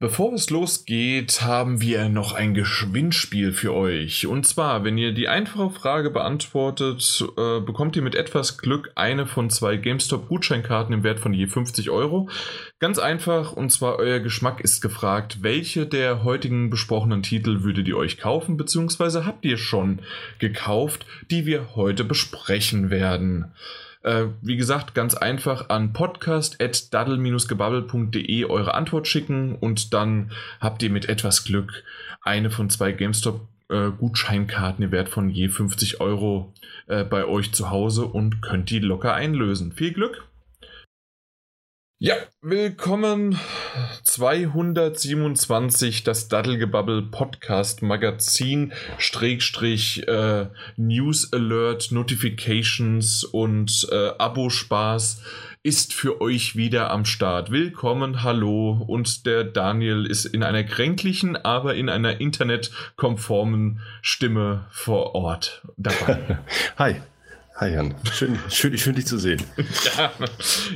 Bevor es losgeht, haben wir noch ein Gewinnspiel für euch. Und zwar, wenn ihr die einfache Frage beantwortet, bekommt ihr mit etwas Glück eine von 2 GameStop-Gutscheinkarten im Wert von je 50€. Ganz einfach, und zwar euer Geschmack ist gefragt. Welche der heutigen besprochenen Titel würdet ihr euch kaufen, beziehungsweise habt ihr schon gekauft, die wir heute besprechen werden? Wie gesagt, ganz einfach an podcast@daddel-gebabbel.de eure Antwort schicken und dann habt ihr mit etwas Glück eine von 2 GameStop-Gutscheinkarten im Wert von je 50€ bei euch zu Hause und könnt die locker einlösen. Viel Glück! Ja, willkommen 227, das Daddelgebabbel Podcast Magazin, / News Alert, Notifications und Abo-Spaß ist für euch wieder am Start. Willkommen, hallo, und der Daniel ist in einer kränklichen, aber in einer internetkonformen Stimme vor Ort dabei. Hi. Hi Jan, schön dich zu sehen.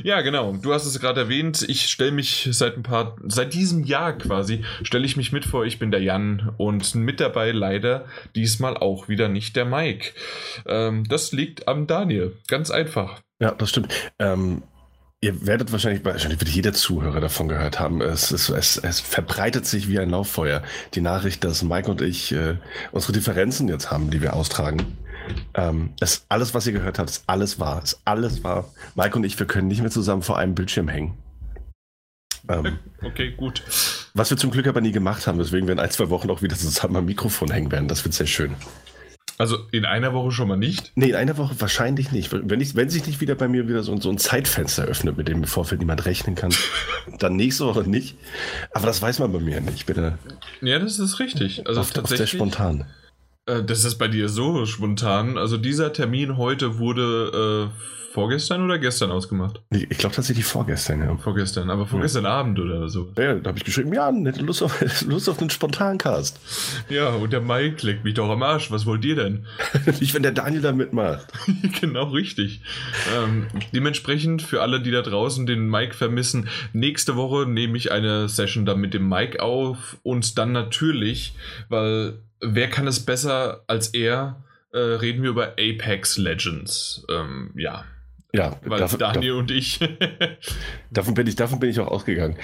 Ja, genau. Du hast es gerade erwähnt. Ich stelle mich seit diesem Jahr quasi, stelle ich mich mit vor. Ich bin der Jan und mit dabei leider diesmal auch wieder nicht der Mike. Das liegt am Daniel. Ganz einfach. Ja, das stimmt. Ihr werdet wahrscheinlich wird jeder Zuhörer davon gehört haben, es verbreitet sich wie ein Lauffeuer. Die Nachricht, dass Mike und ich unsere Differenzen jetzt haben, die wir austragen. Das alles, was ihr gehört habt, ist alles wahr. Mike und ich, wir können nicht mehr zusammen vor einem Bildschirm hängen. Okay, gut. Was wir zum Glück aber nie gemacht haben, deswegen wir in 1-2 Wochen auch wieder zusammen am Mikrofon hängen werden. Das wird sehr schön. Also in einer Woche schon mal nicht? Nee, in einer Woche wahrscheinlich nicht. Wenn sich nicht wieder bei mir wieder so ein Zeitfenster öffnet, mit dem im Vorfeld niemand rechnen kann, dann nächste Woche nicht. Aber das weiß man bei mir nicht. Bitte. Ja, das ist richtig. Also tatsächlich sehr spontan. Das ist bei dir so spontan. Also dieser Termin heute wurde vorgestern oder gestern ausgemacht? Ich glaube tatsächlich vorgestern, ja. Vorgestern, aber vorgestern Abend oder so. Ja, da habe ich geschrieben, ja, Lust auf einen Spontancast. Ja, und der Mike legt mich doch am Arsch. Was wollt ihr denn? Nicht, wenn der Daniel da mitmacht. Genau, richtig. Dementsprechend für alle, die da draußen den Mike vermissen, nächste Woche nehme ich eine Session dann mit dem Mike auf und dann natürlich, weil... Wer kann es besser als er? Reden wir über Apex Legends. Ja. Weil Daniel und ich. davon bin ich auch ausgegangen.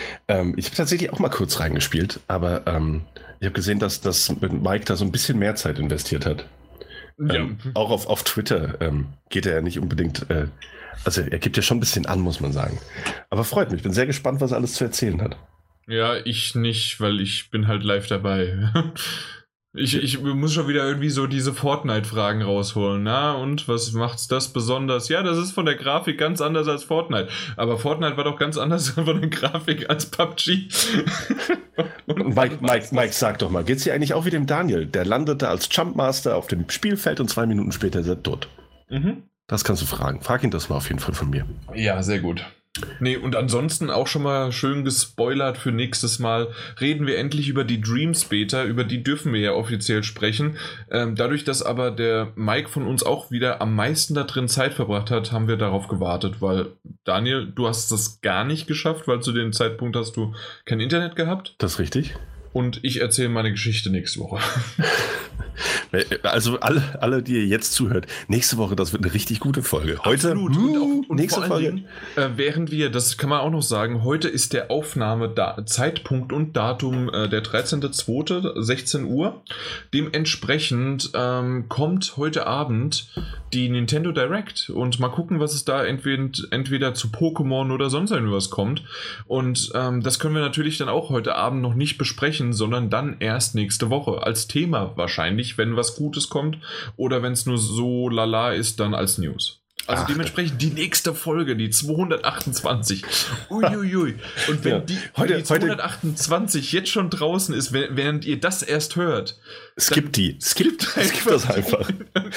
Ich habe tatsächlich auch mal kurz reingespielt, aber ich habe gesehen, dass das mit Mike da so ein bisschen mehr Zeit investiert hat. Ja. Auch auf Twitter geht er ja nicht unbedingt. Also er gibt ja schon ein bisschen an, muss man sagen. Aber freut mich. Ich bin sehr gespannt, was er alles zu erzählen hat. Ja, ich nicht, weil ich bin halt live dabei. Ich muss schon wieder irgendwie so diese Fortnite-Fragen rausholen. Na, und was macht's das besonders? Ja, das ist von der Grafik ganz anders als Fortnite. Aber Fortnite war doch ganz anders von der Grafik als PUBG. Und Mike, sag doch mal, geht's hier eigentlich auch wie dem Daniel? Der landete als Jumpmaster auf dem Spielfeld und 2 Minuten später ist er tot. Mhm. Das kannst du fragen. Frag ihn das mal auf jeden Fall von mir. Ja, sehr gut. Nee, und ansonsten auch schon mal schön gespoilert für nächstes Mal. Reden wir endlich über die Dreams Beta, über die dürfen wir ja offiziell sprechen. Dadurch, dass aber der Mike von uns auch wieder am meisten da drin Zeit verbracht hat, haben wir darauf gewartet, weil Daniel, du hast das gar nicht geschafft, weil zu dem Zeitpunkt hast du kein Internet gehabt. Das ist richtig. Und ich erzähle meine Geschichte nächste Woche. Also alle, die ihr jetzt zuhört, nächste Woche, das wird eine richtig gute Folge. Heute, absolut. Und nächste Folge. Während wir, das kann man auch noch sagen, heute ist der Aufnahmezeitpunkt und Datum der 13.02. 16 Uhr. Dementsprechend kommt heute Abend die Nintendo Direct und mal gucken, was es da entweder zu Pokémon oder sonst irgendwas kommt. Und das können wir natürlich dann auch heute Abend noch nicht besprechen, sondern dann erst nächste Woche als Thema wahrscheinlich, wenn was Gutes kommt oder wenn es nur so lala ist, dann als News. Also dementsprechend die nächste Folge, die 228. Uiuiui. Und wenn die 228 jetzt schon draußen ist, während ihr das erst hört. Skippt das einfach.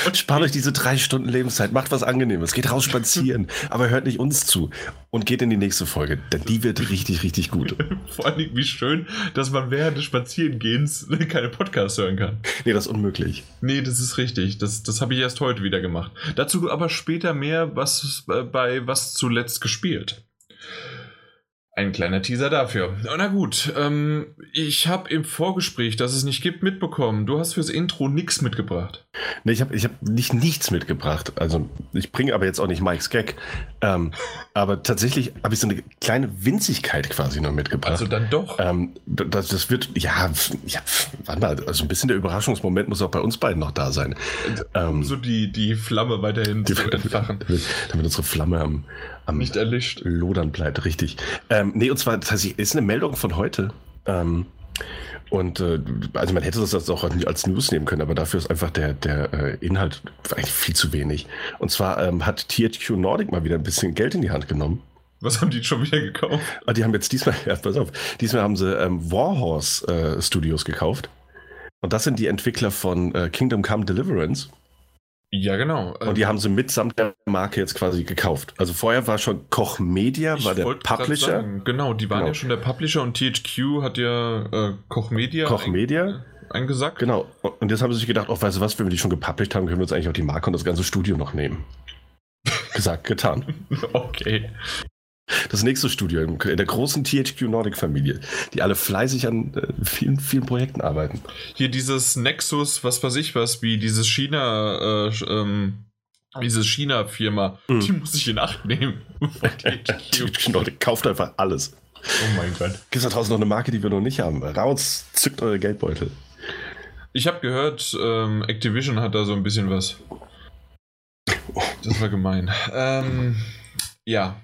Und spart euch diese 3 Stunden Lebenszeit. Macht was Angenehmes. Geht raus spazieren. Aber hört nicht uns zu. Und geht in die nächste Folge. Denn die wird richtig, richtig gut. Vor allen Dingen, wie schön, dass man während des Spazierengehens keine Podcasts hören kann. Nee, das ist unmöglich. Nee, das ist richtig. Das habe ich erst heute wieder gemacht. Dazu aber später mehr, was zuletzt gespielt. Ein kleiner Teaser dafür. Na gut, ich habe im Vorgespräch, das es nicht gibt, mitbekommen, du hast fürs Intro nichts mitgebracht. Nee, ich hab nicht nichts mitgebracht. Also ich bringe aber jetzt auch nicht Mike's Gag. Aber tatsächlich habe ich so eine kleine Winzigkeit quasi noch mitgebracht. Also dann doch. Das wird, ja, warte mal, also ein bisschen der Überraschungsmoment muss auch bei uns beiden noch da sein. So die Flamme weiterhin zu entfachen. Damit unsere Flamme am nicht erlischt. Lodern bleibt, richtig. Nee, und zwar, das heißt, ist eine Meldung von heute. Also man hätte das auch als News nehmen können, aber dafür ist einfach der Inhalt eigentlich viel zu wenig. Und zwar hat THQ Nordic mal wieder ein bisschen Geld in die Hand genommen. Was haben die schon wieder gekauft? Ah, die haben jetzt diesmal haben sie Warhorse Studios gekauft. Und das sind die Entwickler von Kingdom Come Deliverance. Ja, genau. Und die haben sie mitsamt der Marke jetzt quasi gekauft. Also vorher war schon Koch Media, war der Publisher. Sagen, genau, die waren ja schon der Publisher und THQ hat ja Koch Media eingesackt. Genau. Und jetzt haben sie sich gedacht, weißt du was, wenn wir die schon gepublished haben, können wir uns eigentlich auch die Marke und das ganze Studio noch nehmen. Gesagt, getan. Okay. Das nächste Studio in der großen THQ Nordic Familie, die alle fleißig an vielen, vielen Projekten arbeiten. Hier dieses Nexus, was weiß ich was, wie dieses China-Firma, die muss ich in Acht nehmen. THQ Nordic kauft einfach alles. Oh mein Gott. Gibt es da draußen noch eine Marke, die wir noch nicht haben? Raus, zückt eure Geldbeutel. Ich habe gehört, Activision hat da so ein bisschen was. Das war gemein. Ja.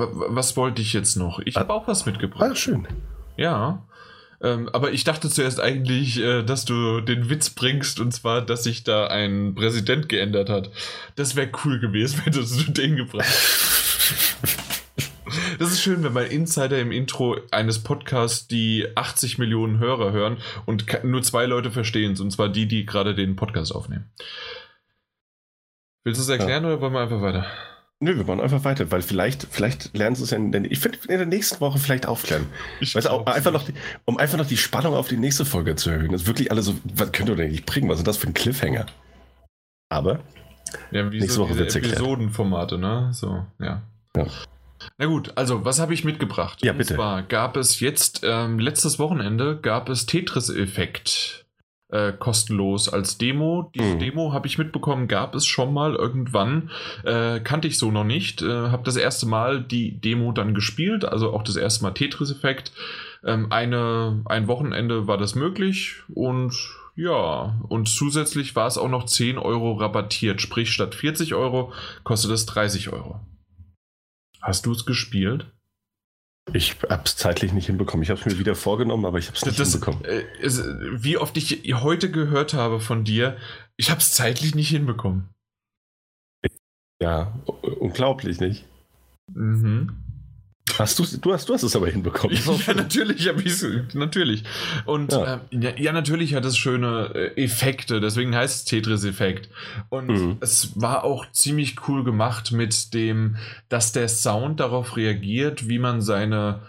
Was wollte ich jetzt noch? Ich habe auch was mitgebracht. Ah, schön. Ja. Aber ich dachte zuerst eigentlich, dass du den Witz bringst, und zwar, dass sich da ein Präsident geändert hat. Das wäre cool gewesen, wenn du den gebracht hast. Das ist schön, wenn man Insider im Intro eines Podcasts, die 80 Millionen Hörer hören und nur 2 Leute verstehen es, und zwar die gerade den Podcast aufnehmen. Willst du es erklären oder wollen wir einfach weiter? Nö, wir machen einfach weiter, weil vielleicht lernen sie es ja, ich finde, in der nächsten Woche vielleicht aufklären. Weißt du, um einfach noch die Spannung auf die nächste Folge zu erhöhen. Das ist wirklich alle so, was könnt ihr denn nicht bringen? Was ist das für ein Cliffhanger? Aber nächste Woche wird es erklärt. Episodenformate, ne? So, ja. Na gut, also, was habe ich mitgebracht? Ja, bitte. Und zwar gab es jetzt, letztes Wochenende gab es Tetris Effect. Kostenlos als Demo. Diese Demo, habe ich mitbekommen, gab es schon mal irgendwann. Kannte ich so noch nicht. Habe das erste Mal die Demo dann gespielt, also auch das erste Mal Tetris Effect. Ein Wochenende war das möglich und ja, und zusätzlich war es auch noch 10 Euro rabattiert, sprich statt 40 Euro kostet es 30 Euro. Hast du es gespielt? Ich hab's zeitlich nicht hinbekommen. Ich hab's mir wieder vorgenommen, aber ich hab's nicht hinbekommen. Wie oft ich heute gehört habe von dir, ich hab's zeitlich nicht hinbekommen. Ja, unglaublich, nicht? Mhm. Du hast es aber hinbekommen. Ja, natürlich. Und natürlich hat es schöne Effekte, deswegen heißt es Tetris-Effekt. Und es war auch ziemlich cool gemacht mit dem, dass der Sound darauf reagiert, wie man seine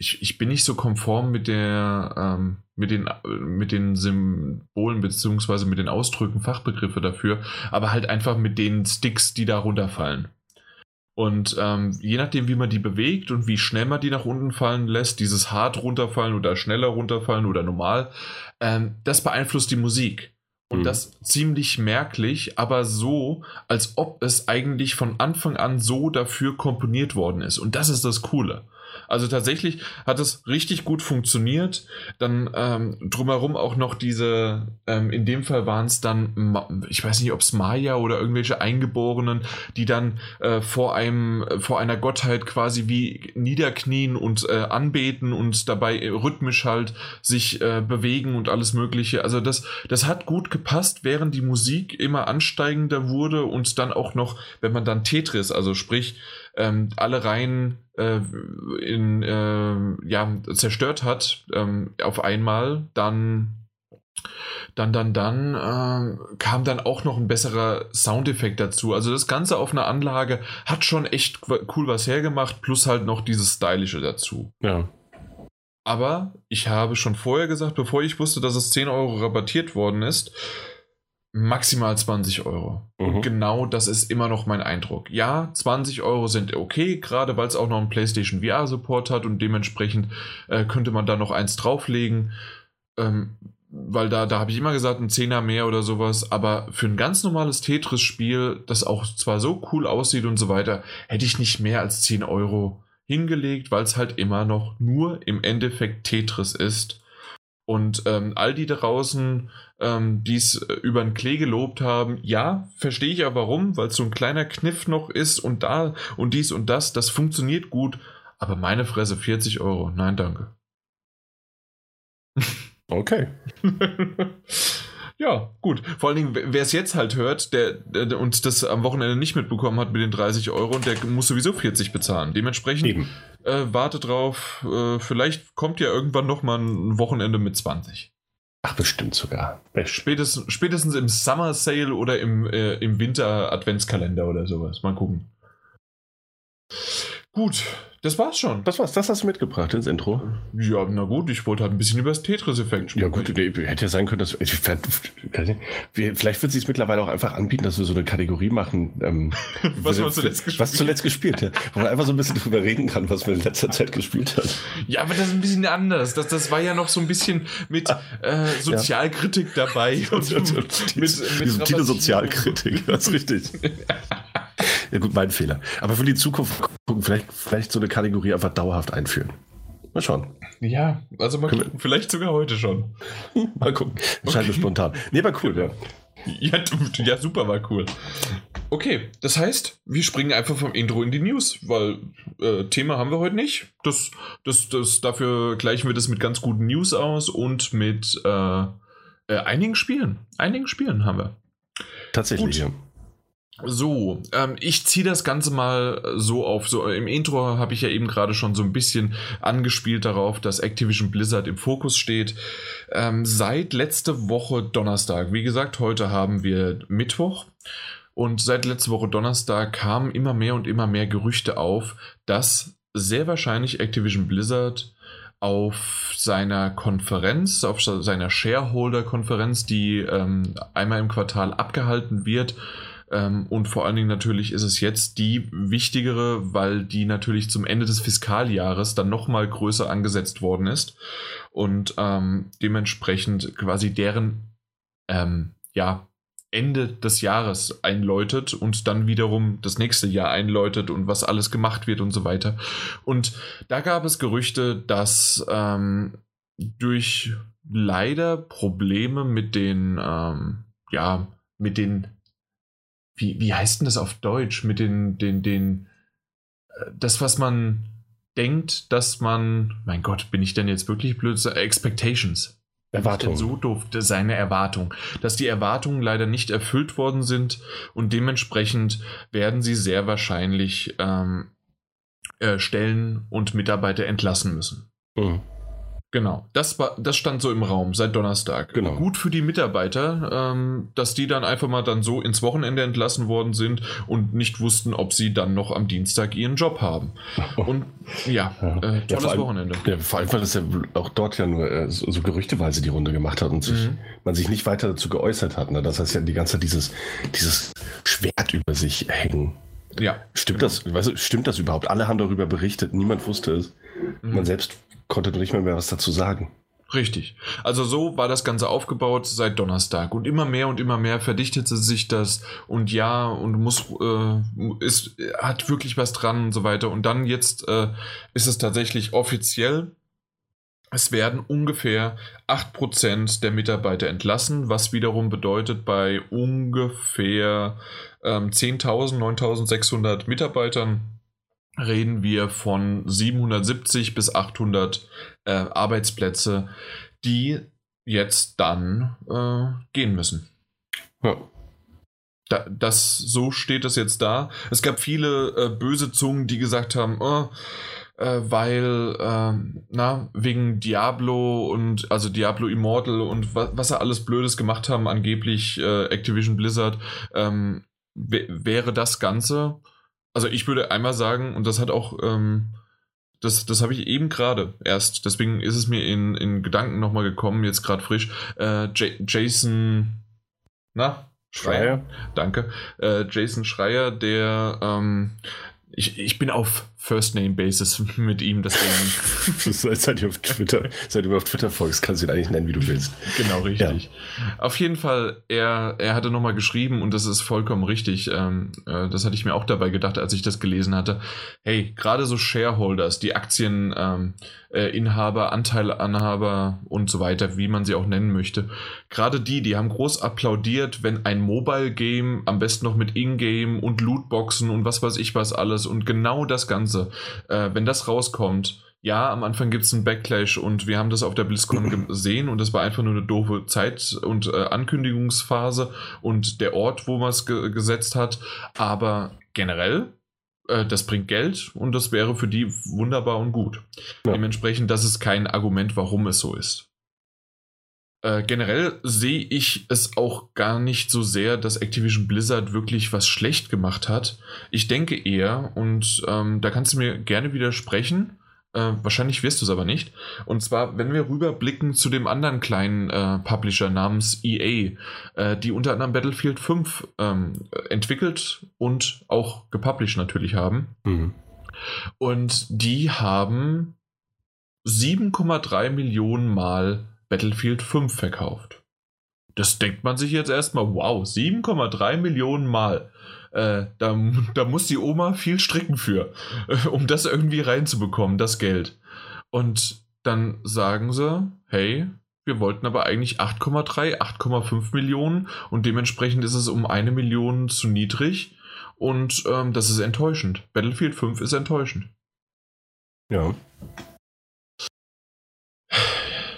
ich bin nicht so konform mit den Symbolen beziehungsweise mit den Ausdrücken, Fachbegriffe dafür, aber halt einfach mit den Sticks, die da runterfallen. Und je nachdem, wie man die bewegt und wie schnell man die nach unten fallen lässt, dieses hart runterfallen oder schneller runterfallen oder normal, das beeinflusst die Musik. Und das ziemlich merklich, aber so, als ob es eigentlich von Anfang an so dafür komponiert worden ist. Und das ist das Coole. Also tatsächlich hat es richtig gut funktioniert. Dann drumherum auch noch diese, in dem Fall waren es dann, ich weiß nicht, ob es Maya oder irgendwelche Eingeborenen, die dann vor einer Gottheit quasi wie niederknien und anbeten und dabei rhythmisch halt sich bewegen und alles Mögliche. Also das hat gut gepasst, während die Musik immer ansteigender wurde und dann auch noch, wenn man dann Tetris, also sprich alle Reihen zerstört hat auf einmal, dann kam dann auch noch ein besserer Soundeffekt dazu. Also das Ganze auf einer Anlage hat schon echt cool was hergemacht, plus halt noch dieses Stylische dazu. Ja. Aber ich habe schon vorher gesagt, bevor ich wusste, dass es 10 Euro rabattiert worden ist, maximal 20 Euro. Mhm. Und genau das ist immer noch mein Eindruck. Ja, 20 Euro sind okay, gerade weil es auch noch einen PlayStation VR-Support hat und dementsprechend könnte man da noch eins drauflegen. Weil da habe ich immer gesagt, ein Zehner mehr oder sowas, aber für ein ganz normales Tetris-Spiel, das auch zwar so cool aussieht und so weiter, hätte ich nicht mehr als 10 Euro hingelegt, weil es halt immer noch nur im Endeffekt Tetris ist. Und all die draußen, die es über den Klee gelobt haben, ja, verstehe ich ja warum, weil es so ein kleiner Kniff noch ist und da und dies und das funktioniert gut, aber meine Fresse, 40 Euro, nein, danke. Okay. Ja, gut. Vor allen Dingen, wer es jetzt halt hört, der und das am Wochenende nicht mitbekommen hat mit den 30 Euro, und der muss sowieso 40 bezahlen. Dementsprechend warte drauf. Vielleicht kommt ja irgendwann nochmal ein Wochenende mit 20. Ach, bestimmt sogar. Spätestens im Summer Sale oder im Winter Adventskalender oder sowas. Mal gucken. Gut, das war's schon. Das hast du mitgebracht ins Intro. Ja, na gut, ich wollte halt ein bisschen über das Tetris-Effekt sprechen. Ja gut, hätte ja sein können, dass... Vielleicht wird sie es mittlerweile auch einfach anbieten, dass wir so eine Kategorie machen. Was man zuletzt gespielt hat. Was zuletzt gespielt hat. Wo man einfach so ein bisschen drüber reden kann, was man in letzter Zeit gespielt hat. Ja, aber das ist ein bisschen anders. Das war ja noch so ein bisschen mit Sozialkritik dabei. und mit Tide Sozialkritik, das ist richtig. Ja gut, mein Fehler. Aber für die Zukunft gucken, vielleicht so eine Kategorie einfach dauerhaft einführen. Mal schauen. Ja, also mal gucken. Vielleicht sogar heute schon. Mal gucken. Entscheiden wir spontan. Nee, war cool, ja. Ja, super, war cool. Okay, das heißt, wir springen einfach vom Intro in die News, weil Thema haben wir heute nicht. Dafür gleichen wir das mit ganz guten News aus und mit einigen Spielen. Einigen Spielen haben wir. Tatsächlich, gut. Ja. So, ich ziehe das Ganze mal so auf. So, im Intro habe ich ja eben gerade schon so ein bisschen angespielt darauf, dass Activision Blizzard im Fokus steht. Seit letzte Woche Donnerstag, wie gesagt, heute haben wir Mittwoch, und seit letzte Woche Donnerstag kamen immer mehr Gerüchte auf, dass sehr wahrscheinlich Activision Blizzard auf seiner Konferenz, auf seiner Shareholder-Konferenz, die einmal im Quartal abgehalten wird, und vor allen Dingen natürlich ist es jetzt die wichtigere, weil die natürlich zum Ende des Fiskaljahres dann nochmal größer angesetzt worden ist und dementsprechend quasi deren Ende des Jahres einläutet und dann wiederum das nächste Jahr einläutet und was alles gemacht wird und so weiter. Und da gab es Gerüchte, dass durch leider Probleme mit den wie heißt denn das auf Deutsch? Mit das, was man denkt, dass man, mein Gott, bin ich denn jetzt wirklich blöd? Expectations. Erwartungen. So doof, seine Erwartung. Dass die Erwartungen leider nicht erfüllt worden sind, und dementsprechend werden sie sehr wahrscheinlich Stellen und Mitarbeiter entlassen müssen. Mhm. Genau, das stand so im Raum seit Donnerstag. Genau. Gut für die Mitarbeiter, dass die dann einfach mal dann so ins Wochenende entlassen worden sind und nicht wussten, ob sie dann noch am Dienstag ihren Job haben. Und tolles Wochenende. Ja, vor allem, weil es ja auch dort ja nur so gerüchteweise die Runde gemacht hat und man sich nicht weiter dazu geäußert hat. Ne? Das heißt ja die ganze Zeit dieses Schwert über sich hängen. Ja. Stimmt das überhaupt? Alle haben darüber berichtet, niemand wusste es. Mhm. Man selbst konnte nicht mehr was dazu sagen. Richtig. Also so war das Ganze aufgebaut seit Donnerstag. Und immer mehr verdichtete sich das. Und ja, und hat wirklich was dran und so weiter. Und dann jetzt ist es tatsächlich offiziell. Es werden ungefähr 8% der Mitarbeiter entlassen, was wiederum bedeutet, bei ungefähr 9.600 Mitarbeitern reden wir von 770 bis 800 Arbeitsplätze, die jetzt dann gehen müssen. Ja. So steht es jetzt da. Es gab viele böse Zungen, die gesagt haben, weil wegen Diablo und also Diablo Immortal und was sie alles Blödes gemacht haben, angeblich Activision Blizzard, wäre das Ganze. Also ich würde einmal sagen, und das hat auch, das habe ich eben gerade erst, deswegen ist es mir in Gedanken nochmal gekommen, jetzt gerade frisch, Jason Na? Schreier. Danke. Jason Schreier, der... Ich bin auf First-Name-Basis mit ihm, deswegen... Seit du auf Twitter folgst, kannst du ihn eigentlich nennen, wie du willst. Genau, richtig. Ja. Auf jeden Fall, er hatte nochmal geschrieben, und das ist vollkommen richtig, das hatte ich mir auch dabei gedacht, als ich das gelesen hatte, hey, gerade so Shareholders, die Aktieninhaber, Anteilanhaber und so weiter, wie man sie auch nennen möchte, gerade die haben groß applaudiert, wenn ein Mobile-Game, am besten noch mit Ingame und Lootboxen und was weiß ich was alles, und genau das Ganze, wenn das rauskommt, ja, am Anfang gibt es einen Backlash, und wir haben das auf der BlizzCon gesehen, und das war einfach nur eine doofe Zeit- und Ankündigungsphase und der Ort, wo man es gesetzt hat, aber generell, das bringt Geld, und das wäre für die wunderbar und gut. Ja. Dementsprechend, das ist kein Argument, warum es so ist. Generell sehe ich es auch gar nicht so sehr, dass Activision Blizzard wirklich was schlecht gemacht hat. Ich denke eher, und da kannst du mir gerne widersprechen, wahrscheinlich wirst du es aber nicht. Und zwar, wenn wir rüberblicken zu dem anderen kleinen Publisher namens EA, die unter anderem Battlefield 5 entwickelt und auch gepublished natürlich haben. Mhm. Und die haben 7,3 Millionen Mal Battlefield 5 verkauft. Das denkt man sich jetzt erstmal, wow, 7,3 Millionen Mal. Da muss die Oma viel stricken für, um das irgendwie reinzubekommen, das Geld. Und dann sagen sie, hey, wir wollten aber eigentlich 8,3, 8,5 Millionen, und dementsprechend ist es um 1 Million zu niedrig, und das ist enttäuschend. Battlefield 5 ist enttäuschend. Ja.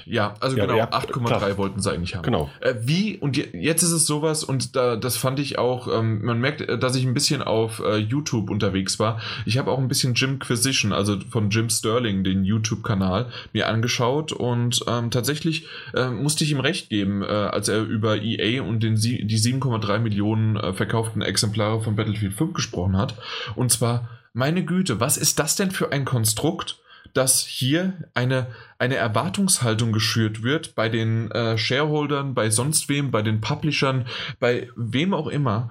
Ja, also ja, genau, ja, 8,3 wollten sie eigentlich haben. Genau. Wie, und jetzt ist es sowas, und das fand ich auch, man merkt, dass ich ein bisschen auf YouTube unterwegs war. Ich habe auch ein bisschen Jimquisition, also von Jim Sterling, den YouTube-Kanal, mir angeschaut, und tatsächlich musste ich ihm recht geben, als er über EA und die 7,3 Millionen verkauften Exemplare von Battlefield 5 gesprochen hat. Und zwar, meine Güte, was ist das denn für ein Konstrukt, dass hier eine Erwartungshaltung geschürt wird bei den Shareholdern, bei sonst wem, bei den Publishern, bei wem auch immer.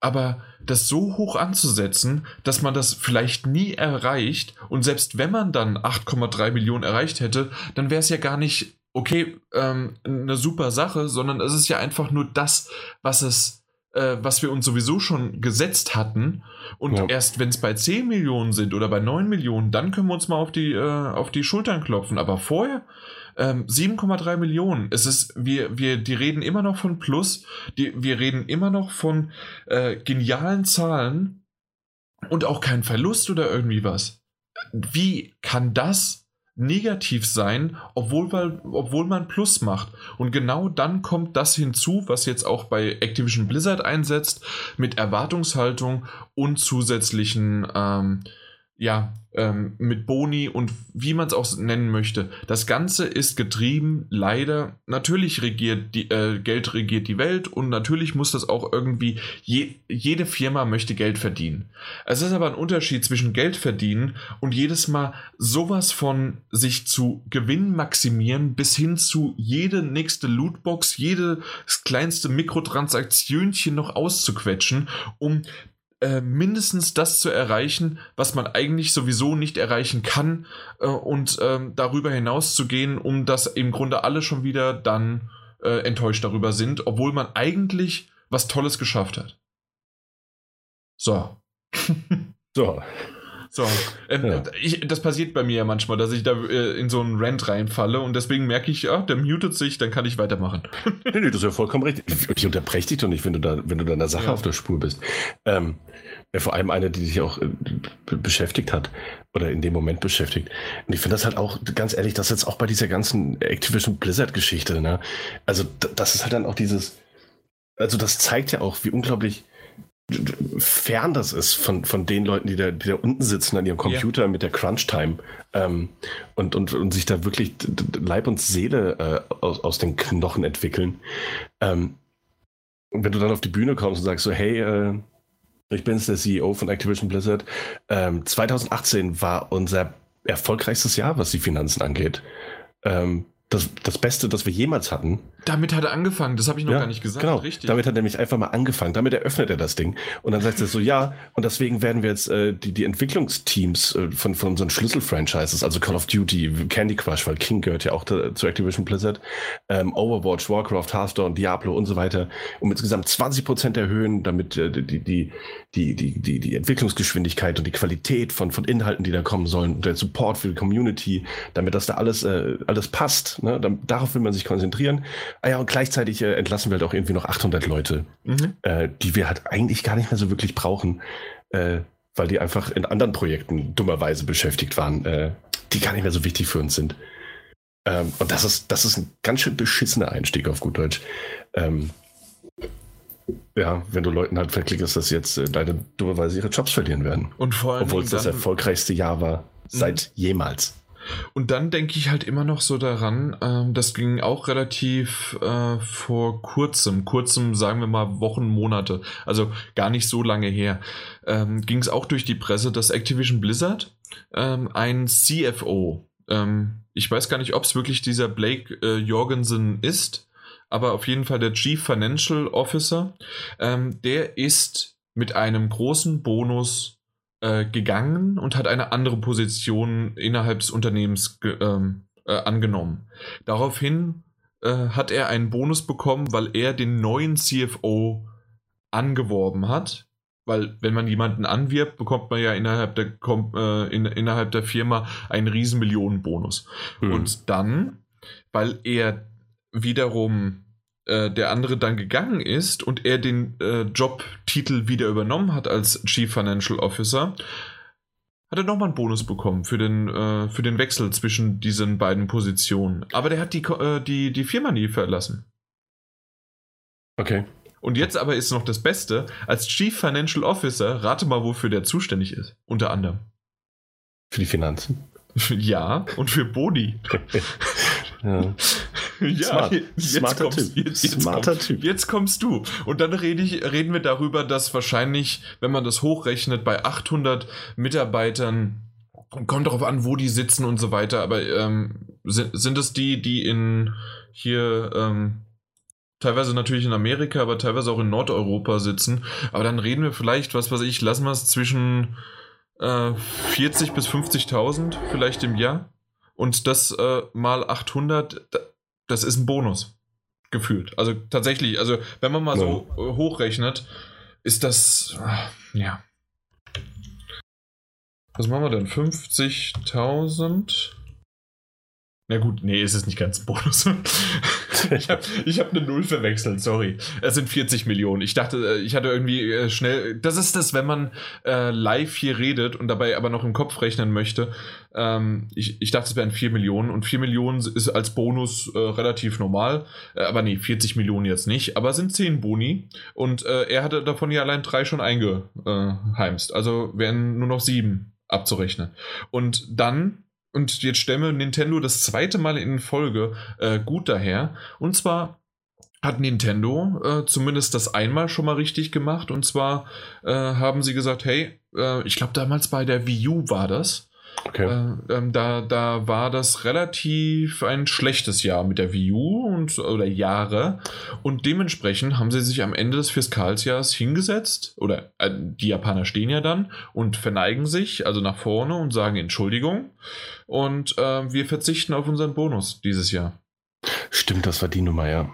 Aber das so hoch anzusetzen, dass man das vielleicht nie erreicht, und selbst wenn man dann 8,3 Millionen erreicht hätte, dann wäre es ja gar nicht, okay, eine super Sache, sondern es ist ja einfach nur das, was wir uns sowieso schon gesetzt hatten, und ja, erst wenn es bei 10 Millionen sind oder bei 9 Millionen, dann können wir uns mal auf die Schultern klopfen, aber vorher 7,3 Millionen, es ist, die reden immer noch von Plus, wir reden immer noch von genialen Zahlen und auch kein Verlust oder irgendwie was. Wie kann das negativ sein, obwohl man Plus macht? Und genau dann kommt das hinzu, was jetzt auch bei Activision Blizzard einsetzt, mit Erwartungshaltung und zusätzlichen mit Boni und wie man es auch nennen möchte. Das Ganze ist getrieben, leider, natürlich Geld regiert die Welt, und natürlich muss das auch irgendwie, jede Firma möchte Geld verdienen. Es ist aber ein Unterschied zwischen Geld verdienen und jedes Mal sowas von sich zu Gewinn maximieren, bis hin zu jede nächste Lootbox, jedes kleinste Mikrotransaktionchen noch auszuquetschen, um mindestens das zu erreichen, was man eigentlich sowieso nicht erreichen kann, und darüber hinaus zu gehen, um das im Grunde alle schon wieder dann enttäuscht darüber sind, obwohl man eigentlich was Tolles geschafft hat. So. Ja. Das passiert bei mir ja manchmal, dass ich da in so einen Rant reinfalle, und deswegen merke ich, der mutet sich, dann kann ich weitermachen. Nee, das ist ja vollkommen richtig. Ich unterbreche dich doch nicht, wenn du da einer Sache auf der Spur bist. Vor allem eine, die dich auch beschäftigt hat oder in dem Moment beschäftigt. Und ich finde das halt auch, ganz ehrlich, das jetzt auch bei dieser ganzen Activision Blizzard-Geschichte, ne? Also das ist halt dann auch dieses, also das zeigt ja auch, wie unglaublich fern das ist von den Leuten, die da unten sitzen an ihrem Computer mit der Crunch-Time und sich da wirklich Leib und Seele aus den Knochen entwickeln. Und wenn du dann auf die Bühne kommst und sagst so, hey, ich bin's, der CEO von Activision Blizzard, 2018 war unser erfolgreichstes Jahr, was die Finanzen angeht. das Beste, das wir jemals hatten. Damit hat er angefangen, das habe ich noch gar nicht gesagt. Genau, richtig. Damit hat er nämlich einfach mal angefangen, damit eröffnet er das Ding. Und dann sagt er so, ja, und deswegen werden wir jetzt die Entwicklungsteams von so einem Schlüsselfranchises, also Call of Duty, Candy Crush, weil King gehört ja auch zu Activision Blizzard, Overwatch, Warcraft, Hearthstone, Diablo und so weiter, um insgesamt 20% erhöhen, damit die Entwicklungsgeschwindigkeit und die Qualität von Inhalten, die da kommen sollen, und der Support für die Community, damit das da alles passt. Ne, darauf will man sich konzentrieren. Ah ja, und gleichzeitig entlassen wir halt auch irgendwie noch 800 Leute, die wir halt eigentlich gar nicht mehr so wirklich brauchen, weil die einfach in anderen Projekten dummerweise beschäftigt waren, die gar nicht mehr so wichtig für uns sind. Und das ist ein ganz schön beschissener Einstieg auf gut Deutsch. Ja, wenn du Leuten halt verklickst, dass jetzt leider dummerweise ihre Jobs verlieren werden. Und vor allem, obwohl es das erfolgreichste Jahr war seit jemals. Und dann denke ich halt immer noch so daran, das ging auch relativ vor kurzem, sagen wir mal Wochen, Monate, also gar nicht so lange her, ging es auch durch die Presse, dass Activision Blizzard ein CFO, ich weiß gar nicht, ob es wirklich dieser Blake Jorgensen ist, aber auf jeden Fall der Chief Financial Officer, der ist mit einem großen Bonus gegangen und hat eine andere Position innerhalb des Unternehmens angenommen. Daraufhin hat er einen Bonus bekommen, weil er den neuen CFO angeworben hat. Weil wenn man jemanden anwirbt, bekommt man ja innerhalb der Firma einen riesen Millionenbonus. Und dann, weil er wiederum der andere dann gegangen ist und er den Jobtitel wieder übernommen hat als Chief Financial Officer, hat er nochmal einen Bonus bekommen für den Wechsel zwischen diesen beiden Positionen. Aber der hat die Firma nie verlassen. Okay. Und jetzt aber ist noch das Beste, als Chief Financial Officer, rate mal, wofür der zuständig ist. Unter anderem. Für die Finanzen. Ja, und für Boni. Ja. Ja, Smarter Typ. Jetzt kommst du. Und dann reden wir darüber, dass wahrscheinlich, wenn man das hochrechnet, bei 800 Mitarbeitern, kommt darauf an, wo die sitzen und so weiter, aber sind es die in hier teilweise natürlich in Amerika, aber teilweise auch in Nordeuropa sitzen, aber dann reden wir vielleicht, was weiß ich, lassen wir es zwischen 40 bis 50.000 vielleicht im Jahr. Und das mal 800, das ist ein Bonus, gefühlt. Also tatsächlich, also wenn man mal so hochrechnet, ist das, ja. Was machen wir denn? 50.000? Na gut, nee, es ist nicht ganz ein Bonus. Ich hab eine Null verwechselt, sorry. Es sind 40 Millionen. Ich hatte irgendwie schnell... Das ist das, wenn man live hier redet und dabei aber noch im Kopf rechnen möchte. Ich dachte, es wären 4 Millionen. Und 4 Millionen ist als Bonus relativ normal. Aber nee, 40 Millionen jetzt nicht. Aber es sind 10 Boni. Und er hatte davon ja allein 3 schon eingeheimst. Also wären nur noch 7 abzurechnen. Und dann... Und jetzt stellen wir Nintendo das zweite Mal in Folge gut daher. Und zwar hat Nintendo zumindest das einmal schon mal richtig gemacht. Und zwar haben sie gesagt, hey, ich glaube damals bei der Wii U war das. Okay. Da war das relativ ein schlechtes Jahr mit der Wii U oder Jahre. Und dementsprechend haben sie sich am Ende des Fiskalsjahres hingesetzt. Oder die Japaner stehen ja dann und verneigen sich also nach vorne und sagen Entschuldigung. Und wir verzichten auf unseren Bonus dieses Jahr. Stimmt, das war die Nummer, ja.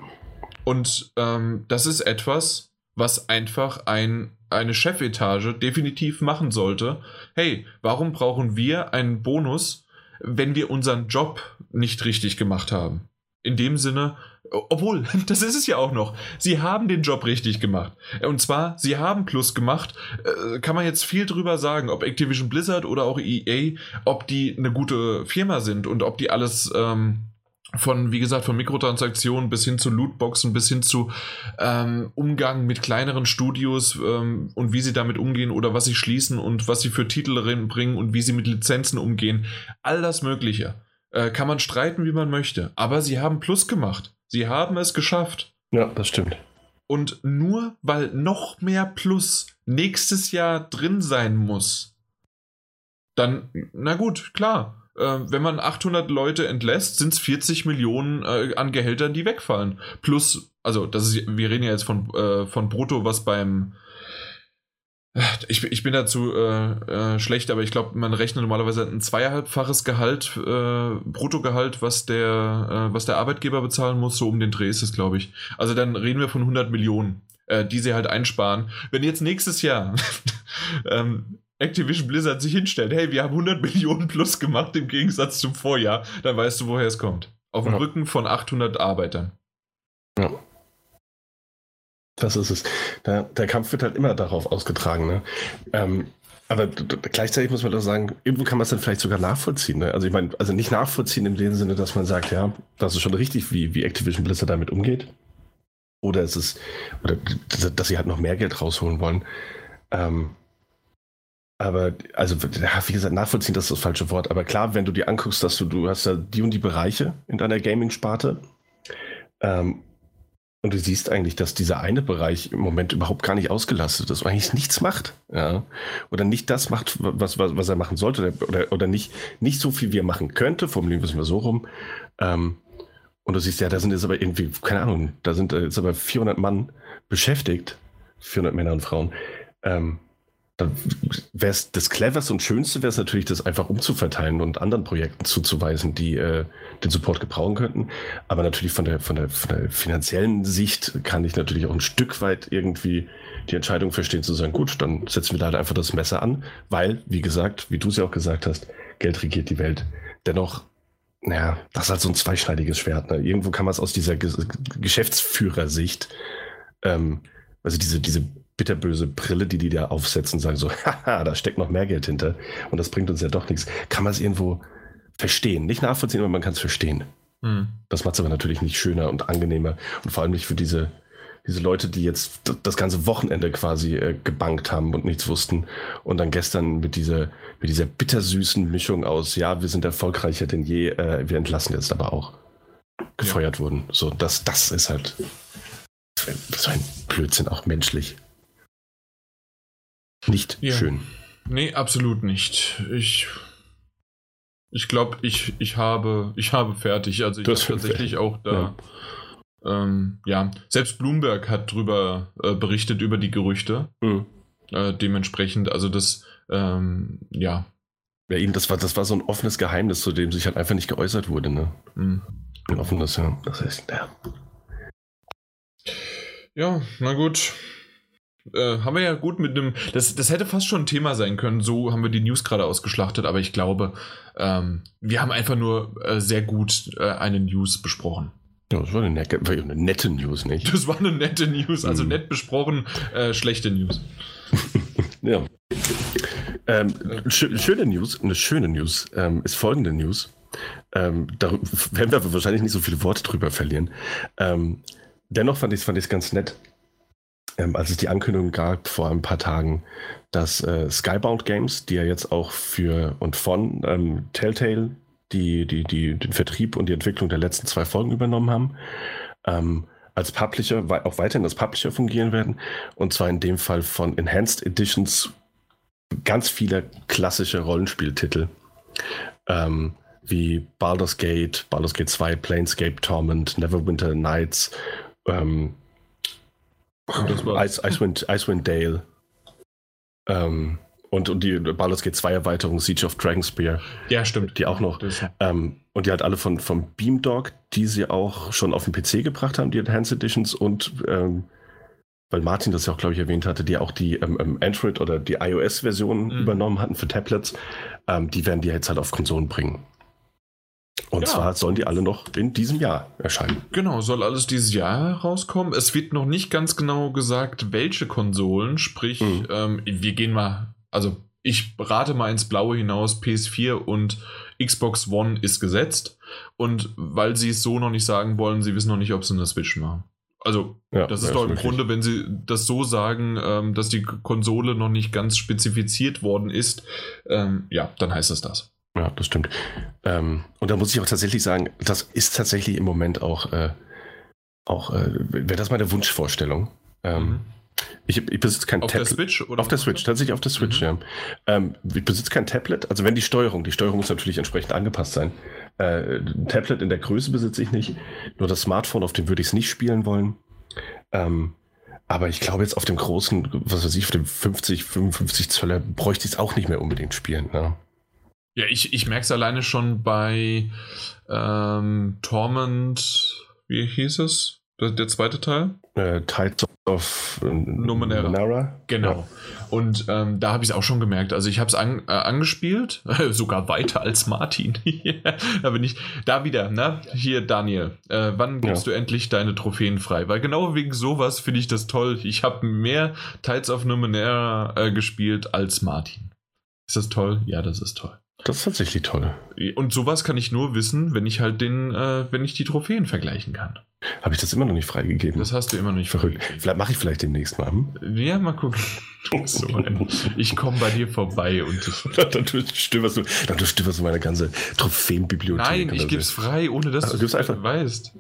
Und das ist etwas, was einfach eine Chefetage definitiv machen sollte. Hey, warum brauchen wir einen Bonus, wenn wir unseren Job nicht richtig gemacht haben? In dem Sinne, obwohl, das ist es ja auch noch. Sie haben den Job richtig gemacht. Und zwar, sie haben Plus gemacht. Kann man jetzt viel drüber sagen, ob Activision Blizzard oder auch EA, ob die eine gute Firma sind und ob die alles... von, wie gesagt, von Mikrotransaktionen bis hin zu Lootboxen, bis hin zu Umgang mit kleineren Studios und wie sie damit umgehen oder was sie schließen und was sie für Titel reinbringen und wie sie mit Lizenzen umgehen. All das Mögliche. Kann man streiten, wie man möchte. Aber sie haben Plus gemacht. Sie haben es geschafft. Ja, das stimmt. Und nur weil noch mehr Plus nächstes Jahr drin sein muss, dann, na gut, klar. wenn man 800 Leute entlässt, sind es 40 Millionen an Gehältern, die wegfallen. Plus, also das ist, wir reden ja jetzt von Brutto, was beim ich bin dazu schlecht, aber ich glaube, man rechnet normalerweise ein 2,5-faches Gehalt, Bruttogehalt, was der Arbeitgeber bezahlen muss, so um den Dreh ist es, glaube ich. Also dann reden wir von 100 Millionen, die sie halt einsparen. Wenn jetzt nächstes Jahr Activision Blizzard sich hinstellt, hey, wir haben 100 Millionen plus gemacht im Gegensatz zum Vorjahr, dann weißt du, woher es kommt. Auf dem Rücken von 800 Arbeitern. Ja. Das ist es. Der Kampf wird halt immer darauf ausgetragen. Ne? Aber gleichzeitig muss man doch sagen, irgendwo kann man es dann vielleicht sogar nachvollziehen. Ne? Also ich meine, also nicht nachvollziehen in dem Sinne, dass man sagt, ja, das ist schon richtig, wie Activision Blizzard damit umgeht. Oder es ist, oder dass sie halt noch mehr Geld rausholen wollen. Aber, also, wie gesagt, nachvollziehen, das ist das falsche Wort. Aber klar, wenn du dir anguckst, dass du hast ja die und die Bereiche in deiner Gaming-Sparte. Und du siehst eigentlich, dass dieser eine Bereich im Moment überhaupt gar nicht ausgelastet ist und eigentlich nichts macht. Ja? Oder nicht das macht, was er machen sollte. Oder nicht so viel, wie er machen könnte. Formulieren müssen wir so rum. Und du siehst, ja, da sind jetzt aber irgendwie, keine Ahnung, da sind jetzt aber 400 Mann beschäftigt. 400 Männer und Frauen. Dann wäre es das Cleverste und Schönste, wäre es natürlich, das einfach umzuverteilen und anderen Projekten zuzuweisen, die den Support gebrauchen könnten. Aber natürlich von der finanziellen Sicht kann ich natürlich auch ein Stück weit irgendwie die Entscheidung verstehen, zu sagen, gut, dann setzen wir da halt einfach das Messer an, weil, wie gesagt, wie du es ja auch gesagt hast, Geld regiert die Welt. Dennoch, naja, das ist halt so ein zweischneidiges Schwert. Ne? Irgendwo kann man es aus dieser Geschäftsführersicht, also diese bitterböse Brille, die da aufsetzen, sagen so, haha, da steckt noch mehr Geld hinter und das bringt uns ja doch nichts. Kann man es irgendwo verstehen? Nicht nachvollziehen, aber man kann es verstehen. Hm. Das macht es aber natürlich nicht schöner und angenehmer und vor allem nicht für diese Leute, die jetzt das ganze Wochenende quasi gebankt haben und nichts wussten und dann gestern mit dieser bittersüßen Mischung aus, ja, wir sind erfolgreicher denn je, wir entlassen jetzt aber auch, gefeuert wurden. So, das ist halt so ein Blödsinn, auch menschlich. Nicht schön. Nee, absolut nicht. Ich glaube, ich habe fertig. Also ich habe tatsächlich auch da... Ja. Selbst Bloomberg hat drüber berichtet, über die Gerüchte. Mhm. Dementsprechend, also das, Ja, eben, das war so ein offenes Geheimnis, zu dem sich halt einfach nicht geäußert wurde, ne? Mhm. Ein offenes, ja. Das heißt, ja. Ja, na gut. Haben wir ja gut mit einem... Das hätte fast schon ein Thema sein können, so haben wir die News gerade ausgeschlachtet, aber ich glaube, wir haben einfach nur sehr gut eine News besprochen. Ja, das war eine nette News, nicht? Das war eine nette News, also nett besprochen, schlechte News. Ja. Schöne News, eine schöne News ist folgende News. Darüber werden wir wahrscheinlich nicht so viele Worte drüber verlieren. Dennoch fand ich es ganz nett, als es die Ankündigung gab vor ein paar Tagen, dass Skybound Games, die ja jetzt auch für und von Telltale den Vertrieb und die Entwicklung der letzten 2 Folgen übernommen haben, als Publisher, auch weiterhin als Publisher fungieren werden. Und zwar in dem Fall von Enhanced Editions ganz vieler klassischer Rollenspieltitel, wie Baldur's Gate 2, Planescape Torment, Neverwinter Nights, Icewind Dale und die Baldur's Gate 2 Erweiterung Siege of Dragonspear. Ja, stimmt. Die auch noch. Und die halt alle vom Beamdog, die sie auch schon auf den PC gebracht haben, die Enhanced Editions und weil Martin das ja auch, glaube ich, erwähnt hatte, die auch die Android- oder die iOS-Version übernommen hatten für Tablets, die werden die jetzt halt auf Konsolen bringen. Und zwar sollen die alle noch in diesem Jahr erscheinen. Genau, soll alles dieses Jahr rauskommen. Es wird noch nicht ganz genau gesagt, welche Konsolen, sprich, wir gehen mal, also ich rate mal ins Blaue hinaus, PS4 und Xbox One ist gesetzt. Und weil sie es so noch nicht sagen wollen, sie wissen noch nicht, ob sie eine Switch machen. Also das ist doch im Grunde, wenn sie das so sagen, dass die Konsole noch nicht ganz spezifiziert worden ist, dann heißt es das. Ja, das stimmt. Und da muss ich auch tatsächlich sagen, das ist tatsächlich im Moment auch wäre das meine Wunschvorstellung. Ich besitze kein Tablet. Auf der Switch? Oder auf der Switch, tatsächlich auf der Switch, ja. Ich besitze kein Tablet, also wenn die Steuerung muss natürlich entsprechend angepasst sein. Ein Tablet in der Größe besitze ich nicht, nur das Smartphone, auf dem würde ich es nicht spielen wollen. Aber ich glaube jetzt auf dem großen, was weiß ich, auf dem 50, 55 Zöller bräuchte ich es auch nicht mehr unbedingt spielen, ne? Ja, ich merke es alleine schon bei Torment, wie hieß es? Der zweite Teil? Tides of Numenera. Genau. Ja. Und da habe ich es auch schon gemerkt. Also ich habe es angespielt, sogar weiter als Martin. Da bin ich da wieder, ne? Hier, Daniel, wann gibst du endlich deine Trophäen frei? Weil genau wegen sowas finde ich das toll. Ich habe mehr Tides of Numenera gespielt als Martin. Ist das toll? Ja, das ist toll. Das ist tatsächlich toll. Und sowas kann ich nur wissen, wenn ich halt wenn ich die Trophäen vergleichen kann. Habe ich das immer noch nicht freigegeben? Das hast du immer noch nicht freigegeben. Vielleicht mache ich demnächst mal. Hm? Ja, mal gucken. So, ich komme bei dir vorbei und dann stöberst du meine ganze Trophäenbibliothek. Nein, ich gebe es frei, ohne dass du es einfach weißt.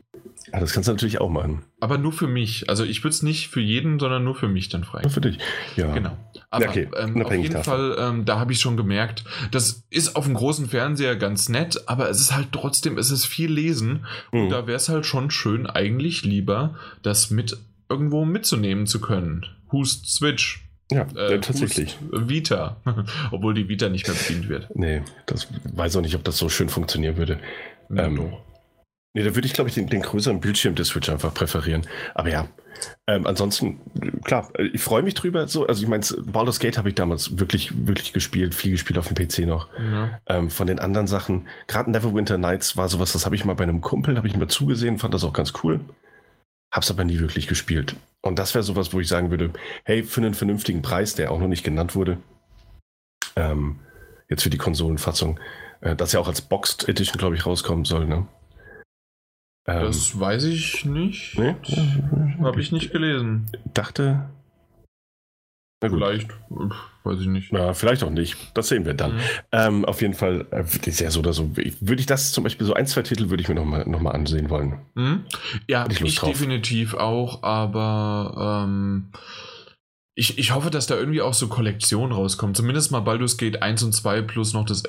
Ja, das kannst du natürlich auch machen. Aber nur für mich. Also ich würde es nicht für jeden, sondern nur für mich dann freigeben. Nur für dich, ja. Genau. Aber okay, auf jeden Fall, da habe ich schon gemerkt, das ist auf dem großen Fernseher ganz nett, aber es ist halt trotzdem, es ist viel Lesen. Und da wäre es halt schon schön, eigentlich lieber, das mit irgendwo mitzunehmen zu können. Hust Switch. Ja, tatsächlich. Vita. Obwohl die Vita nicht mehr bedient wird. Nee, das weiß auch nicht, ob das so schön funktionieren würde. Nee, da würde ich, glaube ich, den größeren Bildschirm des Switch einfach präferieren. Aber ja, ansonsten, klar, ich freue mich drüber. So, also ich meine, Baldur's Gate habe ich damals wirklich, wirklich gespielt, viel gespielt auf dem PC noch. Ja. Von den anderen Sachen, gerade Neverwinter Nights war sowas, das habe ich mal bei einem Kumpel, habe ich mir zugesehen, fand das auch ganz cool. Hab's aber nie wirklich gespielt. Und das wäre sowas, wo ich sagen würde, hey, für einen vernünftigen Preis, der auch noch nicht genannt wurde, jetzt für die Konsolenfassung, das ja auch als Boxed Edition, glaube ich, rauskommen soll, ne? Das weiß ich nicht. Nee? Habe ich nicht gelesen. Dachte. Na gut. Vielleicht. Weiß ich nicht. Na, vielleicht auch nicht. Das sehen wir dann. Auf jeden Fall ist ja so oder so. Würde ich das zum Beispiel so ein, zwei Titel würde ich mir noch mal ansehen wollen. Ja, ich definitiv auch, aber ich hoffe, dass da irgendwie auch so Kollektionen rauskommen. Zumindest mal Baldur's Gate 1 und 2 plus noch das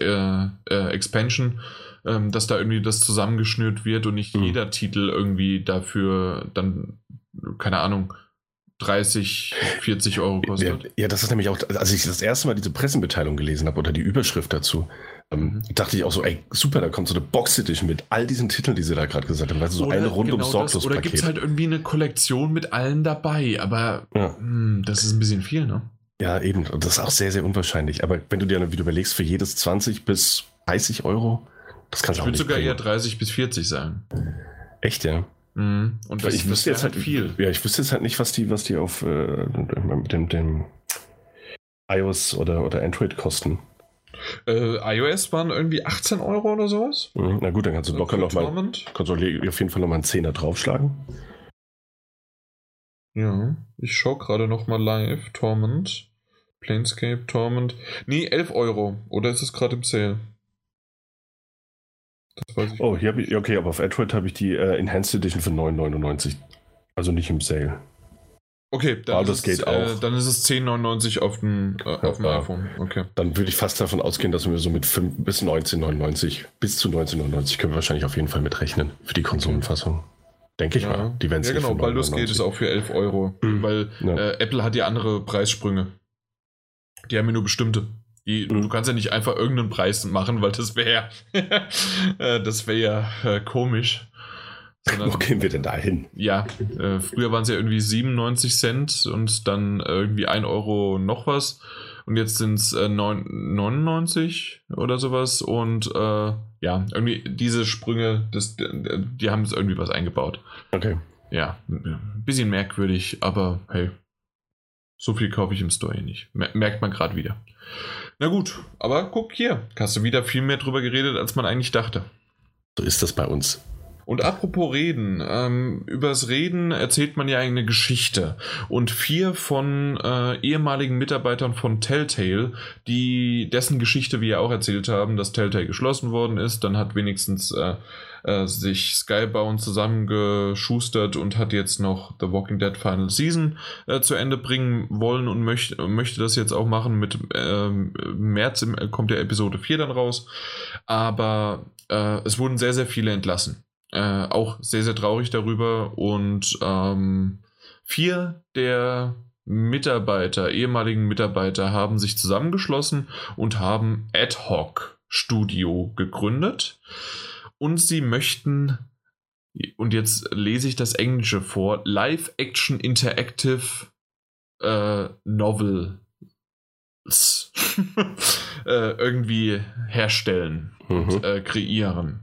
Expansion, dass da irgendwie das zusammengeschnürt wird und nicht jeder Titel irgendwie dafür dann, keine Ahnung, 30, 40 Euro kostet. Ja, das ist nämlich auch, als ich das erste Mal diese Pressemitteilung gelesen habe oder die Überschrift dazu, dachte ich auch so, ey, super, da kommt so eine Box-Edition mit all diesen Titeln, die sie da gerade gesagt haben. Also so eine rund ums Sorglos-Paket. Oder gibt es halt irgendwie eine Kollektion mit allen dabei, aber das ist ein bisschen viel, ne? Ja, eben. Und das ist auch sehr, sehr unwahrscheinlich. Aber wenn du dir dann wieder überlegst, für jedes 20 bis 30 Euro, das kannst du auch nicht. Ich würde sogar eher 30 bis 40 sagen. Echt, ja? Und das ist jetzt halt viel. Ja, ich wüsste jetzt halt nicht, was die auf mit dem iOS oder Android kosten. iOS waren irgendwie 18 Euro oder sowas. Na gut, dann kannst du locker nochmal auf jeden Fall nochmal einen Zehner draufschlagen. Ja, ich schaue gerade nochmal live. Torment, Planescape Torment. Nee, 11 Euro. Oder ist es gerade im Sale? Das weiß ich nicht. Hier habe ich, okay, aber auf Android habe ich die Enhanced Edition für 9,99. Also nicht im Sale. Okay, dann ist es 10,99 auf dem iPhone. Okay. Dann würde ich fast davon ausgehen, dass wir so mit 5 bis 19,99, bis zu 19,99 können wir wahrscheinlich auf jeden Fall mitrechnen für die Konsolenfassung. Denke ich mal. Die werden genau, Baldur's Gate ist auch für 11 Euro, weil Apple hat ja andere Preissprünge. Die haben ja nur bestimmte. Du kannst ja nicht einfach irgendeinen Preis machen, weil das wäre ja komisch. Sondern, wo gehen wir denn da hin? Ja, früher waren es ja irgendwie 97 Cent und dann irgendwie 1 Euro noch was. Und jetzt sind es 99 oder sowas. Und irgendwie diese Sprünge, die haben jetzt irgendwie was eingebaut. Okay. Ja, ein bisschen merkwürdig, aber hey. So viel kaufe ich im Store hier nicht. Merkt man gerade wieder. Na gut, aber guck hier. Hast du wieder viel mehr drüber geredet, als man eigentlich dachte. So ist das bei uns. Und apropos Reden, übers Reden erzählt man ja eine Geschichte. Und 4 von ehemaligen Mitarbeitern von Telltale, dessen Geschichte wir ja auch erzählt haben, dass Telltale geschlossen worden ist, dann hat wenigstens sich Skybound zusammengeschustert und hat jetzt noch The Walking Dead Final Season zu Ende bringen wollen und möchte das jetzt auch machen. Mit März kommt ja Episode 4 dann raus. Aber es wurden sehr, sehr viele entlassen. Auch sehr, sehr traurig darüber. Und 4 der ehemaligen Mitarbeiter haben sich zusammengeschlossen und haben Ad-Hoc-Studio gegründet. Und sie möchten, und jetzt lese ich das Englische vor, Live-Action Interactive Novels irgendwie herstellen und kreieren.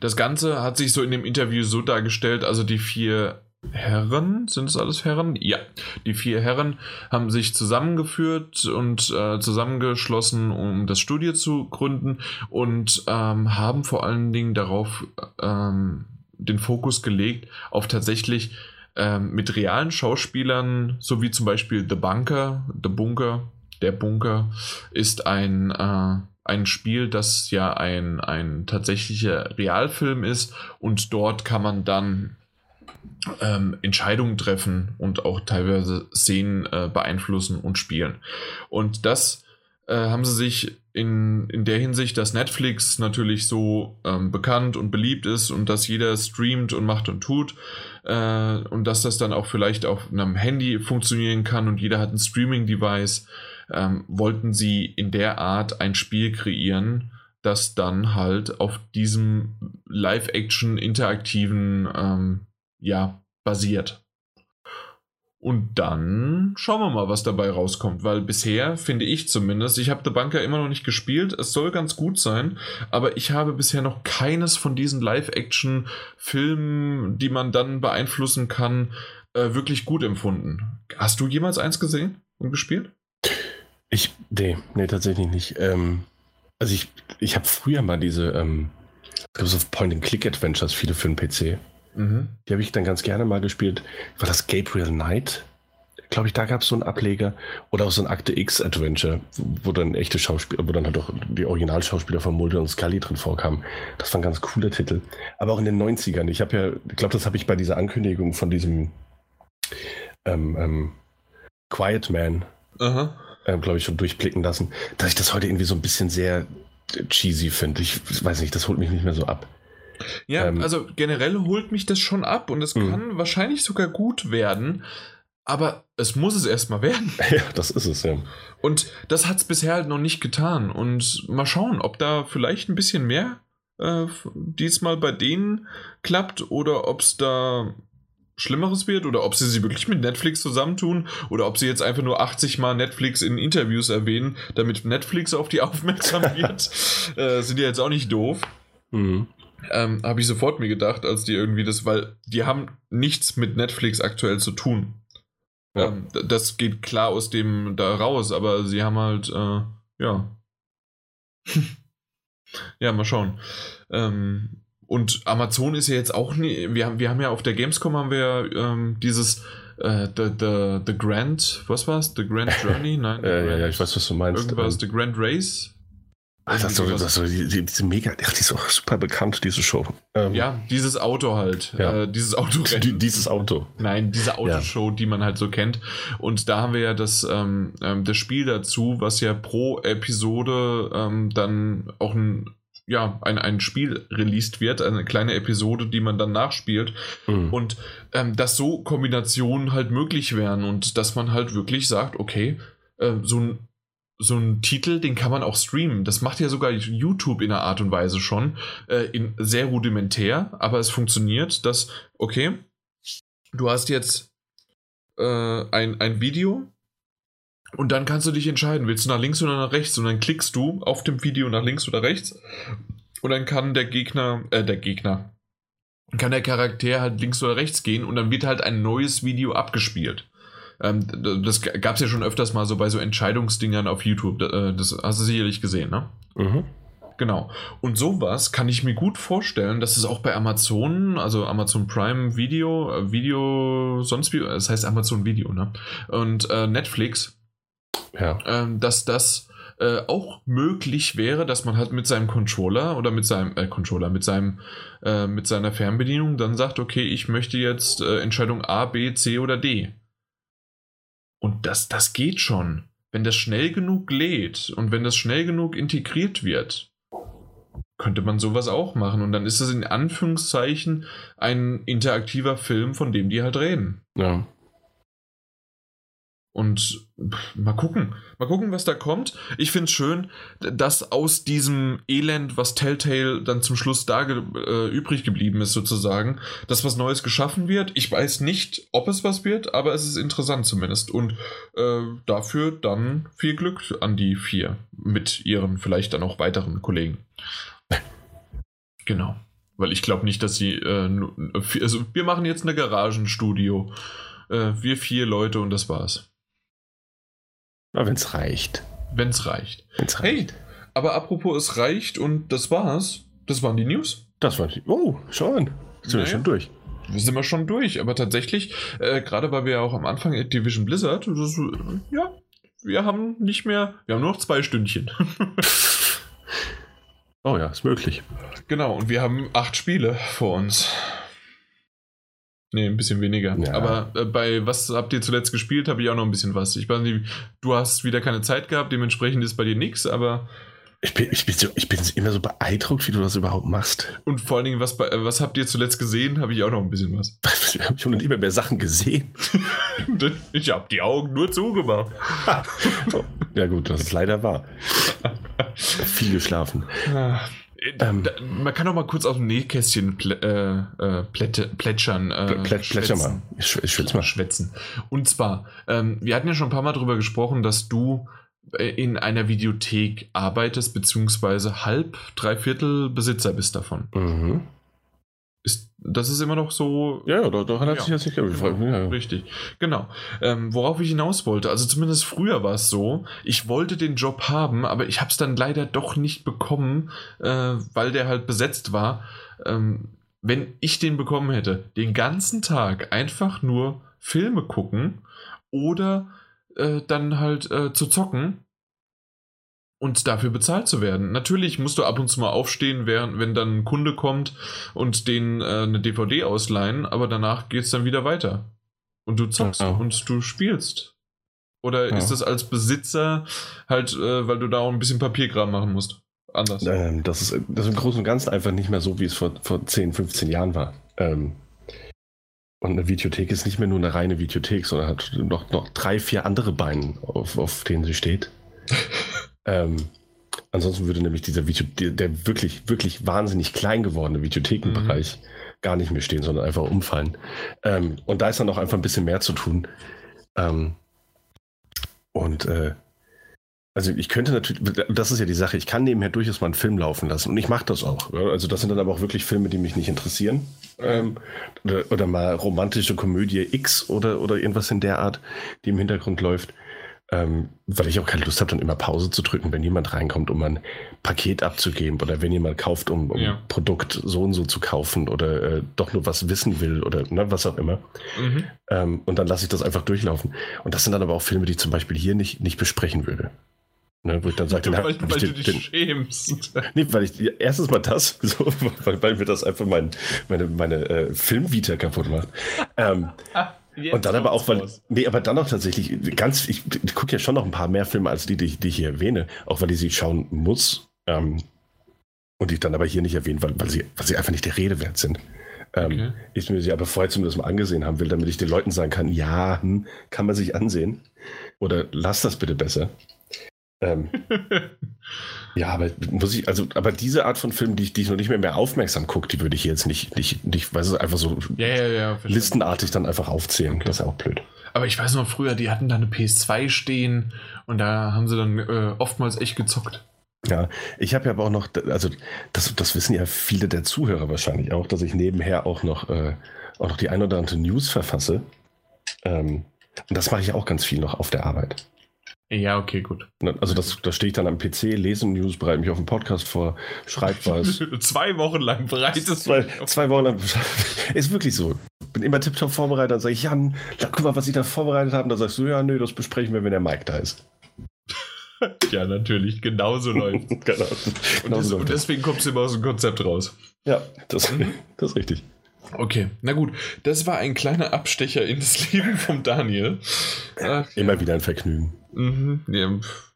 Das Ganze hat sich so in dem Interview so dargestellt, also die 4 Herren, sind es alles Herren? Ja, die 4 Herren haben sich zusammengeführt und zusammengeschlossen, um das Studio zu gründen und haben vor allen Dingen darauf den Fokus gelegt, auf tatsächlich mit realen Schauspielern, so wie zum Beispiel The Bunker. Der Bunker ist ein Spiel, das ja ein tatsächlicher Realfilm ist und dort kann man dann Entscheidungen treffen und auch teilweise Szenen beeinflussen und spielen. Und das haben sie sich in der Hinsicht, dass Netflix natürlich so bekannt und beliebt ist und dass jeder streamt und macht und tut und dass das dann auch vielleicht auf einem Handy funktionieren kann und jeder hat ein Streaming-Device, wollten sie in der Art ein Spiel kreieren, das dann halt auf diesem Live-Action-interaktiven basiert. Und dann schauen wir mal, was dabei rauskommt, weil bisher, finde ich zumindest, ich habe The Bunker immer noch nicht gespielt, es soll ganz gut sein, aber ich habe bisher noch keines von diesen Live-Action-Filmen, die man dann beeinflussen kann, wirklich gut empfunden. Hast du jemals eins gesehen und gespielt? Nee, tatsächlich nicht. Also ich habe früher mal diese, es gab so Point-and-Click-Adventures, viele für den PC. Die habe ich dann ganz gerne mal gespielt. War das Gabriel Knight? Glaube ich, da gab es so einen Ableger. Oder auch so ein Akte X-Adventure, wo dann halt auch die Originalschauspieler von Mulder und Scully drin vorkamen. Das war ein ganz cooler Titel. Aber auch in den 90ern. Ich glaube, das habe ich bei dieser Ankündigung von diesem Quiet Man, glaube ich, schon durchblicken lassen, dass ich das heute irgendwie so ein bisschen sehr cheesy finde. Ich weiß nicht, das holt mich nicht mehr so ab. Ja, also generell holt mich das schon ab und es kann wahrscheinlich sogar gut werden, aber es muss es erstmal werden. Ja, das ist es, ja. Und das hat es bisher halt noch nicht getan und mal schauen, ob da vielleicht ein bisschen mehr diesmal bei denen klappt oder ob es da Schlimmeres wird oder ob sie wirklich mit Netflix zusammentun oder ob sie jetzt einfach nur 80 Mal Netflix in Interviews erwähnen, damit Netflix auf die aufmerksam wird. Sind ja jetzt auch nicht doof. Habe ich sofort mir gedacht, als die irgendwie weil die haben nichts mit Netflix aktuell zu tun. Ja. Das geht klar aus dem da raus, aber sie haben halt, ja, mal schauen. Und Amazon ist ja jetzt auch nie, wir haben ja auf der Gamescom dieses The Grand, was war's? The Grand Journey? Nein. Ja, ich weiß, was du meinst. Irgendwas, The Grand Race? Die ist auch super bekannt, diese Show. Ja, dieses Auto halt. Ja. Dieses Auto. Nein, diese Autoshow, die man halt so kennt. Und da haben wir ja das Spiel dazu, was ja pro Episode dann auch ein Spiel released wird, eine kleine Episode, die man dann nachspielt. Und dass so Kombinationen halt möglich wären und dass man halt wirklich sagt, okay, so ein Titel, den kann man auch streamen. Das macht ja sogar YouTube in einer Art und Weise schon. Sehr rudimentär, aber es funktioniert, dass, okay, du hast jetzt ein Video und dann kannst du dich entscheiden, willst du nach links oder nach rechts? Und dann klickst du auf dem Video nach links oder rechts und dann kann der Charakter halt links oder rechts gehen und dann wird halt ein neues Video abgespielt. Das gab es ja schon öfters mal so bei so Entscheidungsdingern auf YouTube. Das hast du sicherlich gesehen, ne? Genau. Und sowas kann ich mir gut vorstellen, dass es auch bei Amazon, also Amazon Prime Video, sonst wie, das heißt Amazon Video, ne? Und Netflix, ja. Dass das auch möglich wäre, dass man halt mit seinem Controller oder mit seinem mit seiner Fernbedienung dann sagt, okay, ich möchte jetzt Entscheidung A, B, C oder D. Und das geht schon. Wenn das schnell genug lädt und wenn das schnell genug integriert wird, könnte man sowas auch machen. Und dann ist es in Anführungszeichen ein interaktiver Film, von dem die halt reden. Ja. Und mal gucken, was da kommt. Ich finde es schön, dass aus diesem Elend, was Telltale dann zum Schluss da übrig geblieben ist sozusagen, dass was Neues geschaffen wird. Ich weiß nicht, ob es was wird, aber es ist interessant zumindest. Und dafür dann viel Glück an die vier mit ihren vielleicht dann auch weiteren Kollegen. Genau, weil ich glaube nicht, dass sie... also wir machen jetzt eine Garagenstudio. Wir 4 Leute und das war's. Aber wenn's reicht. Hey, aber apropos, es reicht und das war's. Das waren die News. Oh, schon. Sind wir schon durch. Aber tatsächlich, gerade weil wir ja auch am Anfang Activision Blizzard, ja, wir haben nur noch 2 Stündchen. Oh ja, ist möglich. Genau, und wir haben 8 Spiele vor uns. Nee, ein bisschen weniger. Ja. Aber bei was habt ihr zuletzt gespielt, habe ich auch noch ein bisschen was. Ich weiß nicht, du hast wieder keine Zeit gehabt, dementsprechend ist bei dir nichts, aber... Ich bin immer so beeindruckt, wie du das überhaupt machst. Und vor allen Dingen, was habt ihr zuletzt gesehen, habe ich auch noch ein bisschen was. Ich habe schon immer mehr Sachen gesehen. Ich habe die Augen nur zugemacht. Ja gut, das ist leider wahr. Ich habe viel geschlafen. Man kann doch mal kurz aus dem Nähkästchen plätschern. Schwätzen. Und zwar, wir hatten ja schon ein paar Mal drüber gesprochen, dass du in einer Videothek arbeitest, beziehungsweise halb, 3/4 Besitzer bist davon. Mhm. Das ist immer noch so... Ja, doch hat sich das nicht gefragt. Richtig, genau. Worauf ich hinaus wollte, also zumindest früher war es so, ich wollte den Job haben, aber ich habe es dann leider doch nicht bekommen, weil der halt besetzt war. Wenn ich den bekommen hätte, den ganzen Tag einfach nur Filme gucken oder dann halt zu zocken, und dafür bezahlt zu werden. Natürlich musst du ab und zu mal aufstehen, wenn dann ein Kunde kommt und denen eine DVD ausleihen, aber danach geht es dann wieder weiter. Und du zockst und du spielst. Oder ist das als Besitzer halt, weil du da auch ein bisschen Papierkram machen musst, anders? Das ist im Großen und Ganzen einfach nicht mehr so, wie es vor 10, 15 Jahren war. Und eine Videothek ist nicht mehr nur eine reine Videothek, sondern hat noch 3, 4 andere Beine, auf denen sie steht. Ansonsten würde nämlich der wirklich, wirklich wahnsinnig klein gewordene Videothekenbereich gar nicht mehr stehen, sondern einfach umfallen. Und da ist dann auch einfach ein bisschen mehr zu tun. Also ich könnte natürlich, das ist ja die Sache, ich kann nebenher durchaus mal einen Film laufen lassen und ich mache das auch. Also das sind dann aber auch wirklich Filme, die mich nicht interessieren. Oder mal romantische Komödie X oder irgendwas in der Art, die im Hintergrund läuft. Weil ich auch keine Lust habe, dann immer Pause zu drücken, wenn jemand reinkommt, um ein Paket abzugeben oder wenn jemand kauft, um Produkt so und so zu kaufen oder doch nur was wissen will oder ne, was auch immer. Mhm. Und dann lasse ich das einfach durchlaufen. Und das sind dann aber auch Filme, die ich zum Beispiel hier nicht besprechen würde. Ne, wo ich dann sage, weil du dich schämst. Nee, weil ich erstens mal das, so, weil mir das einfach meine Filmvita kaputt macht. Jetzt und dann aber auch, aber dann auch tatsächlich ich gucke ja schon noch ein paar mehr Filme als die ich hier erwähne, auch weil ich sie schauen muss, und die ich dann aber hier nicht erwähne, weil sie einfach nicht der Rede wert sind. Okay. Ich mir sie aber vorher zumindest mal angesehen haben will, damit ich den Leuten sagen kann, ja, kann man sich ansehen oder lass das bitte besser. Ja, aber aber diese Art von Filmen, die ich noch nicht mehr aufmerksam gucke, die würde ich jetzt nicht, weil es einfach so listenartig dann einfach aufzählen. Okay. Das ist ja auch blöd. Aber ich weiß noch früher, die hatten da eine PS2 stehen und da haben sie dann oftmals echt gezockt. Ja, ich habe ja aber auch noch, also das wissen ja viele der Zuhörer wahrscheinlich auch, dass ich nebenher auch noch die ein oder andere News verfasse. Und das mache ich auch ganz viel noch auf der Arbeit. Ja, okay, gut. Also da stehe ich dann am PC, lese News, bereite mich auf den Podcast vor, schreibe was. 2 Wochen lang bereitest du. 2 Wochen lang. Ist wirklich so. Bin immer tiptop vorbereitet, dann sage ich, Jan, guck mal, was sie da vorbereitet haben. Dann sagst du, ja, nö, das besprechen wir, wenn der Mike da ist. Ja, natürlich, genauso läuft. Genau. Und deswegen kommst du immer aus dem Konzept raus. Ja, das ist richtig. Okay, na gut, das war ein kleiner Abstecher in das Leben vom Daniel. Immer wieder ein Vergnügen. Mhm, ja,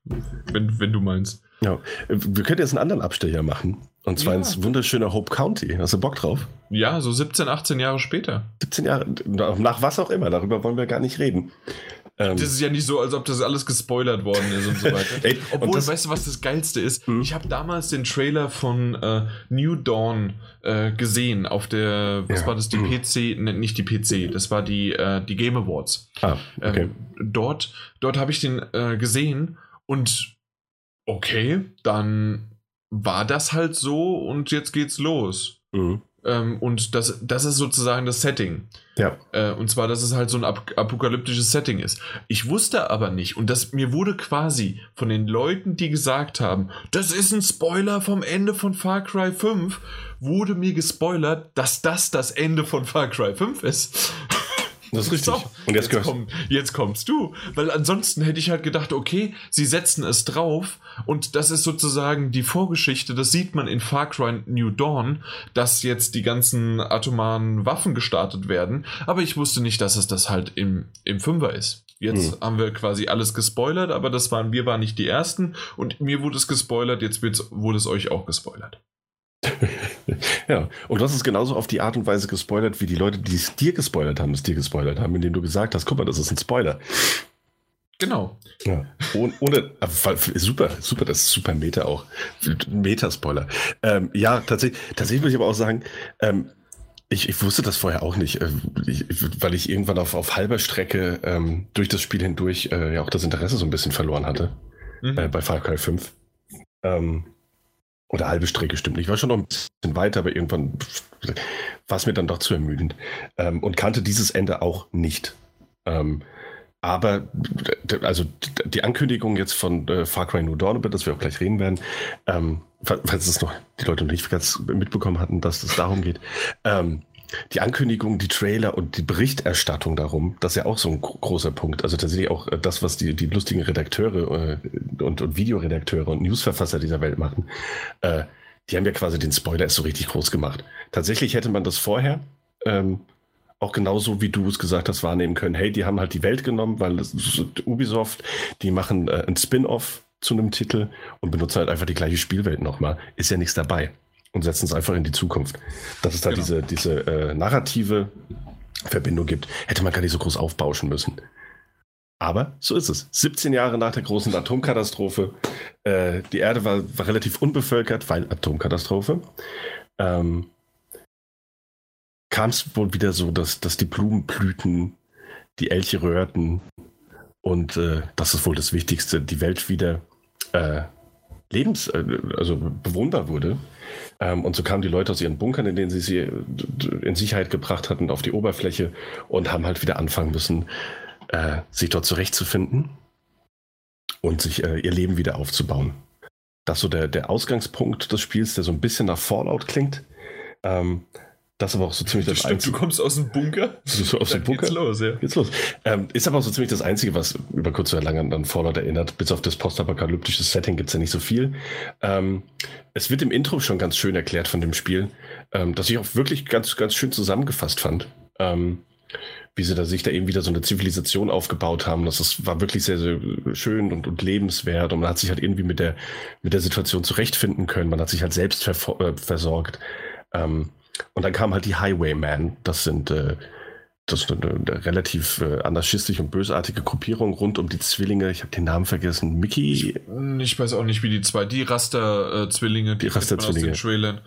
wenn du meinst. Ja, wir könnten jetzt einen anderen Abstecher machen. Und zwar ins wunderschöne Hope County. Hast du Bock drauf? Ja, so 17, 18 Jahre später. 17 Jahre, nach was auch immer, darüber wollen wir gar nicht reden. Das ist ja nicht so, als ob das alles gespoilert worden ist und so weiter. Ey, obwohl, weißt du, was das Geilste ist? Mhm. Ich habe damals den Trailer von New Dawn gesehen auf der, war das, die PC, nicht die PC, das war die Game Awards. Ah, okay. Dort habe ich den gesehen und okay, dann war das halt so und jetzt geht's los. Mhm. Und das ist sozusagen das Setting. Ja. Und zwar, dass es halt so ein apokalyptisches Setting ist. Ich wusste aber nicht, und das mir wurde quasi von den Leuten, die gesagt haben, das ist ein Spoiler vom Ende von Far Cry 5, wurde mir gespoilert, dass das Ende von Far Cry 5 ist. Das ist richtig. So, und jetzt kommst du. Weil ansonsten hätte ich halt gedacht, okay, sie setzen es drauf und das ist sozusagen die Vorgeschichte, das sieht man in Far Cry New Dawn, dass jetzt die ganzen atomaren Waffen gestartet werden, aber ich wusste nicht, dass es das halt im Fünfer ist. Jetzt haben wir quasi alles gespoilert, aber wir waren nicht die Ersten und mir wurde es gespoilert, jetzt wurde es euch auch gespoilert. Ja, und das ist genauso auf die Art und Weise gespoilert, wie die Leute, die es dir gespoilert haben, indem du gesagt hast, guck mal, das ist ein Spoiler. Genau. Ja. Super, das ist super Meta auch. Meta-Spoiler. Ja, tatsächlich würde ich aber auch sagen, ich wusste das vorher auch nicht, weil ich irgendwann auf halber Strecke durch das Spiel hindurch ja auch das Interesse so ein bisschen verloren hatte, bei Far Cry 5. Oder halbe Strecke, stimmt nicht. Ich war schon noch ein bisschen weiter, aber irgendwann war es mir dann doch zu ermüdend. Und kannte dieses Ende auch nicht. Aber also die Ankündigung jetzt von Far Cry New Dawn, über das wir auch gleich reden werden, falls es noch die Leute noch nicht ganz mitbekommen hatten, dass es darum geht, die Ankündigung, die Trailer und die Berichterstattung darum, das ist ja auch so ein großer Punkt. Also tatsächlich auch das, was die lustigen Redakteure und Videoredakteure und Newsverfasser dieser Welt machen, die haben ja quasi den Spoiler erst so richtig groß gemacht. Tatsächlich hätte man das vorher auch genauso, wie du es gesagt hast, wahrnehmen können. Hey, die haben halt die Welt genommen, weil das ist Ubisoft, die machen ein Spin-Off zu einem Titel und benutzen halt einfach die gleiche Spielwelt nochmal. Ist ja nichts dabei. Und setzen es einfach in die Zukunft. Dass es da diese narrative Verbindung gibt, hätte man gar nicht so groß aufbauschen müssen. Aber so ist es. 17 Jahre nach der großen Atomkatastrophe. Die Erde war relativ unbevölkert, weil Atomkatastrophe. Kam es wohl wieder so, dass die Blumen blühten, die Elche röhrten und das ist wohl das Wichtigste, die Welt wieder bewohnbar wurde. Und so kamen die Leute aus ihren Bunkern, in denen sie in Sicherheit gebracht hatten, auf die Oberfläche und haben halt wieder anfangen müssen, sich dort zurechtzufinden und sich ihr Leben wieder aufzubauen. Das ist so der Ausgangspunkt des Spiels, der so ein bisschen nach Fallout klingt. Das aber auch so ziemlich das Stimmt, Einzige. Du kommst aus dem Bunker? So aus dem Bunker? Geht's los, ja. Geht's los. Ist aber auch so ziemlich das Einzige, was über kurz oder lang an Fallout erinnert. Bis auf das postapokalyptische Setting gibt es ja nicht so viel. Es wird im Intro schon ganz schön erklärt von dem Spiel, dass ich auch wirklich ganz, ganz schön zusammengefasst fand. Wie sie da sich da eben wieder so eine Zivilisation aufgebaut haben. Das war wirklich sehr, sehr schön und lebenswert und man hat sich halt irgendwie mit der Situation zurechtfinden können. Man hat sich halt selbst versorgt. Und dann kamen halt die Highwaymen, das sind eine relativ anarchistische und bösartige Gruppierung rund um die Zwillinge, ich habe den Namen vergessen, Mickey? Ich weiß auch nicht, wie die Raster-Zwillinge, die Raster-Zwillinge aus den Trailern.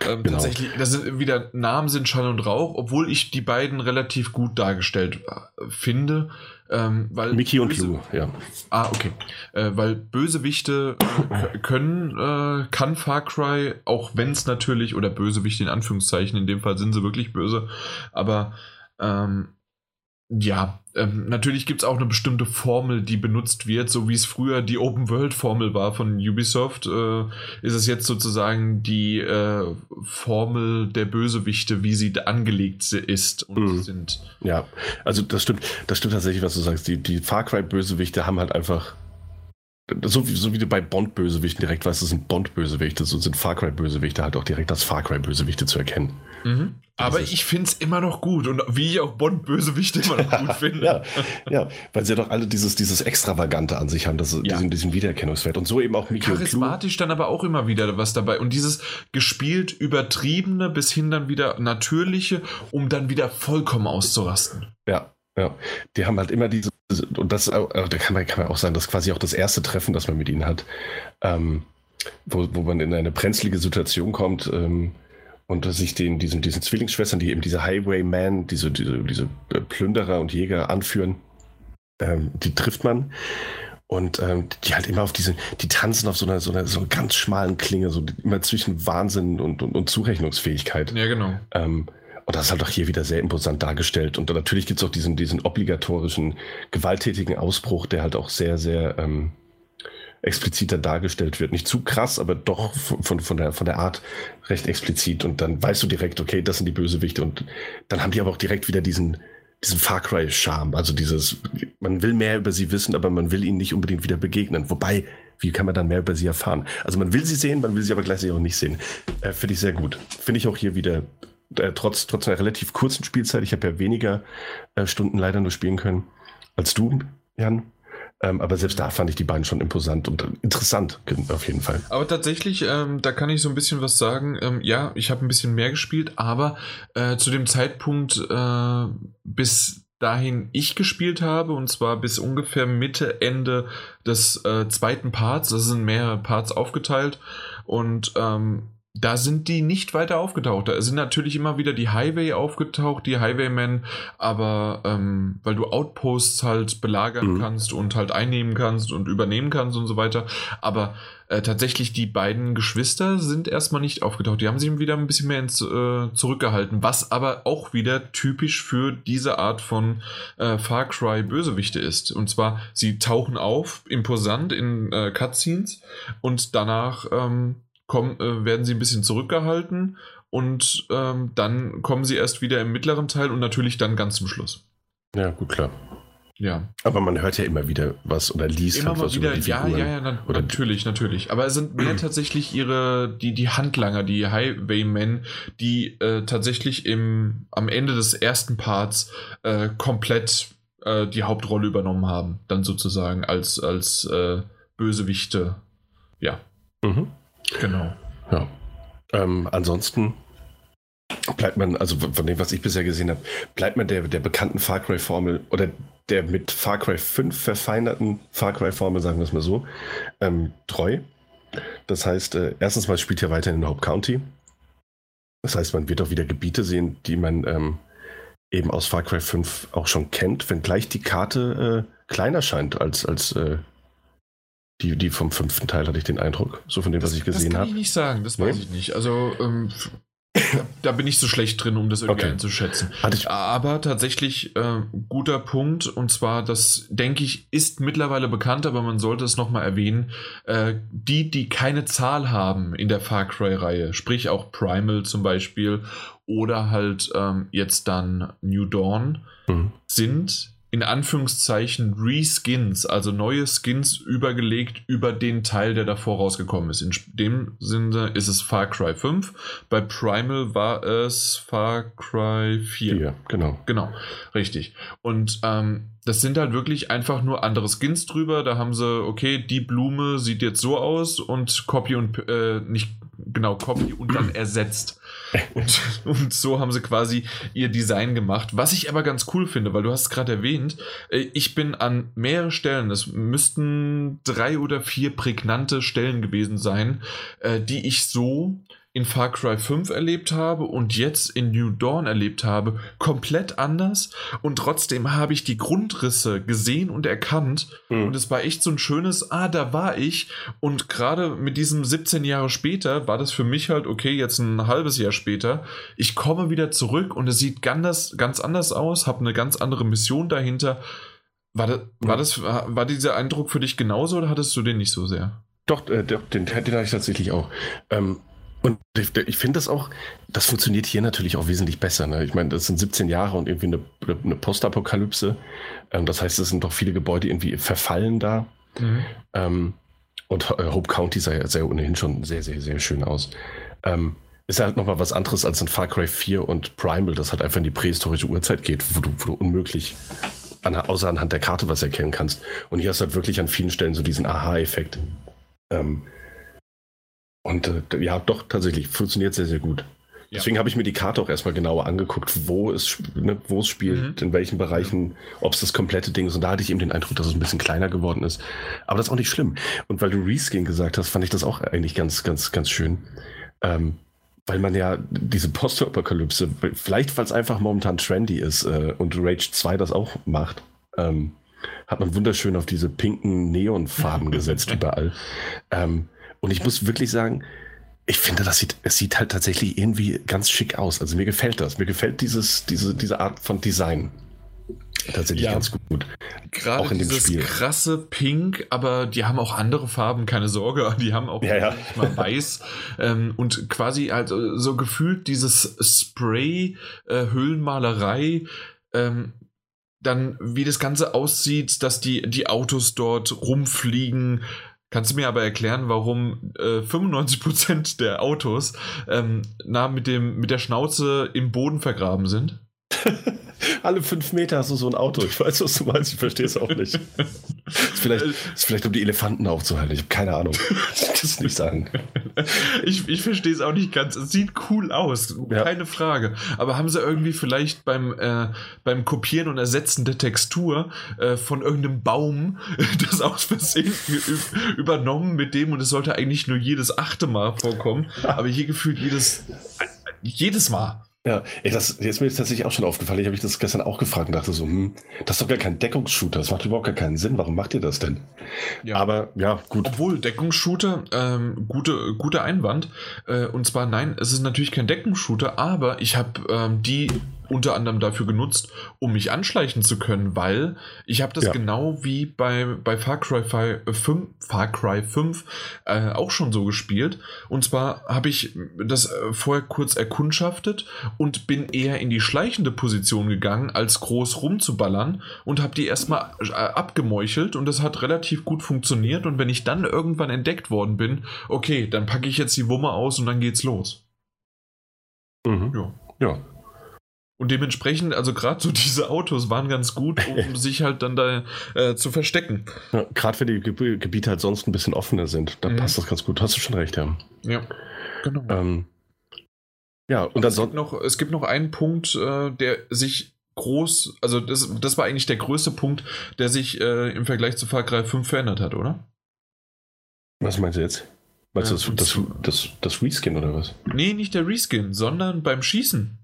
Genau. Tatsächlich, das sind wieder Namen sind Schall und Rauch, obwohl ich die beiden relativ gut dargestellt finde. Weil Mickey und Lou, ja. Ah, okay. Weil Bösewichte kann Far Cry, auch wenn es natürlich, oder Bösewichte in Anführungszeichen, in dem Fall sind sie wirklich böse, aber ja, natürlich gibt es auch eine bestimmte Formel, die benutzt wird, so wie es früher die Open-World-Formel war von Ubisoft, ist es jetzt sozusagen die Formel der Bösewichte, wie sie angelegt ist und sind. Ja, also das stimmt tatsächlich, was du sagst. Die Far Cry-Bösewichte haben halt einfach, so wie du bei Bond-Bösewichten direkt weißt, das sind Bond-Bösewichte, so sind Far Cry-Bösewichte halt auch direkt als Far Cry-Bösewichte zu erkennen. Mhm. Aber ich finde es immer noch gut und wie ich auch Bond-Bösewichte immer noch gut finde. ja, weil sie ja doch alle dieses Extravagante an sich haben, diesen Wiedererkennungswert und so eben auch Mikio charismatisch Blue. Dann aber auch immer wieder was dabei und dieses gespielt Übertriebene bis hin dann wieder Natürliche, um dann wieder vollkommen auszurasten. Ja, die haben halt immer diese, und das kann man auch sagen, das ist quasi auch das erste Treffen, das man mit ihnen hat, wo man in eine brenzlige Situation kommt, und sich diesen Zwillingsschwestern, die eben diese Highwaymen, diese Plünderer und Jäger anführen, die trifft man. Und die halt immer die tanzen auf so einer ganz schmalen Klinge, so immer zwischen Wahnsinn und Zurechnungsfähigkeit. Ja, genau. Und das ist halt auch hier wieder sehr imposant dargestellt. Und natürlich gibt es auch diesen obligatorischen, gewalttätigen Ausbruch, der halt auch sehr, sehr expliziter dargestellt wird. Nicht zu krass, aber doch von der Art recht explizit. Und dann weißt du direkt, okay, das sind die Bösewichte. Und dann haben die aber auch direkt wieder diesen Far Cry-Charme. Also man will mehr über sie wissen, aber man will ihnen nicht unbedingt wieder begegnen. Wobei, wie kann man dann mehr über sie erfahren? Also man will sie sehen, man will sie aber gleichzeitig auch nicht sehen. Finde ich sehr gut. Finde ich auch hier wieder, trotz einer relativ kurzen Spielzeit, ich habe ja weniger Stunden leider nur spielen können als du, Jan. Aber selbst da fand ich die beiden schon imposant und interessant, auf jeden Fall. Aber tatsächlich, da kann ich so ein bisschen was sagen. Ja, ich habe ein bisschen mehr gespielt, aber zu dem Zeitpunkt bis dahin ich gespielt habe, und zwar bis ungefähr Mitte, Ende des zweiten Parts, das sind mehrere Parts aufgeteilt, und da sind die nicht weiter aufgetaucht. Da sind natürlich immer wieder die Highway aufgetaucht, die Highwaymen, aber weil du Outposts halt belagern kannst und halt einnehmen kannst und übernehmen kannst und so weiter. Aber tatsächlich die beiden Geschwister sind erstmal nicht aufgetaucht. Die haben sich wieder ein bisschen mehr zurückgehalten, was aber auch wieder typisch für diese Art von Far Cry Bösewichte ist. Und zwar, sie tauchen auf, imposant in Cutscenes und danach werden sie ein bisschen zurückgehalten und dann kommen sie erst wieder im mittleren Teil und natürlich dann ganz zum Schluss. Ja, gut, klar. Ja. Aber man hört ja immer wieder was oder liest immer halt was wieder, über die Figuren. Natürlich. Aber es sind mehr tatsächlich die Handlanger, die Highwaymen, die tatsächlich am Ende des ersten Parts komplett die Hauptrolle übernommen haben. Dann sozusagen als Bösewichte. Ja. Mhm. Genau. Ja. Ansonsten bleibt man, also von dem, was ich bisher gesehen habe, bleibt man der bekannten Far Cry Formel oder der mit Far Cry 5 verfeinerten Far Cry Formel, sagen wir es mal so, treu. Das heißt, erstens mal spielt ihr weiter in Hope County. Das heißt, man wird auch wieder Gebiete sehen, die man eben aus Far Cry 5 auch schon kennt, wenngleich die Karte kleiner scheint als die vom fünften Teil, hatte ich den Eindruck, so von dem, was ich gesehen habe. Das kann ich nicht sagen, das weiß ich nicht. Also da bin ich so schlecht drin, um das irgendwie einzuschätzen. Aber tatsächlich guter Punkt, und zwar, das denke ich, ist mittlerweile bekannt, aber man sollte es nochmal erwähnen, die keine Zahl haben in der Far Cry-Reihe, sprich auch Primal zum Beispiel oder halt jetzt dann New Dawn, sind in Anführungszeichen Reskins, also neue Skins übergelegt über den Teil, der davor rausgekommen ist. In dem Sinne ist es Far Cry 5. Bei Primal war es Far Cry 4. Genau, richtig. Und das sind halt wirklich einfach nur andere Skins drüber. Da haben sie, okay, die Blume sieht jetzt so aus und Copy und dann ersetzt. Und so haben sie quasi ihr Design gemacht, was ich aber ganz cool finde, weil du hast es gerade erwähnt, ich bin an mehreren Stellen, es müssten 3 oder 4 prägnante Stellen gewesen sein, die ich so in Far Cry 5 erlebt habe und jetzt in New Dawn erlebt habe, komplett anders, und trotzdem habe ich die Grundrisse gesehen und erkannt, und es war echt so ein schönes, da war ich, und gerade mit diesem 17 Jahre später war das für mich halt, okay, jetzt ein halbes Jahr später, ich komme wieder zurück und es sieht ganz anders aus, habe eine ganz andere Mission dahinter. War dieser Eindruck für dich genauso oder hattest du den nicht so sehr? Doch, den hatte ich tatsächlich auch. Und ich finde das auch, das funktioniert hier natürlich auch wesentlich besser. Ne? Ich meine, das sind 17 Jahre und irgendwie eine Postapokalypse. Das heißt, es sind doch viele Gebäude irgendwie verfallen da. Mhm. Und Hope County sah ja ohnehin schon sehr, sehr, sehr schön aus. Ist halt nochmal was anderes als in Far Cry 4 und Primal, das halt einfach in die prähistorische Urzeit geht, wo du unmöglich außer anhand der Karte was erkennen kannst. Und hier hast du halt wirklich an vielen Stellen so diesen Aha-Effekt. Doch, tatsächlich, funktioniert sehr, sehr gut. Ja. Deswegen habe ich mir die Karte auch erstmal genauer angeguckt, wo es spielt, in welchen Bereichen, ob es das komplette Ding ist. Und da hatte ich eben den Eindruck, dass es ein bisschen kleiner geworden ist. Aber das ist auch nicht schlimm. Und weil du Reskin gesagt hast, fand ich das auch eigentlich ganz, ganz, ganz schön. Weil man ja diese Postapokalypse, vielleicht weil es einfach momentan trendy ist und Rage 2 das auch macht, hat man wunderschön auf diese pinken Neonfarben gesetzt überall. Und ich muss wirklich sagen, ich finde, es sieht halt tatsächlich irgendwie ganz schick aus. Also mir gefällt das. Mir gefällt diese Art von Design tatsächlich ganz gut. Gerade auch in dem Spiel. Krasse Pink, aber die haben auch andere Farben, keine Sorge. Die haben auch mal weiß. Und quasi halt so gefühlt dieses Spray, Höhlenmalerei, dann wie das Ganze aussieht, dass die Autos dort rumfliegen. Kannst du mir aber erklären, warum 95% der Autos mit der Schnauze im Boden vergraben sind? Alle 5 Meter hast du so ein Auto. Ich weiß, was du meinst. Ich verstehe es auch nicht. Ist vielleicht, um die Elefanten aufzuhalten. Ich habe keine Ahnung. Ich kann es nicht sagen. Ich verstehe es auch nicht ganz. Es sieht cool aus. Keine Frage. Aber haben sie irgendwie vielleicht beim Kopieren und Ersetzen der Textur von irgendeinem Baum das aus Versehen übernommen mit dem? Und es sollte eigentlich nur jedes 8. Mal vorkommen. Aber hier gefühlt jedes Mal. Ja, das ist mir jetzt tatsächlich auch schon aufgefallen. Ich habe mich das gestern auch gefragt und dachte so, das ist doch gar kein Deckungsshooter. Das macht überhaupt gar keinen Sinn. Warum macht ihr das denn? Ja. Aber ja, gut. Obwohl, Deckungsshooter, guter Einwand. Und zwar, nein, es ist natürlich kein Deckungsshooter, aber ich habe die unter anderem dafür genutzt, um mich anschleichen zu können, weil ich habe das genau wie bei Far Cry 5 auch schon so gespielt. Und zwar habe ich das vorher kurz erkundschaftet und bin eher in die schleichende Position gegangen, als groß rumzuballern, und habe die erstmal abgemeuchelt, und das hat relativ gut funktioniert, und wenn ich dann irgendwann entdeckt worden bin, okay, dann packe ich jetzt die Wumme aus und dann geht's los. Mhm. Ja. Und dementsprechend, also gerade so diese Autos waren ganz gut, um sich halt dann da zu verstecken. Ja, gerade wenn die Gebiete halt sonst ein bisschen offener sind, dann passt das ganz gut. Hast du schon recht, ja. Ja, genau. Und es gibt noch einen Punkt, der sich groß, also das war eigentlich der größte Punkt, der sich im Vergleich zu Far Cry 5 verändert hat, oder? Was meinst du jetzt? Meinst du das Reskin oder was? Nee, nicht der Reskin, sondern beim Schießen.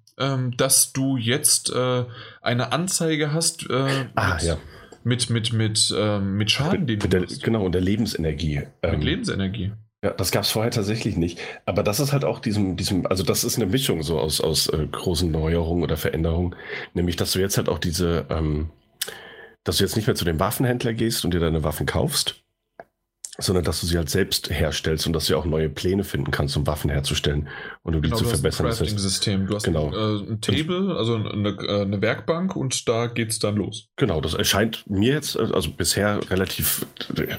Dass du jetzt eine Anzeige hast mit Schaden, den du hast. Genau, und der Lebensenergie. Mit Lebensenergie. Ja, das gab es vorher tatsächlich nicht. Aber das ist halt auch also das ist eine Mischung so aus großen Neuerungen oder Veränderungen. Nämlich, dass du jetzt halt auch dass du jetzt nicht mehr zu dem Waffenhändler gehst und dir deine Waffen kaufst, sondern dass du sie halt selbst herstellst und dass du auch neue Pläne finden kannst, um Waffen herzustellen und um die zu verbessern. Du hast ein Crafting-System, du hast ein Table, also eine Werkbank, und da geht's dann los. Genau, das erscheint mir jetzt also bisher relativ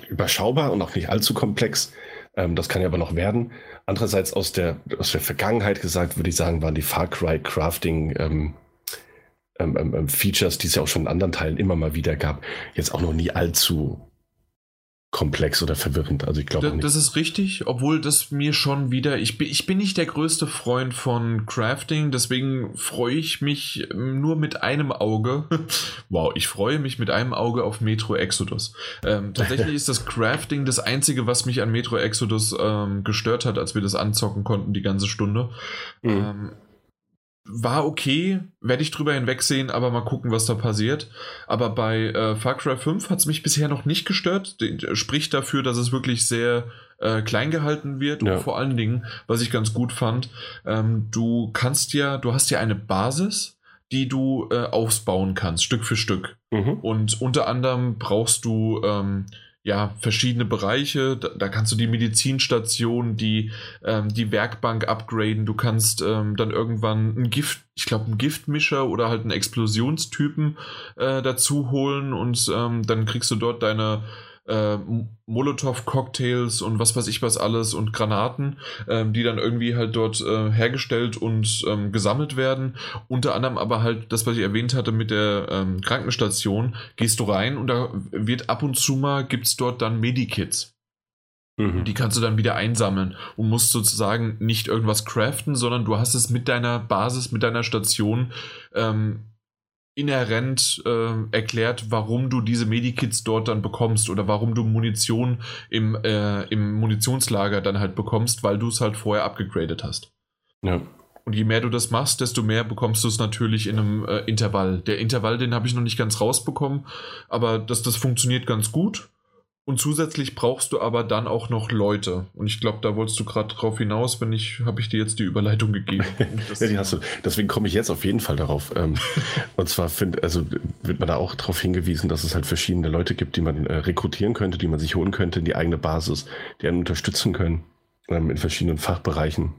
überschaubar und auch nicht allzu komplex. Das kann ja aber noch werden. Andererseits aus der Vergangenheit gesagt, würde ich sagen, waren die Far Cry Crafting Features, die es ja auch schon in anderen Teilen immer mal wieder gab, jetzt auch noch nie allzu komplex oder verwirrend. Also ich glaube nicht. Das ist richtig, obwohl das mir schon wieder... Ich bin nicht der größte Freund von Crafting, deswegen freue ich mich nur mit einem Auge. Wow, ich freue mich mit einem Auge auf Metro Exodus. Tatsächlich ist das Crafting das Einzige, was mich an Metro Exodus gestört hat, als wir das anzocken konnten die ganze Stunde. War okay, werde ich drüber hinwegsehen, aber mal gucken, was da passiert. Aber bei Far Cry 5 hat es mich bisher noch nicht gestört. Spricht dafür, dass es wirklich sehr klein gehalten wird. Ja. Und vor allen Dingen, was ich ganz gut fand, du hast ja eine Basis, die du ausbauen kannst, Stück für Stück. Mhm. Und unter anderem brauchst du... verschiedene Bereiche, da kannst du die Medizinstation, die Werkbank upgraden, du kannst dann irgendwann einen Giftmischer oder halt einen Explosionstypen dazu holen und dann kriegst du dort deine Molotow-Cocktails und was weiß ich was alles und Granaten, die dann irgendwie halt dort hergestellt und gesammelt werden. Unter anderem aber halt das, was ich erwähnt hatte mit der Krankenstation, gehst du rein und da wird ab und zu mal, gibt's dort dann Medikits. Die kannst du dann wieder einsammeln und musst sozusagen nicht irgendwas craften, sondern du hast es mit deiner Basis, mit deiner Station inhärent erklärt, warum du diese Medikits dort dann bekommst oder warum du Munition im Munitionslager dann halt bekommst, weil du es halt vorher abgegradet hast. Ja. Und je mehr du das machst, desto mehr bekommst du es natürlich in einem Intervall. Der Intervall, den habe ich noch nicht ganz rausbekommen, aber das funktioniert ganz gut. Und zusätzlich brauchst du aber dann auch noch Leute. Und ich glaube, da wolltest du gerade drauf hinaus, habe ich dir jetzt die Überleitung gegeben. Ja, die hast du. Deswegen komme ich jetzt auf jeden Fall darauf. Und zwar wird man da auch darauf hingewiesen, dass es halt verschiedene Leute gibt, die man rekrutieren könnte, die man sich holen könnte in die eigene Basis, die einen unterstützen können in verschiedenen Fachbereichen.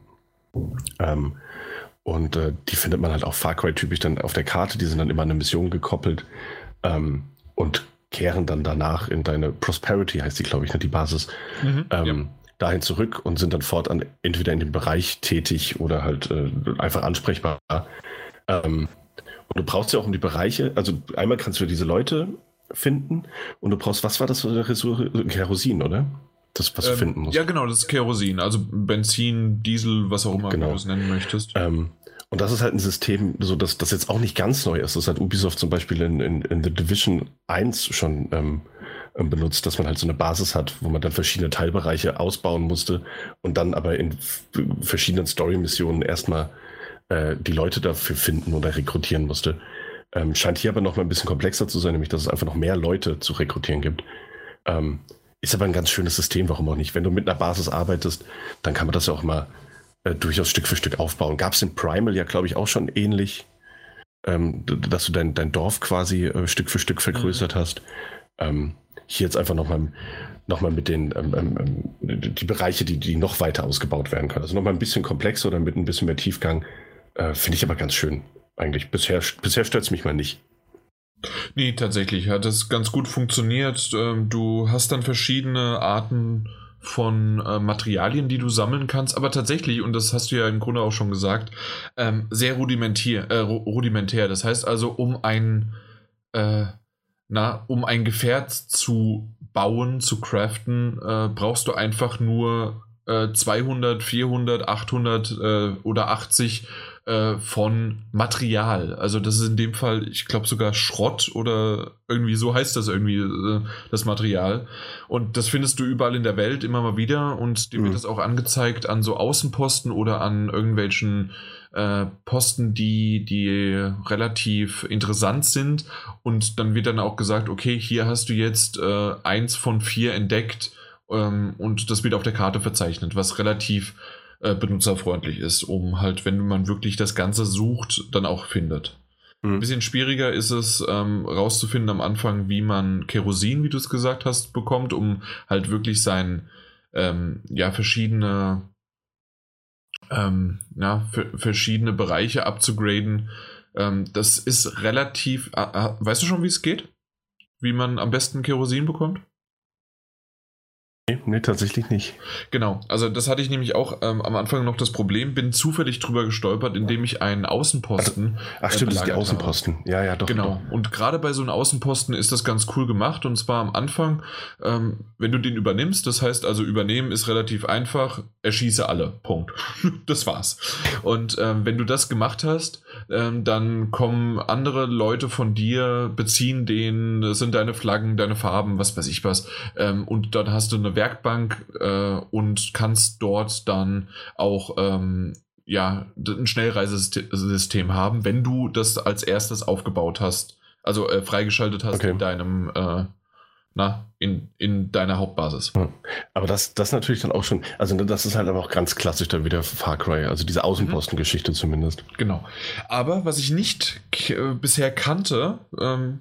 Und die findet man halt auch Far Cry typisch dann auf der Karte. Die sind dann immer an eine Mission gekoppelt und kehren dann danach in deine Prosperity, heißt die, glaube ich, die Basis, dahin zurück und sind dann fortan entweder in dem Bereich tätig oder halt einfach ansprechbar. Und du brauchst ja auch um die Bereiche, also einmal kannst du diese Leute finden und du brauchst, was war das für eine Ressource? Kerosin, oder? Das, was du finden musst. Ja, genau, das ist Kerosin, also Benzin, Diesel, was auch immer du es nennen möchtest. Und das ist halt ein System, so dass das jetzt auch nicht ganz neu ist. Das hat Ubisoft zum Beispiel in The Division 1 schon benutzt, dass man halt so eine Basis hat, wo man dann verschiedene Teilbereiche ausbauen musste und dann aber in verschiedenen Story-Missionen erstmal die Leute dafür finden oder rekrutieren musste. Scheint hier aber noch mal ein bisschen komplexer zu sein, nämlich dass es einfach noch mehr Leute zu rekrutieren gibt. Ist aber ein ganz schönes System, warum auch nicht. Wenn du mit einer Basis arbeitest, dann kann man das ja auch mal durchaus Stück für Stück aufbauen. Gab es in Primal ja, glaube ich, auch schon ähnlich, dass du dein Dorf quasi Stück für Stück vergrößert hast. Hier jetzt einfach noch mal mit den die Bereiche, die noch weiter ausgebaut werden können. Also noch mal ein bisschen komplexer oder mit ein bisschen mehr Tiefgang. Finde ich aber ganz schön eigentlich. Bisher stört es mich mal nicht. Nee, tatsächlich hat das ganz gut funktioniert. Du hast dann verschiedene Arten von Materialien, die du sammeln kannst, aber tatsächlich, und das hast du ja im Grunde auch schon gesagt, sehr rudimentär. Das heißt also, um ein Gefährt zu bauen, zu craften, brauchst du einfach nur 200, 400, 800 oder 80 von Material. Also das ist in dem Fall, ich glaube sogar Schrott oder irgendwie so heißt das irgendwie, das Material. Und das findest du überall in der Welt immer mal wieder und dir wird das auch angezeigt an so Außenposten oder an irgendwelchen Posten, die relativ interessant sind. Und dann wird dann auch gesagt, okay, hier hast du jetzt 1 von 4 entdeckt und das wird auf der Karte verzeichnet, was relativ benutzerfreundlich ist, um halt, wenn man wirklich das Ganze sucht, dann auch findet. Ein bisschen schwieriger ist es, rauszufinden am Anfang, wie man Kerosin, wie du es gesagt hast, bekommt, um halt wirklich verschiedene Bereiche abzugraden. Das ist relativ, weißt du schon, wie es geht? Wie man am besten Kerosin bekommt? Nee, tatsächlich nicht. Genau, also das hatte ich nämlich auch am Anfang noch das Problem, bin zufällig drüber gestolpert, indem ich einen Außenposten... Ach stimmt, das ist die Außenposten. Habe. Ja, doch. Genau, doch. Und gerade bei so einem Außenposten ist das ganz cool gemacht, und zwar am Anfang, wenn du den übernimmst, das heißt also übernehmen ist relativ einfach, erschieße alle, Punkt. Das war's. Und wenn du das gemacht hast, dann kommen andere Leute von dir, beziehen den, das sind deine Flaggen, deine Farben, was weiß ich was, und dann hast du eine Werkbank und kannst dort dann auch ein Schnellreisesystem haben, wenn du das als erstes aufgebaut hast, also freigeschaltet hast okay. in deinem in deiner Hauptbasis. Aber das natürlich dann auch schon, also das ist halt aber auch ganz klassisch dann wieder Far Cry, also diese Außenpostengeschichte zumindest. Genau. Aber was ich nicht bisher kannte,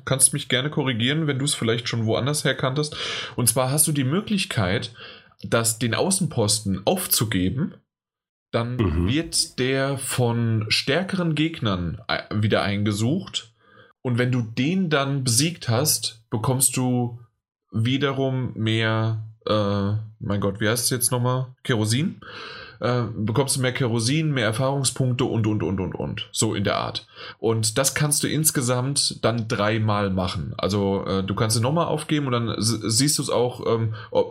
kannst mich gerne korrigieren, wenn du es vielleicht schon woanders her kanntest, und zwar hast du die Möglichkeit, den Außenposten aufzugeben, dann wird der von stärkeren Gegnern wieder eingesucht, und wenn du den dann besiegt hast, bekommst du wiederum mehr, mein Gott, wie heißt es jetzt nochmal? Kerosin. Bekommst du mehr Kerosin, mehr Erfahrungspunkte und. So in der Art. Und das kannst du insgesamt dann 3-mal machen. Also du kannst es nochmal aufgeben, und dann siehst du es auch,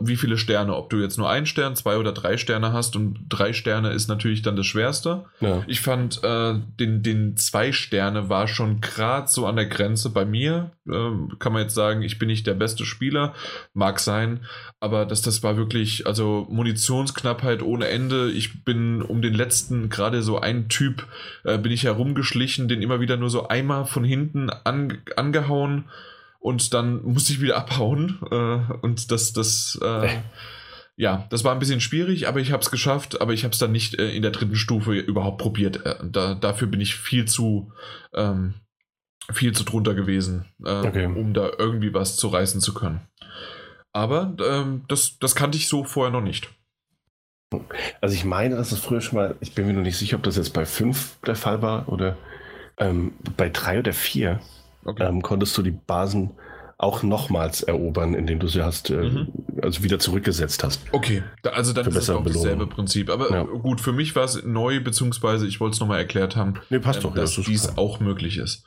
wie viele Sterne, ob du jetzt nur 1 Stern, 2 oder 3 Sterne hast, und 3 Sterne ist natürlich dann das Schwerste. Ja. Ich fand, den 2 Sterne war schon gerade so an der Grenze bei mir. Kann man jetzt sagen, ich bin nicht der beste Spieler, mag sein, aber das war wirklich, also Munitionsknappheit ohne Ende. Ich bin um den letzten, gerade so einen Typ, bin ich herumgeschlichen, den immer wieder nur so einmal von hinten angehauen, und dann musste ich wieder abhauen, und das war ein bisschen schwierig, aber ich habe es geschafft, aber ich habe es dann nicht in der 3. Stufe überhaupt probiert. Dafür bin ich viel zu drunter gewesen, um da irgendwie was zu reißen zu können. Aber das kannte ich so vorher noch nicht. Also ich meine, dass es früher schon mal, ich bin mir noch nicht sicher, ob das jetzt bei 5 der Fall war oder bei 3 oder 4, konntest du die Basen auch nochmals erobern, indem du sie hast, also wieder zurückgesetzt hast. Okay, also dann ist das auch dasselbe Prinzip. Aber gut, für mich war es neu, beziehungsweise ich wollte es nochmal erklärt haben, dass dies auch möglich ist.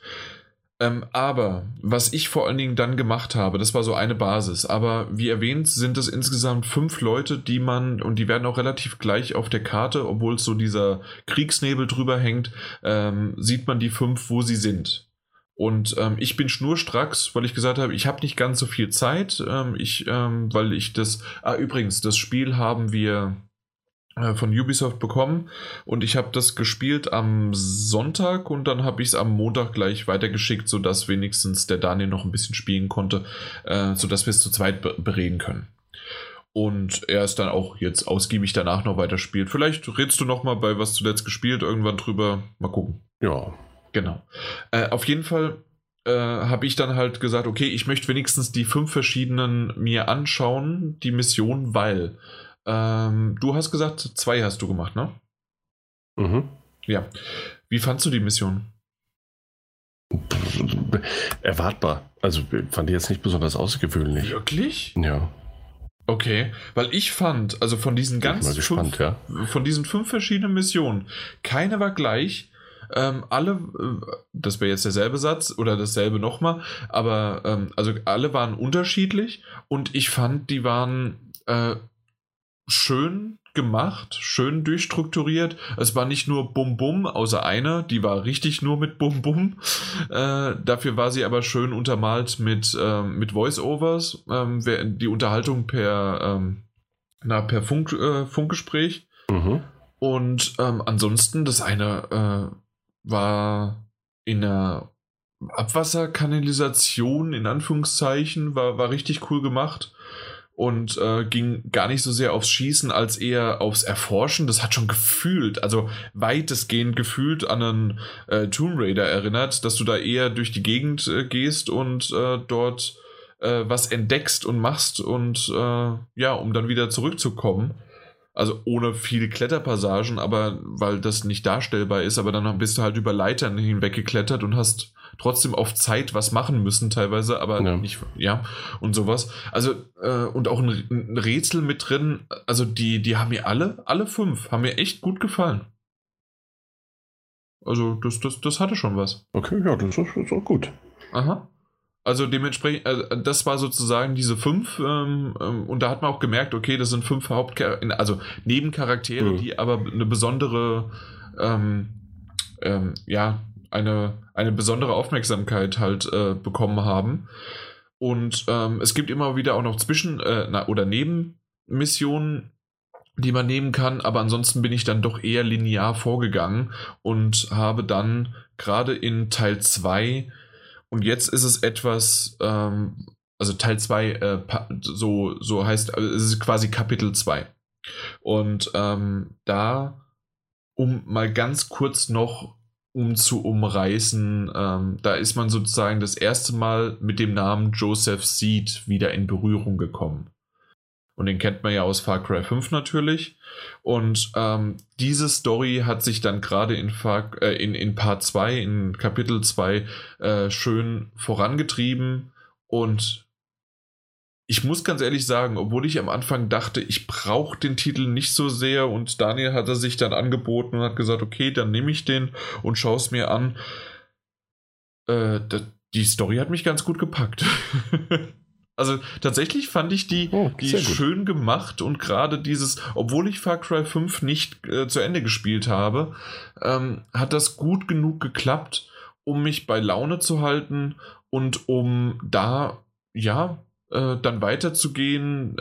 Aber was ich vor allen Dingen dann gemacht habe, das war so eine Basis, aber wie erwähnt, sind es insgesamt 5 Leute, und die werden auch relativ gleich auf der Karte, obwohl so dieser Kriegsnebel drüber hängt, sieht man die 5, wo sie sind. Und ich bin schnurstracks, weil ich gesagt habe, ich habe nicht ganz so viel Zeit, weil ich das... übrigens, das Spiel haben wir von Ubisoft bekommen, und ich habe das gespielt am Sonntag, und dann habe ich es am Montag gleich weitergeschickt, sodass wenigstens der Daniel noch ein bisschen spielen konnte, sodass wir es zu zweit bereden können. Und er ist dann auch jetzt ausgiebig danach noch weiterspielt. Vielleicht redest du nochmal bei Was zuletzt gespielt irgendwann drüber. Mal gucken. Ja. Genau. Auf jeden Fall habe ich dann halt gesagt, okay, ich möchte wenigstens die 5 verschiedenen mir anschauen, die Mission, weil du hast gesagt, 2 hast du gemacht, ne? Mhm. Ja. Wie fandst du die Mission? Erwartbar. Also fand ich jetzt nicht besonders außergewöhnlich. Wirklich? Ja. Okay, weil ich fand, also von diesen von diesen 5 verschiedenen Missionen, keine war gleich. Alle, das wäre jetzt derselbe Satz oder dasselbe nochmal, aber also alle waren unterschiedlich, und ich fand, die waren schön gemacht, schön durchstrukturiert. Es war nicht nur Bum-Bum, außer einer, die war richtig nur mit Bum-Bum. Dafür war sie aber schön untermalt mit Voice-Overs, die Unterhaltung per Funkgespräch. Mhm. Und ansonsten, das eine war in einer Abwasserkanalisation, in Anführungszeichen, war richtig cool gemacht, und ging gar nicht so sehr aufs Schießen als eher aufs Erforschen. Das hat schon gefühlt, also weitestgehend gefühlt an einen Tomb Raider erinnert, dass du da eher durch die Gegend gehst und dort was entdeckst und machst, und um dann wieder zurückzukommen. Also ohne viele Kletterpassagen, aber weil das nicht darstellbar ist, aber dann bist du halt über Leitern hinweggeklettert und hast trotzdem auf Zeit was machen müssen teilweise, aber ja, nicht, ja, und sowas. Also und auch ein Rätsel mit drin, also die haben mir alle fünf, haben mir echt gut gefallen. Also das hatte schon was. Okay, ja, das ist auch gut. Aha. Also dementsprechend, das war sozusagen diese 5 und da hat man auch gemerkt, okay, das sind 5 also Nebencharaktere, die aber eine besondere, eine besondere Aufmerksamkeit halt bekommen haben. Und es gibt immer wieder auch noch Nebenmissionen, die man nehmen kann, aber ansonsten bin ich dann doch eher linear vorgegangen und habe dann gerade in Teil 2. Und jetzt ist es etwas, also Teil 2, so heißt, also es ist quasi Kapitel 2. Und da, um mal ganz kurz noch zu umreißen, da ist man sozusagen das erste Mal mit dem Namen Joseph Seed wieder in Berührung gekommen. Und den kennt man ja aus Far Cry 5 natürlich. Und diese Story hat sich dann gerade in Part 2, in Kapitel 2, schön vorangetrieben. Und ich muss ganz ehrlich sagen, obwohl ich am Anfang dachte, ich brauche den Titel nicht so sehr. Und Daniel hat er sich dann angeboten und hat gesagt, okay, dann nehme ich den und schaue es mir an. Die Story hat mich ganz gut gepackt. Also tatsächlich fand ich die schön gemacht und gerade dieses, obwohl ich Far Cry 5 nicht zu Ende gespielt habe, hat das gut genug geklappt, um mich bei Laune zu halten und um da, ja, dann weiterzugehen.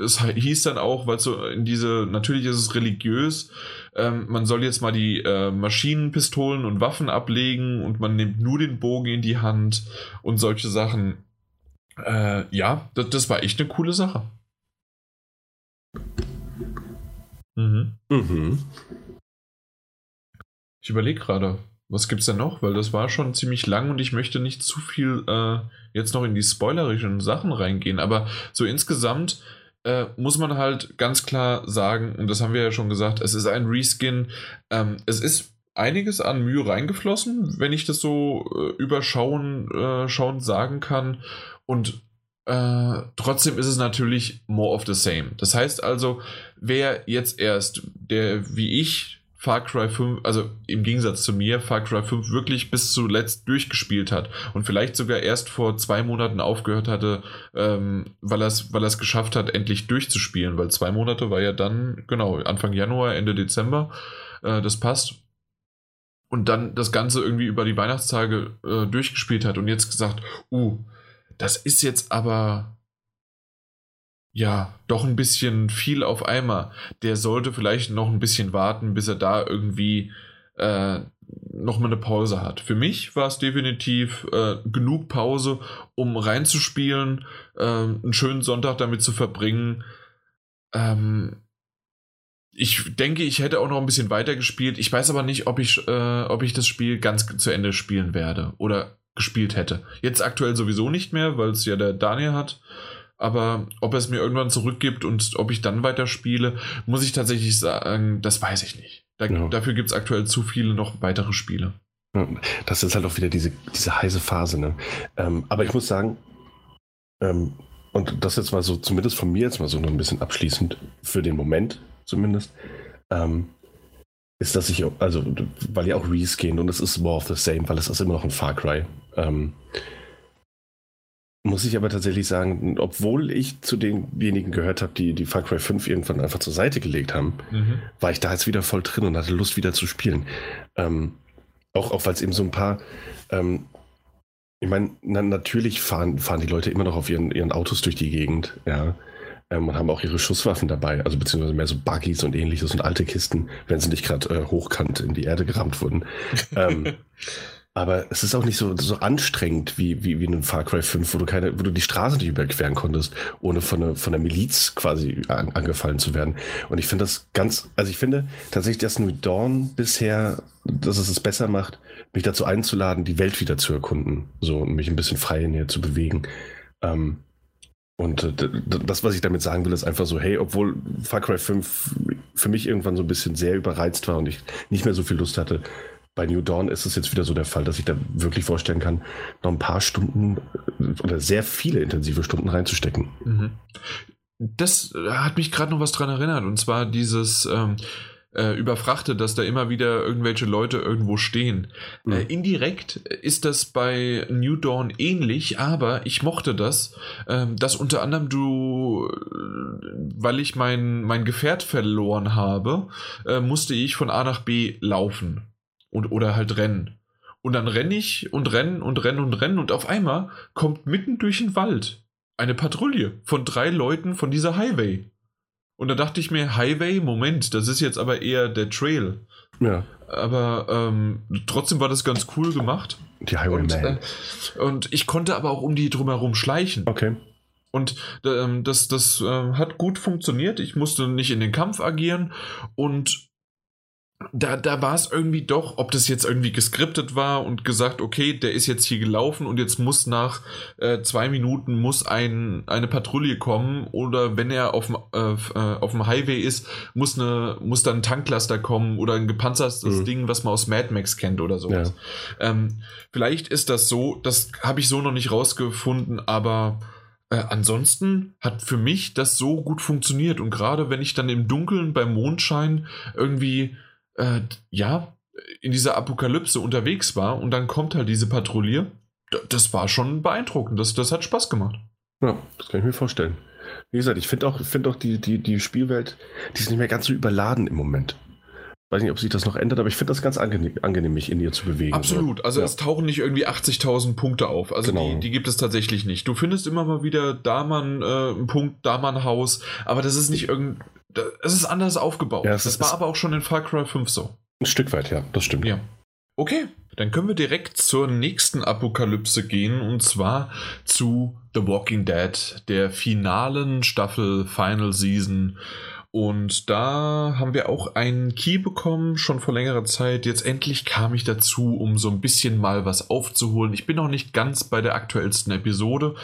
Es hieß dann auch, weil so in diese, natürlich ist es religiös, man soll jetzt mal die Maschinenpistolen und Waffen ablegen und man nimmt nur den Bogen in die Hand und solche Sachen. Ja, das war echt eine coole Sache. Ich überlege gerade, was gibt's denn noch? Weil das war schon ziemlich lang und ich möchte nicht zu viel jetzt noch in die spoilerischen Sachen reingehen. Aber so insgesamt muss man halt ganz klar sagen, und das haben wir ja schon gesagt, es ist ein Reskin. Es ist einiges an Mühe reingeflossen, wenn ich das so überschauend sagen kann. Und trotzdem ist es natürlich more of the same. Das heißt also, wer jetzt erst, der wie ich Far Cry 5, also im Gegensatz zu mir, Far Cry 5 wirklich bis zuletzt durchgespielt hat und vielleicht sogar erst vor 2 Monaten aufgehört hatte, weil er es geschafft hat, endlich durchzuspielen, weil 2 Monate war ja dann, genau, Anfang Januar, Ende Dezember, das passt. Und dann das Ganze irgendwie über die Weihnachtstage durchgespielt hat und jetzt gesagt, das ist jetzt aber ja doch ein bisschen viel auf einmal. Der sollte vielleicht noch ein bisschen warten, bis er da irgendwie nochmal eine Pause hat. Für mich war es definitiv genug Pause, um reinzuspielen, einen schönen Sonntag damit zu verbringen. Ich denke, ich hätte auch noch ein bisschen weiter gespielt. Ich weiß aber nicht, ob ich das Spiel ganz zu Ende spielen werde oder gespielt hätte. Jetzt aktuell sowieso nicht mehr, weil es ja der Daniel hat. Aber ob er es mir irgendwann zurückgibt und ob ich dann weiter spiele, muss ich tatsächlich sagen, das weiß ich nicht. Dafür gibt es aktuell zu viele noch weitere Spiele. Das ist halt auch wieder diese heiße Phase. Ne? Aber ich muss sagen, und das jetzt mal so, zumindest von mir jetzt mal so noch ein bisschen abschließend für den Moment zumindest, ist, dass ich, also, weil ja auch Reskin und es ist more of the same, weil es ist immer noch ein Far Cry. Muss ich aber tatsächlich sagen, obwohl ich zu denjenigen gehört habe, die Far Cry 5 irgendwann einfach zur Seite gelegt haben, war ich da jetzt wieder voll drin und hatte Lust wieder zu spielen. Auch weil es eben so ein paar, ich meine, natürlich fahren die Leute immer noch auf ihren Autos durch die Gegend, ja. Und haben auch ihre Schusswaffen dabei, also beziehungsweise mehr so Buggies und ähnliches und alte Kisten, wenn sie nicht gerade hochkant in die Erde gerammt wurden. Aber es ist auch nicht so anstrengend wie in einem Far Cry 5, wo du die Straße nicht überqueren konntest, ohne von der Miliz quasi angefallen zu werden. Und ich finde das also ich finde tatsächlich, dass New Dawn bisher, dass es besser macht, mich dazu einzuladen, die Welt wieder zu erkunden, so, und mich ein bisschen frei in ihr zu bewegen. Und das, was ich damit sagen will, ist einfach so, hey, obwohl Far Cry 5 für mich irgendwann so ein bisschen sehr überreizt war und ich nicht mehr so viel Lust hatte, bei New Dawn ist es jetzt wieder so der Fall, dass ich da wirklich vorstellen kann, noch ein paar Stunden oder sehr viele intensive Stunden reinzustecken. Mhm. Das hat mich gerade noch was dran erinnert, und zwar dieses überfrachtet, dass da immer wieder irgendwelche Leute irgendwo stehen. Mhm. Indirekt ist das bei New Dawn ähnlich, aber ich mochte das, dass unter anderem weil ich mein Gefährt verloren habe, musste ich von A nach B laufen oder halt rennen. Und dann renne ich und renne und renne und renne, und auf einmal kommt mitten durch den Wald eine Patrouille von 3 Leuten von dieser Highway. Und da dachte ich mir, Highway, Moment, das ist jetzt aber eher der Trail. Ja. Aber trotzdem war das ganz cool gemacht. Die Highwayman. Und ich konnte aber auch um die drumherum schleichen. Okay. Und das hat gut funktioniert. Ich musste nicht in den Kampf agieren. Und da war es irgendwie doch, ob das jetzt irgendwie geskriptet war und gesagt, okay, der ist jetzt hier gelaufen und jetzt muss nach 2 Minuten muss eine Patrouille kommen, oder wenn er auf dem Highway ist, muss dann ein Tanklaster kommen oder ein gepanzertes Ding, was man aus Mad Max kennt oder sowas. Ja. Vielleicht ist das so, das habe ich so noch nicht rausgefunden, aber ansonsten hat für mich das so gut funktioniert, und gerade wenn ich dann im Dunkeln beim Mondschein irgendwie in dieser Apokalypse unterwegs war und dann kommt halt diese Patrouille, das war schon beeindruckend, das hat Spaß gemacht. Ja, das kann ich mir vorstellen. Wie gesagt, ich finde auch die Spielwelt, die ist nicht mehr ganz so überladen im Moment. Ich weiß nicht, ob sich das noch ändert, aber ich finde das ganz angenehm, mich in ihr zu bewegen. Absolut, also es tauchen nicht irgendwie 80.000 Punkte auf, also genau. Die gibt es tatsächlich nicht. Du findest immer mal wieder da mal einen Punkt, da mal ein Haus, aber das ist nicht irgendein... Es ist anders aufgebaut. Ja, das war aber auch schon in Far Cry 5 so. Ein Stück weit, ja, das stimmt. Ja. Okay, dann können wir direkt zur nächsten Apokalypse gehen, und zwar zu The Walking Dead, der finalen Staffel, Final Season. Und da haben wir auch einen Key bekommen, schon vor längerer Zeit. Jetzt endlich kam ich dazu, um so ein bisschen mal was aufzuholen. Ich bin noch nicht ganz bei der aktuellsten Episode.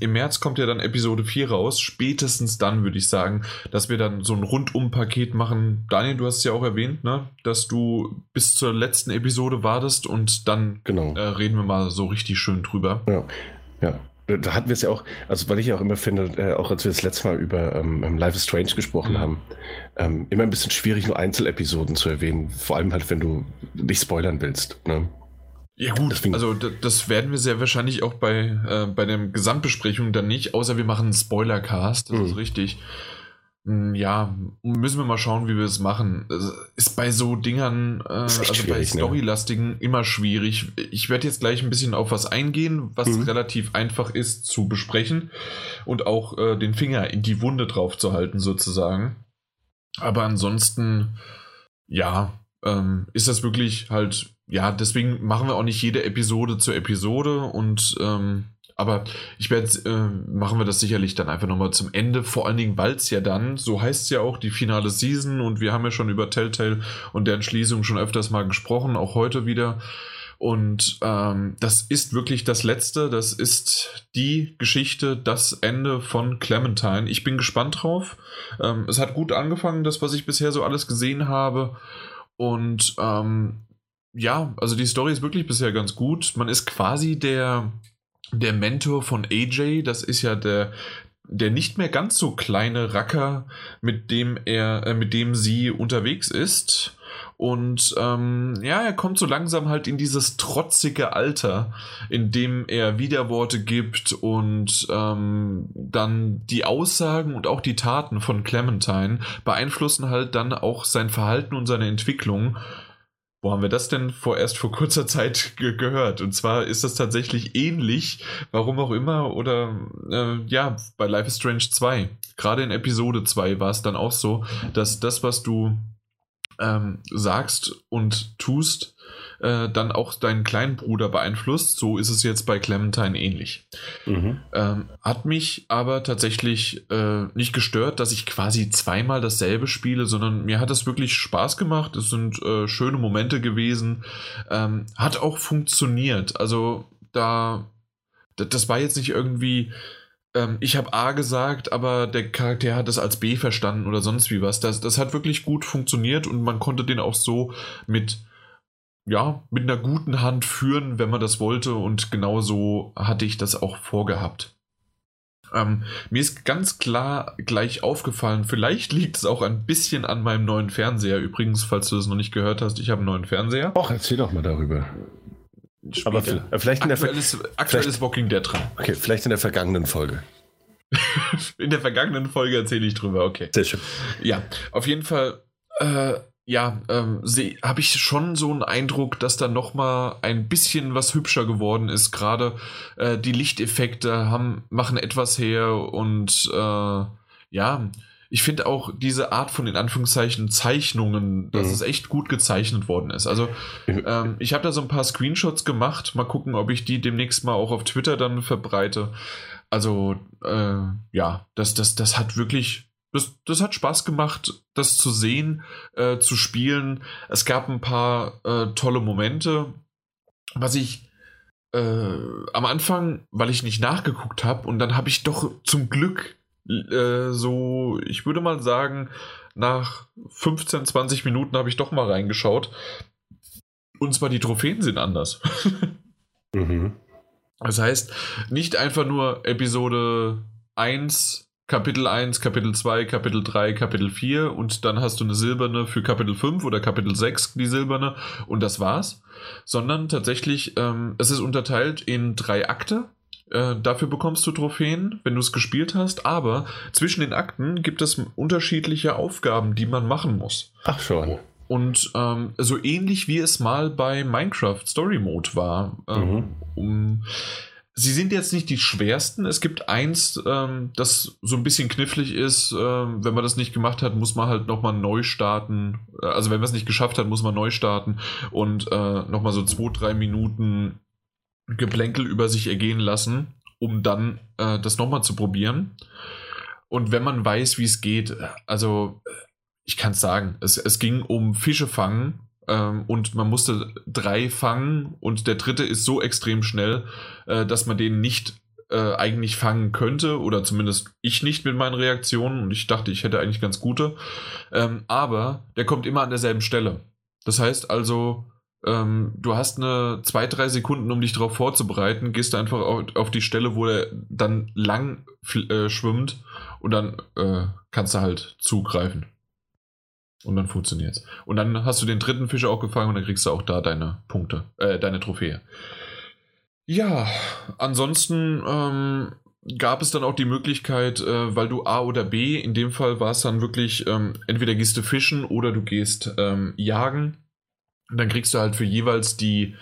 Im März kommt ja dann Episode 4 raus. Spätestens dann würde ich sagen, dass wir dann so ein Rundum-Paket machen. Daniel, du hast es ja auch erwähnt, ne? Dass du bis zur letzten Episode wartest, und dann reden wir mal so richtig schön drüber. Ja, ja. Da hatten wir es ja auch, also weil ich ja auch immer finde, auch als wir das letzte Mal über Life is Strange gesprochen haben, immer ein bisschen schwierig, nur Einzelepisoden zu erwähnen, vor allem halt, wenn du nicht spoilern willst. Ne? Ja gut, deswegen, also das werden wir sehr wahrscheinlich auch bei der Gesamtbesprechung dann nicht, außer wir machen einen Spoilercast, das ist richtig. Ja, müssen wir mal schauen, wie wir es machen. Das ist bei so Dingern, also bei Storylastigen, immer schwierig. Ich werde jetzt gleich ein bisschen auf was eingehen, was relativ einfach ist zu besprechen und auch den Finger in die Wunde drauf zu halten sozusagen. Aber ansonsten, ja, ist das wirklich halt, ja, deswegen machen wir auch nicht jede Episode zur Episode, und aber ich werde machen wir das sicherlich dann einfach nochmal zum Ende, vor allen Dingen, weil es ja dann, so heißt es ja auch, die finale Season, und wir haben ja schon über Telltale und deren Schließung schon öfters mal gesprochen, auch heute wieder, und das ist wirklich das Letzte, das ist die Geschichte, das Ende von Clementine. Ich bin gespannt drauf, es hat gut angefangen, das, was ich bisher so alles gesehen habe, und ja, also die Story ist wirklich bisher ganz gut, man ist quasi der Mentor von AJ, das ist ja der nicht mehr ganz so kleine Racker, mit dem sie unterwegs ist. Und ja, er kommt so langsam halt in dieses trotzige Alter, in dem er Widerworte gibt und dann die Aussagen und auch die Taten von Clementine beeinflussen halt dann auch sein Verhalten und seine Entwicklung. Wo haben wir das denn vor kurzer Zeit gehört? Und zwar ist das tatsächlich ähnlich, warum auch immer, oder ja, bei Life is Strange 2. Gerade in Episode 2 war es dann auch so, dass das, was du sagst und tust, dann auch deinen kleinen Bruder beeinflusst. So ist es jetzt bei Clementine ähnlich. Mhm. Hat mich aber tatsächlich nicht gestört, dass ich quasi zweimal dasselbe spiele, sondern mir hat das wirklich Spaß gemacht. Es sind schöne Momente gewesen. Hat auch funktioniert. Also das war jetzt nicht irgendwie ich habe A gesagt, aber der Charakter hat es als B verstanden oder sonst wie was. Das hat wirklich gut funktioniert und man konnte den auch so mit einer guten Hand führen, wenn man das wollte, und genau so hatte ich das auch vorgehabt. Mir ist ganz klar gleich aufgefallen, vielleicht liegt es auch ein bisschen an meinem neuen Fernseher. Übrigens, falls du das noch nicht gehört hast, ich habe einen neuen Fernseher. Och, erzähl doch mal darüber. Später. Aber vielleicht aktuell ist Walking Dead dran. Okay, vielleicht in der vergangenen Folge. In der vergangenen Folge erzähle ich drüber, okay. Sehr schön. Ja, auf jeden Fall habe ich schon so einen Eindruck, dass da nochmal ein bisschen was hübscher geworden ist. Gerade die Lichteffekte machen etwas her und ich finde auch diese Art von in Anführungszeichen Zeichnungen, dass es echt gut gezeichnet worden ist. Also ich habe da so ein paar Screenshots gemacht. Mal gucken, ob ich die demnächst mal auch auf Twitter dann verbreite. Also das hat wirklich... Das hat Spaß gemacht, das zu sehen, zu spielen. Es gab ein paar tolle Momente. Was ich am Anfang, weil ich nicht nachgeguckt habe, und dann habe ich doch zum Glück ich würde mal sagen, nach 15, 20 Minuten habe ich doch mal reingeschaut. Und zwar die Trophäen sind anders. Mhm. Das heißt, nicht einfach nur Episode 1... Kapitel 1, Kapitel 2, Kapitel 3, Kapitel 4 und dann hast du eine silberne für Kapitel 5 oder Kapitel 6, die silberne, und das war's. Sondern tatsächlich, es ist unterteilt in 3 Akte. Dafür bekommst du Trophäen, wenn du es gespielt hast, aber zwischen den Akten gibt es unterschiedliche Aufgaben, die man machen muss. Ach schon. Und so ähnlich wie es mal bei Minecraft Story Mode war, sie sind jetzt nicht die schwersten. Es gibt eins, das so ein bisschen knifflig ist. Wenn man das nicht gemacht hat, muss man halt nochmal neu starten. Also wenn man es nicht geschafft hat, muss man neu starten und nochmal so 2-3 Minuten Geplänkel über sich ergehen lassen, um dann das nochmal zu probieren. Und wenn man weiß, wie es geht, also ich kann es sagen, es ging um Fische fangen und man musste 3 fangen und der 3. ist so extrem schnell, dass man den nicht eigentlich fangen könnte, oder zumindest ich nicht mit meinen Reaktionen, und ich dachte, ich hätte eigentlich ganz gute, aber der kommt immer an derselben Stelle. Das heißt also, du hast 2-3 Sekunden, um dich darauf vorzubereiten, gehst einfach auf die Stelle, wo er dann lang schwimmt, und dann kannst du halt zugreifen. Und dann funktioniert's. Und dann hast du den 3. Fisch auch gefangen und dann kriegst du auch da deine Punkte, deine Trophäe. Ja, ansonsten gab es dann auch die Möglichkeit, weil du A oder B, in dem Fall war es dann wirklich, entweder gehst du fischen oder du gehst jagen. Und dann kriegst du halt für jeweils die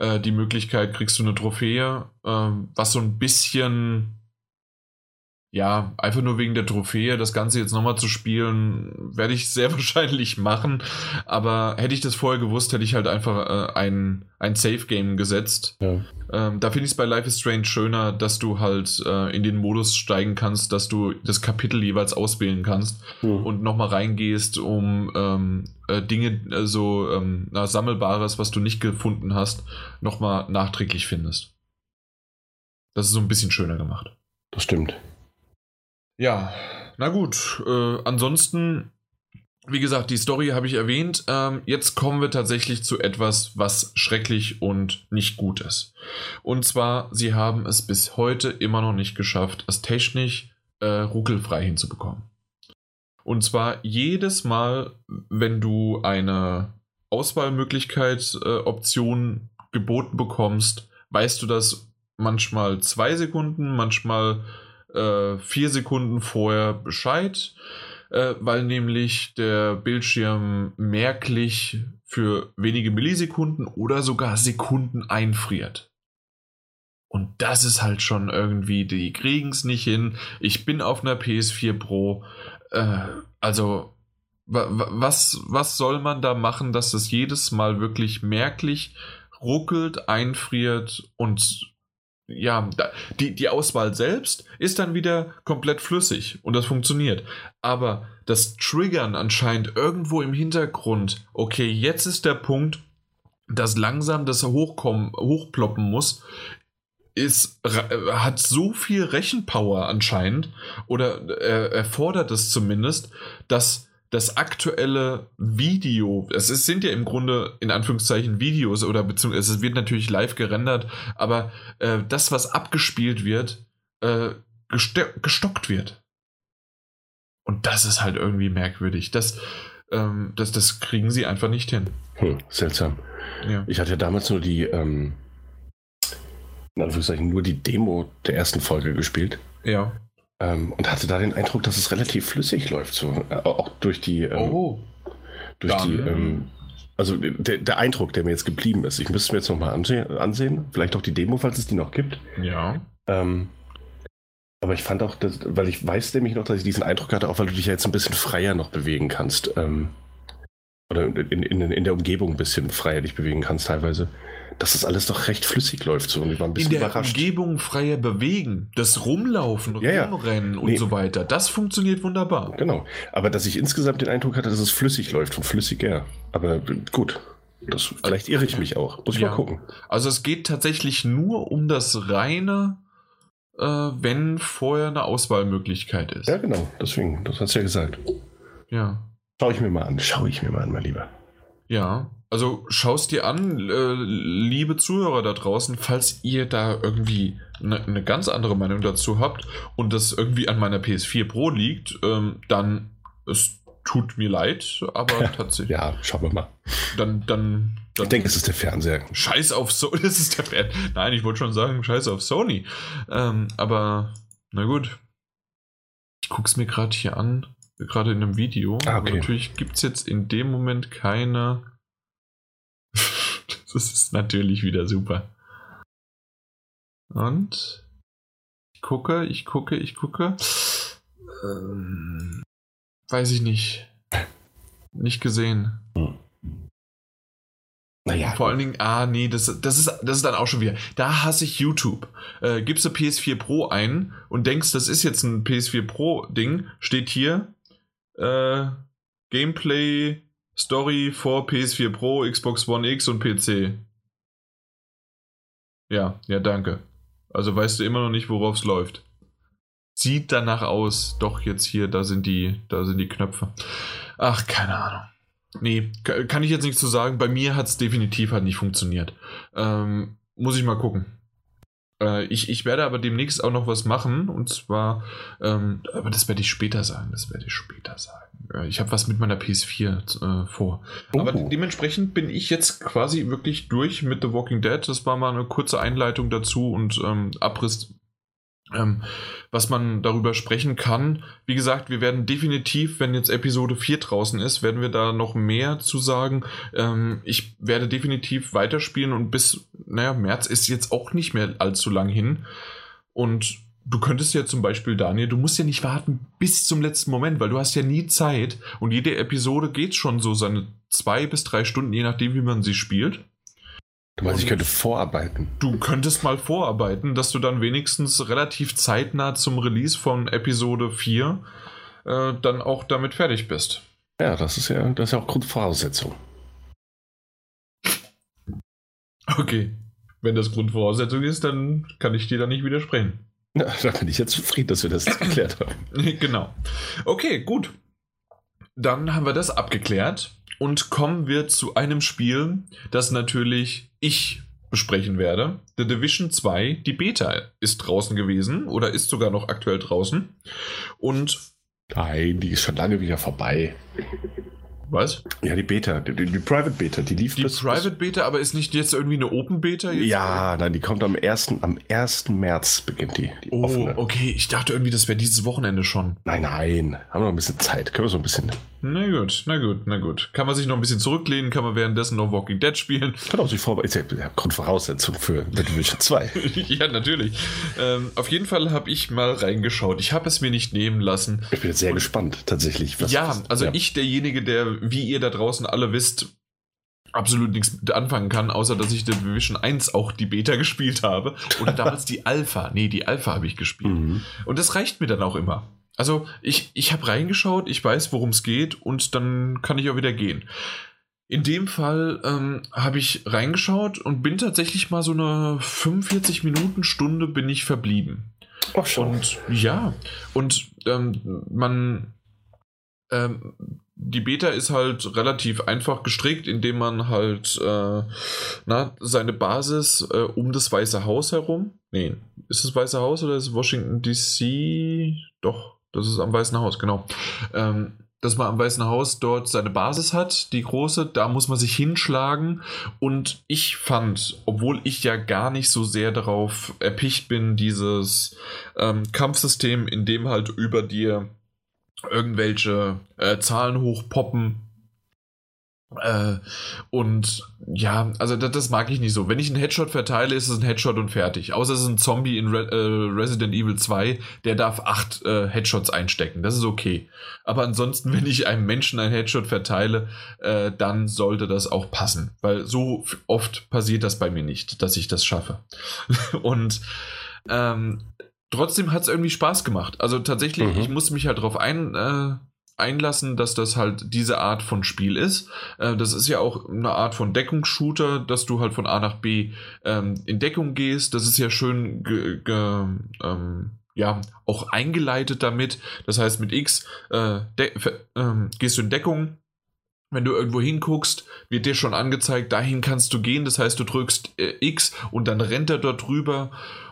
Möglichkeit, kriegst du eine Trophäe, was so ein bisschen... Ja, einfach nur wegen der Trophäe, das Ganze jetzt nochmal zu spielen, werde ich sehr wahrscheinlich machen. Aber hätte ich das vorher gewusst, hätte ich halt einfach ein Safe-Game gesetzt. Ja. Da finde ich es bei Life is Strange schöner, dass du halt in den Modus steigen kannst, dass du das Kapitel jeweils auswählen kannst und nochmal reingehst, um Dinge, Sammelbares, was du nicht gefunden hast, nochmal nachträglich findest. Das ist so ein bisschen schöner gemacht. Das stimmt. Ja, na gut. Ansonsten, wie gesagt, die Story habe ich erwähnt. Jetzt kommen wir tatsächlich zu etwas, was schrecklich und nicht gut ist. Und zwar, sie haben es bis heute immer noch nicht geschafft, es technisch ruckelfrei hinzubekommen. Und zwar jedes Mal, wenn du eine Auswahlmöglichkeit, Option geboten bekommst, weißt du das manchmal 2 Sekunden, manchmal 4 Sekunden vorher Bescheid, weil nämlich der Bildschirm merklich für wenige Millisekunden oder sogar Sekunden einfriert. Und das ist halt schon irgendwie, die kriegen es nicht hin. Ich bin auf einer PS4 Pro. Also was soll man da machen, dass das jedes Mal wirklich merklich ruckelt, einfriert und... Ja, die Auswahl selbst ist dann wieder komplett flüssig und das funktioniert. Aber das Triggern anscheinend irgendwo im Hintergrund, okay, jetzt ist der Punkt, dass langsam das Hochploppen muss, hat so viel Rechenpower anscheinend, oder erfordert es zumindest, dass das aktuelle Video, sind ja im Grunde in Anführungszeichen Videos, oder beziehungsweise es wird natürlich live gerendert, aber das, was abgespielt wird, gestockt wird. Und das ist halt irgendwie merkwürdig. Das kriegen sie einfach nicht hin. Seltsam. Ja. Ich hatte ja damals nur die in Anführungszeichen nur die Demo der ersten Folge gespielt. Ja. Und hatte da den Eindruck, dass es relativ flüssig läuft. So. Auch durch die... also der Eindruck, der mir jetzt geblieben ist. Ich müsste mir jetzt nochmal ansehen. Vielleicht auch die Demo, falls es die noch gibt. Ja. Aber ich fand auch, weil ich weiß nämlich noch, dass ich diesen Eindruck hatte, auch weil du dich ja jetzt ein bisschen freier noch bewegen kannst. Oder in der Umgebung ein bisschen freier dich bewegen kannst teilweise. Dass das alles doch recht flüssig läuft. So. Und ich war ein bisschen überrascht. In der Umgebung freier bewegen, das Rumlaufen, Rumrennen und so weiter, das funktioniert wunderbar. Genau, aber dass ich insgesamt den Eindruck hatte, dass es flüssig läuft und flüssiger. Aber gut, vielleicht irre ich mich auch. Muss ich mal gucken. Also es geht tatsächlich nur um das reine, wenn vorher eine Auswahlmöglichkeit ist. Ja genau, deswegen, das hast du ja gesagt. Ja. Schau ich mir mal an, mein Lieber. Ja. Also schaust dir an, liebe Zuhörer da draußen, falls ihr da irgendwie eine ganz andere Meinung dazu habt und das irgendwie an meiner PS4 Pro liegt, dann es tut mir leid, aber tatsächlich. Ja, schauen wir mal. Dann ich denke, es ist der Fernseher. Scheiß auf Sony. Nein, ich wollte schon sagen, scheiß auf Sony. Aber na gut. Ich guck's mir gerade hier an, gerade in einem Video. Ah, okay. Natürlich gibt's jetzt in dem Moment keine. Das ist natürlich wieder super. Und ich gucke. Weiß ich nicht. Nicht gesehen. Naja. Vor allen Dingen, das ist dann auch schon wieder. Da hasse ich YouTube. Gibst du PS4 Pro ein und denkst, das ist jetzt ein PS4 Pro Ding, steht hier Gameplay Story for PS4 Pro, Xbox One X und PC. Ja, danke. Also weißt du immer noch nicht, worauf es läuft. Sieht danach aus. Doch, jetzt hier, da sind die Knöpfe. Ach, keine Ahnung. Nee, kann ich jetzt nichts zu sagen. Bei mir hat es definitiv halt nicht funktioniert. Muss ich mal gucken. Ich werde aber demnächst auch noch was machen. Und zwar, aber das werde ich später sagen. Ich habe was mit meiner PS4 vor. Oh. Aber dementsprechend bin ich jetzt quasi wirklich durch mit The Walking Dead. Das war mal eine kurze Einleitung dazu und Abriss, was man darüber sprechen kann. Wie gesagt, wir werden definitiv, wenn jetzt Episode 4 draußen ist, werden wir da noch mehr zu sagen. Ich werde definitiv weiterspielen und bis, März ist jetzt auch nicht mehr allzu lang hin. Und du könntest ja zum Beispiel, Daniel, du musst ja nicht warten bis zum letzten Moment, weil du hast ja nie Zeit und jede Episode geht schon so seine 2 bis 3 Stunden, je nachdem, wie man sie spielt. Du meinst, ich könnte vorarbeiten? Du könntest mal vorarbeiten, dass du dann wenigstens relativ zeitnah zum Release von Episode 4 dann auch damit fertig bist. Ja, das ist ja auch Grundvoraussetzung. Okay, wenn das Grundvoraussetzung ist, dann kann ich dir da nicht widersprechen. Ja, da bin ich jetzt zufrieden, dass wir das geklärt haben. Genau. Okay, gut. Dann haben wir das abgeklärt und kommen wir zu einem Spiel, das natürlich ich besprechen werde. The Division 2, die Beta ist draußen gewesen oder ist sogar noch aktuell draußen. Und nein, die ist schon lange wieder vorbei. Was? Ja, die Beta, die Private Beta, die lief bis... Die Private Beta, aber ist nicht jetzt irgendwie eine Open Beta? Jetzt? Ja, nein, die kommt am 1. März beginnt die offene. Okay, ich dachte irgendwie, das wäre dieses Wochenende schon. Nein, haben wir noch ein bisschen Zeit, können wir so ein bisschen... Na gut. Kann man sich noch ein bisschen zurücklehnen, kann man währenddessen noch Walking Dead spielen. Kann auch sich vorbereiten, ist ja Grundvoraussetzung für The Division 2. Ja, natürlich. Auf jeden Fall habe ich mal reingeschaut. Ich habe es mir nicht nehmen lassen. Ich bin jetzt sehr gespannt, tatsächlich. Ich, derjenige, der, wie ihr da draußen alle wisst, absolut nichts mit anfangen kann, außer dass ich The Division 1 auch die Beta gespielt habe. Oder damals die Alpha. Nee, die Alpha habe ich gespielt. Mhm. Und das reicht mir dann auch immer. Also ich habe reingeschaut, ich weiß, worum es geht und dann kann ich auch wieder gehen. In dem Fall habe ich reingeschaut und bin tatsächlich mal so eine 45 Minuten, Stunde bin ich verblieben. Ach schon. Und ja, und die Beta ist halt relativ einfach gestrickt, indem man halt seine Basis um das Weiße Haus herum. Nee, ist das Weiße Haus oder ist Washington DC? Doch, das ist am Weißen Haus, genau. Dass man am Weißen Haus dort seine Basis hat, die große, da muss man sich hinschlagen. Und ich fand, obwohl ich ja gar nicht so sehr darauf erpicht bin, dieses Kampfsystem, in dem halt über dir irgendwelche Zahlen hochpoppen. Und ja, also das mag ich nicht so. Wenn ich einen Headshot verteile, ist es ein Headshot und fertig. Außer es ist ein Zombie in Resident Evil 2, der darf 8 Headshots einstecken. Das ist okay. Aber ansonsten, wenn ich einem Menschen einen Headshot verteile, dann sollte das auch passen. Weil so oft passiert das bei mir nicht, dass ich das schaffe. Und trotzdem hat es irgendwie Spaß gemacht. Also tatsächlich, ich musste mich halt darauf einlassen, dass das halt diese Art von Spiel ist. Das ist ja auch eine Art von Deckungsshooter, dass du halt von A nach B in Deckung gehst. Das ist ja schön auch eingeleitet damit. Das heißt, mit X gehst du in Deckung. Wenn du irgendwo hinguckst, wird dir schon angezeigt, dahin kannst du gehen. Das heißt, du drückst X und dann rennt er dort drüber.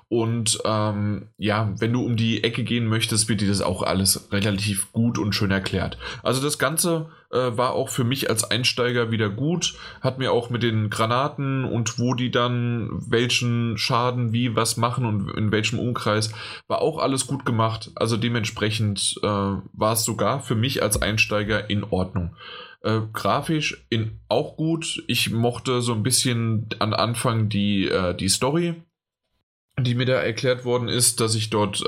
Und wenn du um die Ecke gehen möchtest, wird dir das auch alles relativ gut und schön erklärt. Also das Ganze war auch für mich als Einsteiger wieder gut. Hat mir auch mit den Granaten und wo die dann welchen Schaden wie was machen und in welchem Umkreis, war auch alles gut gemacht. Also dementsprechend war es sogar für mich als Einsteiger in Ordnung. Grafisch auch gut. Ich mochte so ein bisschen am Anfang die Story, die mir da erklärt worden ist, dass ich dort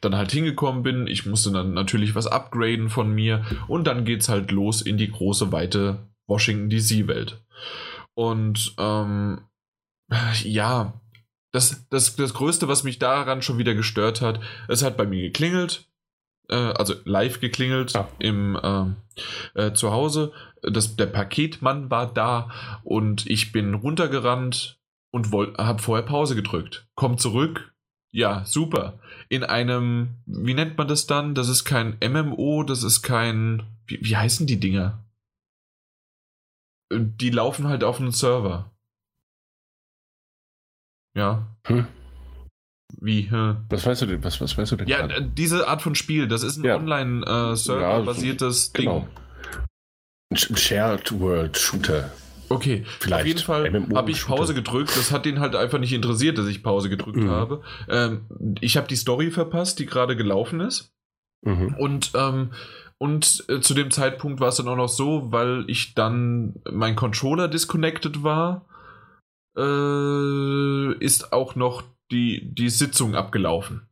dann halt hingekommen bin. Ich musste dann natürlich was upgraden von mir und dann geht's halt los in die große, weite Washington DC-Welt. Und das Größte, was mich daran schon wieder gestört hat, es hat bei mir geklingelt, also live geklingelt im Zuhause. Der Paketmann war da und ich bin runtergerannt und habe vorher Pause gedrückt. Komm zurück. Ja, super. In einem, wie nennt man das dann? Das ist kein MMO, das ist kein... Wie heißen die Dinger? Die laufen halt auf einem Server. Ja. Was weißt du denn? Ja, diese Art von Spiel, das ist ein Online-Server-basiertes Ding. Ein Shared-World-Shooter. Okay, vielleicht. Auf jeden Fall habe ich Pause gedrückt. Das hat den halt einfach nicht interessiert, dass ich Pause gedrückt habe. Ich habe die Story verpasst, die gerade gelaufen ist. Und zu dem Zeitpunkt war es dann auch noch so, weil ich dann mein Controller disconnected war, ist auch noch die Sitzung abgelaufen.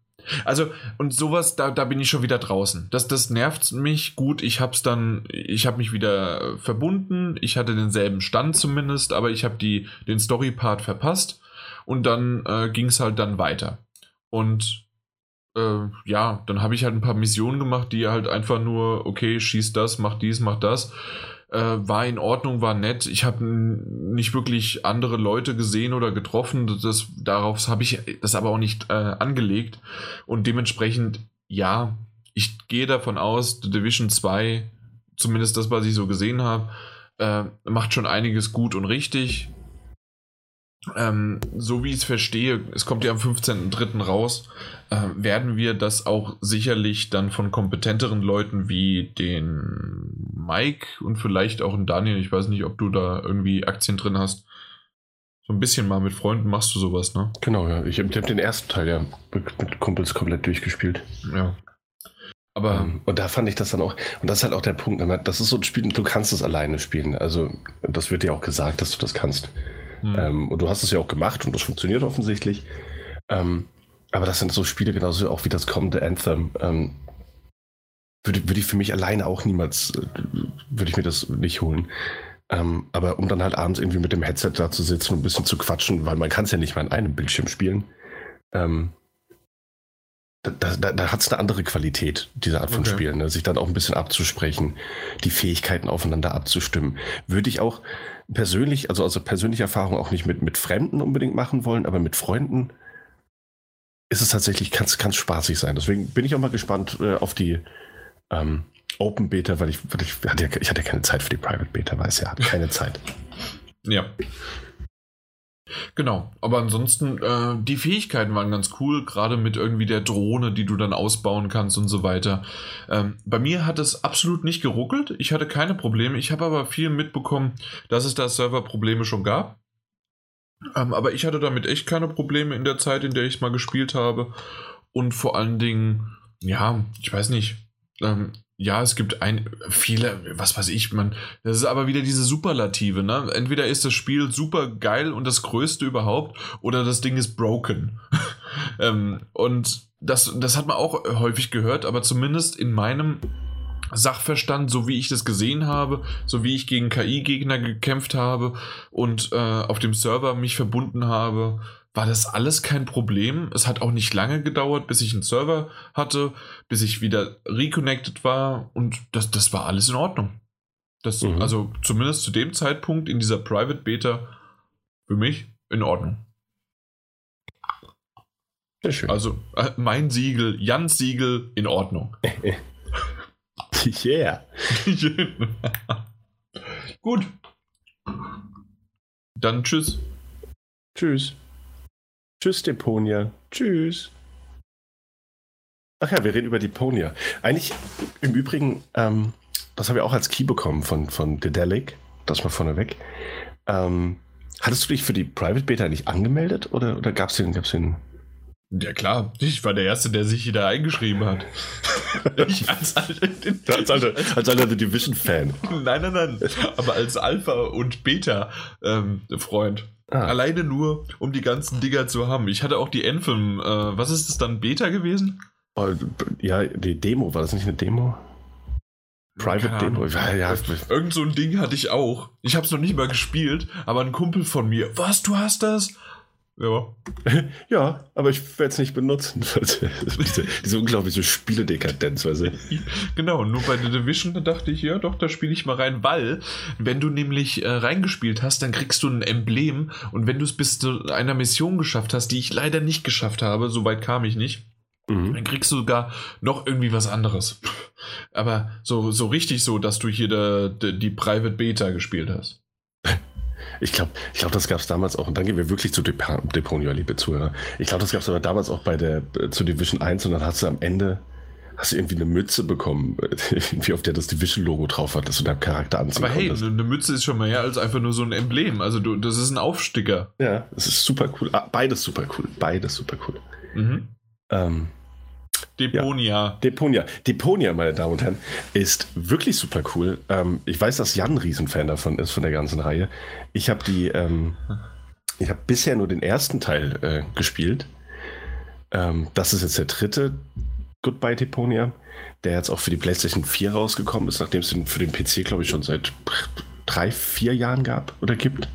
Also, und sowas, da bin ich schon wieder draußen. Das nervt mich. Gut, ich habe mich wieder verbunden. Ich hatte denselben Stand zumindest, aber ich habe den Story-Part verpasst. Und dann ging es halt dann weiter. Und dann habe ich halt ein paar Missionen gemacht, die halt einfach nur, okay, schieß das, mach dies, mach das. War in Ordnung, war nett. Ich habe nicht wirklich andere Leute gesehen oder getroffen. Darauf habe ich das aber auch nicht angelegt. Und dementsprechend, ja, ich gehe davon aus, The Division 2, zumindest das, was ich so gesehen habe, macht schon einiges gut und richtig. So wie ich es verstehe, es kommt ja am 15.03. raus, werden wir das auch sicherlich dann von kompetenteren Leuten wie den Mike und vielleicht auch den Daniel, ich weiß nicht, ob du da irgendwie Aktien drin hast, so ein bisschen mal mit Freunden machst du sowas, ne? Genau, ja. Ich habe den ersten Teil ja mit Kumpels komplett durchgespielt. Ja. Aber und da fand ich das dann auch, und das ist halt auch der Punkt, das ist so ein Spiel, du kannst es alleine spielen, also das wird dir auch gesagt, dass du das kannst. Und du hast es ja auch gemacht und das funktioniert offensichtlich. Aber das sind so Spiele genauso auch wie das kommende Anthem. Würde ich für mich alleine auch niemals, würde ich mir das nicht holen. Aber um dann halt abends irgendwie mit dem Headset da zu sitzen und ein bisschen zu quatschen, weil man kann es ja nicht mal in einem Bildschirm spielen. Da hat es eine andere Qualität, diese Art von Spielen, ne? Sich dann auch ein bisschen abzusprechen, die Fähigkeiten aufeinander abzustimmen. Würde ich auch persönlich, also aus persönlicher Erfahrung auch nicht mit Fremden unbedingt machen wollen, aber mit Freunden ist es tatsächlich, kann's spaßig sein. Deswegen bin ich auch mal gespannt auf die Open Beta, weil ich hatte keine Zeit für die Private Beta, weiß ja, keine Zeit. Ja. Genau, aber ansonsten, die Fähigkeiten waren ganz cool, gerade mit irgendwie der Drohne, die du dann ausbauen kannst und so weiter. Bei mir hat es absolut nicht geruckelt, ich hatte keine Probleme, ich habe aber viel mitbekommen, dass es da Serverprobleme schon gab. Aber ich hatte damit echt keine Probleme in der Zeit, in der ich es mal gespielt habe. Und vor allen Dingen, ja, ich weiß nicht, ja, es gibt viele, was weiß ich, man, das ist aber wieder diese Superlative, ne? Entweder ist das Spiel super geil und das Größte überhaupt, oder das Ding ist broken. Und das hat man auch häufig gehört, aber zumindest in meinem Sachverstand, so wie ich das gesehen habe, so wie ich gegen KI-Gegner gekämpft habe und auf dem Server mich verbunden habe, war das alles kein Problem. Es hat auch nicht lange gedauert, bis ich einen Server hatte, bis ich wieder reconnected war, und das war alles in Ordnung. Also zumindest zu dem Zeitpunkt in dieser Private Beta für mich in Ordnung. Sehr schön. Also mein Siegel, Jans Siegel in Ordnung. Yeah. Gut. Dann tschüss. Tschüss. Tschüss, Deponia. Tschüss. Ach ja, wir reden über Deponia. Eigentlich, im Übrigen, das haben wir auch als Key bekommen von Dedelic. Das mal vorneweg. Hattest du dich für die Private Beta nicht angemeldet? Oder gab es den? Ja klar, ich war der Erste, der sich hier da eingeschrieben hat. Ich als alter The Division-Fan. Nein. Aber als Alpha- und Beta-Freund. Alleine nur, um die ganzen Digger zu haben. Ich hatte auch die Anthem, was ist das dann, Beta gewesen? Ja, die Demo, war das nicht eine Demo? Private Demo? Ja. Irgend so ein Ding hatte ich auch. Ich hab's noch nicht mal gespielt, aber ein Kumpel von mir, was, du hast das? Ja. Ja, aber ich werde es nicht benutzen. diese unglaubliche Spieledekadenz. Weißt du? Genau, nur bei The Division dachte ich, ja doch, da spiele ich mal rein, weil wenn du nämlich reingespielt hast, dann kriegst du ein Emblem, und wenn du es bis zu einer Mission geschafft hast, die ich leider nicht geschafft habe, so weit kam ich nicht, dann kriegst du sogar noch irgendwie was anderes. Aber so richtig so, dass du hier die Private Beta gespielt hast. Ich glaube, das gab es damals auch, und dann gehen wir wirklich zu Deponia, liebe Zuhörer. Ich glaube, das gab es aber damals auch bei zu Division 1, und dann hast du am Ende irgendwie eine Mütze bekommen, irgendwie auf der das Division-Logo drauf hat, dass du deinem Charakter anziehen konntest. Aber hey, eine Mütze ist schon mal her als einfach nur so ein Emblem. Also das ist ein Aufsticker. Ja, das ist super cool. Beides super cool. Mhm. Deponia. Ja, Deponia. Deponia, meine Damen und Herren, ist wirklich super cool. Ich weiß, dass Jan ein Riesenfan davon ist, von der ganzen Reihe. Ich habe ich habe bisher nur den ersten Teil gespielt. Das ist jetzt der dritte Goodbye Deponia, der jetzt auch für die PlayStation 4 rausgekommen ist, nachdem es den für den PC, glaube ich, schon seit 3-4 Jahren gab oder gibt.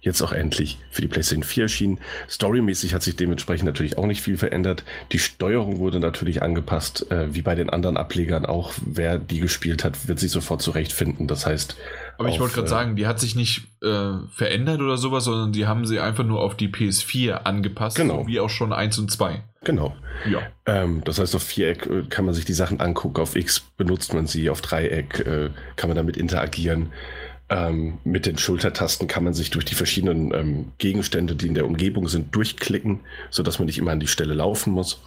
Jetzt auch endlich für die PlayStation 4 erschienen. Storymäßig hat sich dementsprechend natürlich auch nicht viel verändert. Die Steuerung wurde natürlich angepasst, wie bei den anderen Ablegern auch. Wer die gespielt hat, wird sich sofort zurechtfinden. Das heißt... Aber ich wollte gerade sagen, die hat sich nicht verändert oder sowas, sondern die haben sie einfach nur auf die PS4 angepasst, genau. So wie auch schon 1 und 2. Genau. Ja. Das heißt, auf Viereck kann man sich die Sachen angucken, auf X benutzt man sie, auf Dreieck kann man damit interagieren. Mit den Schultertasten kann man sich durch die verschiedenen Gegenstände, die in der Umgebung sind, durchklicken, sodass man nicht immer an die Stelle laufen muss.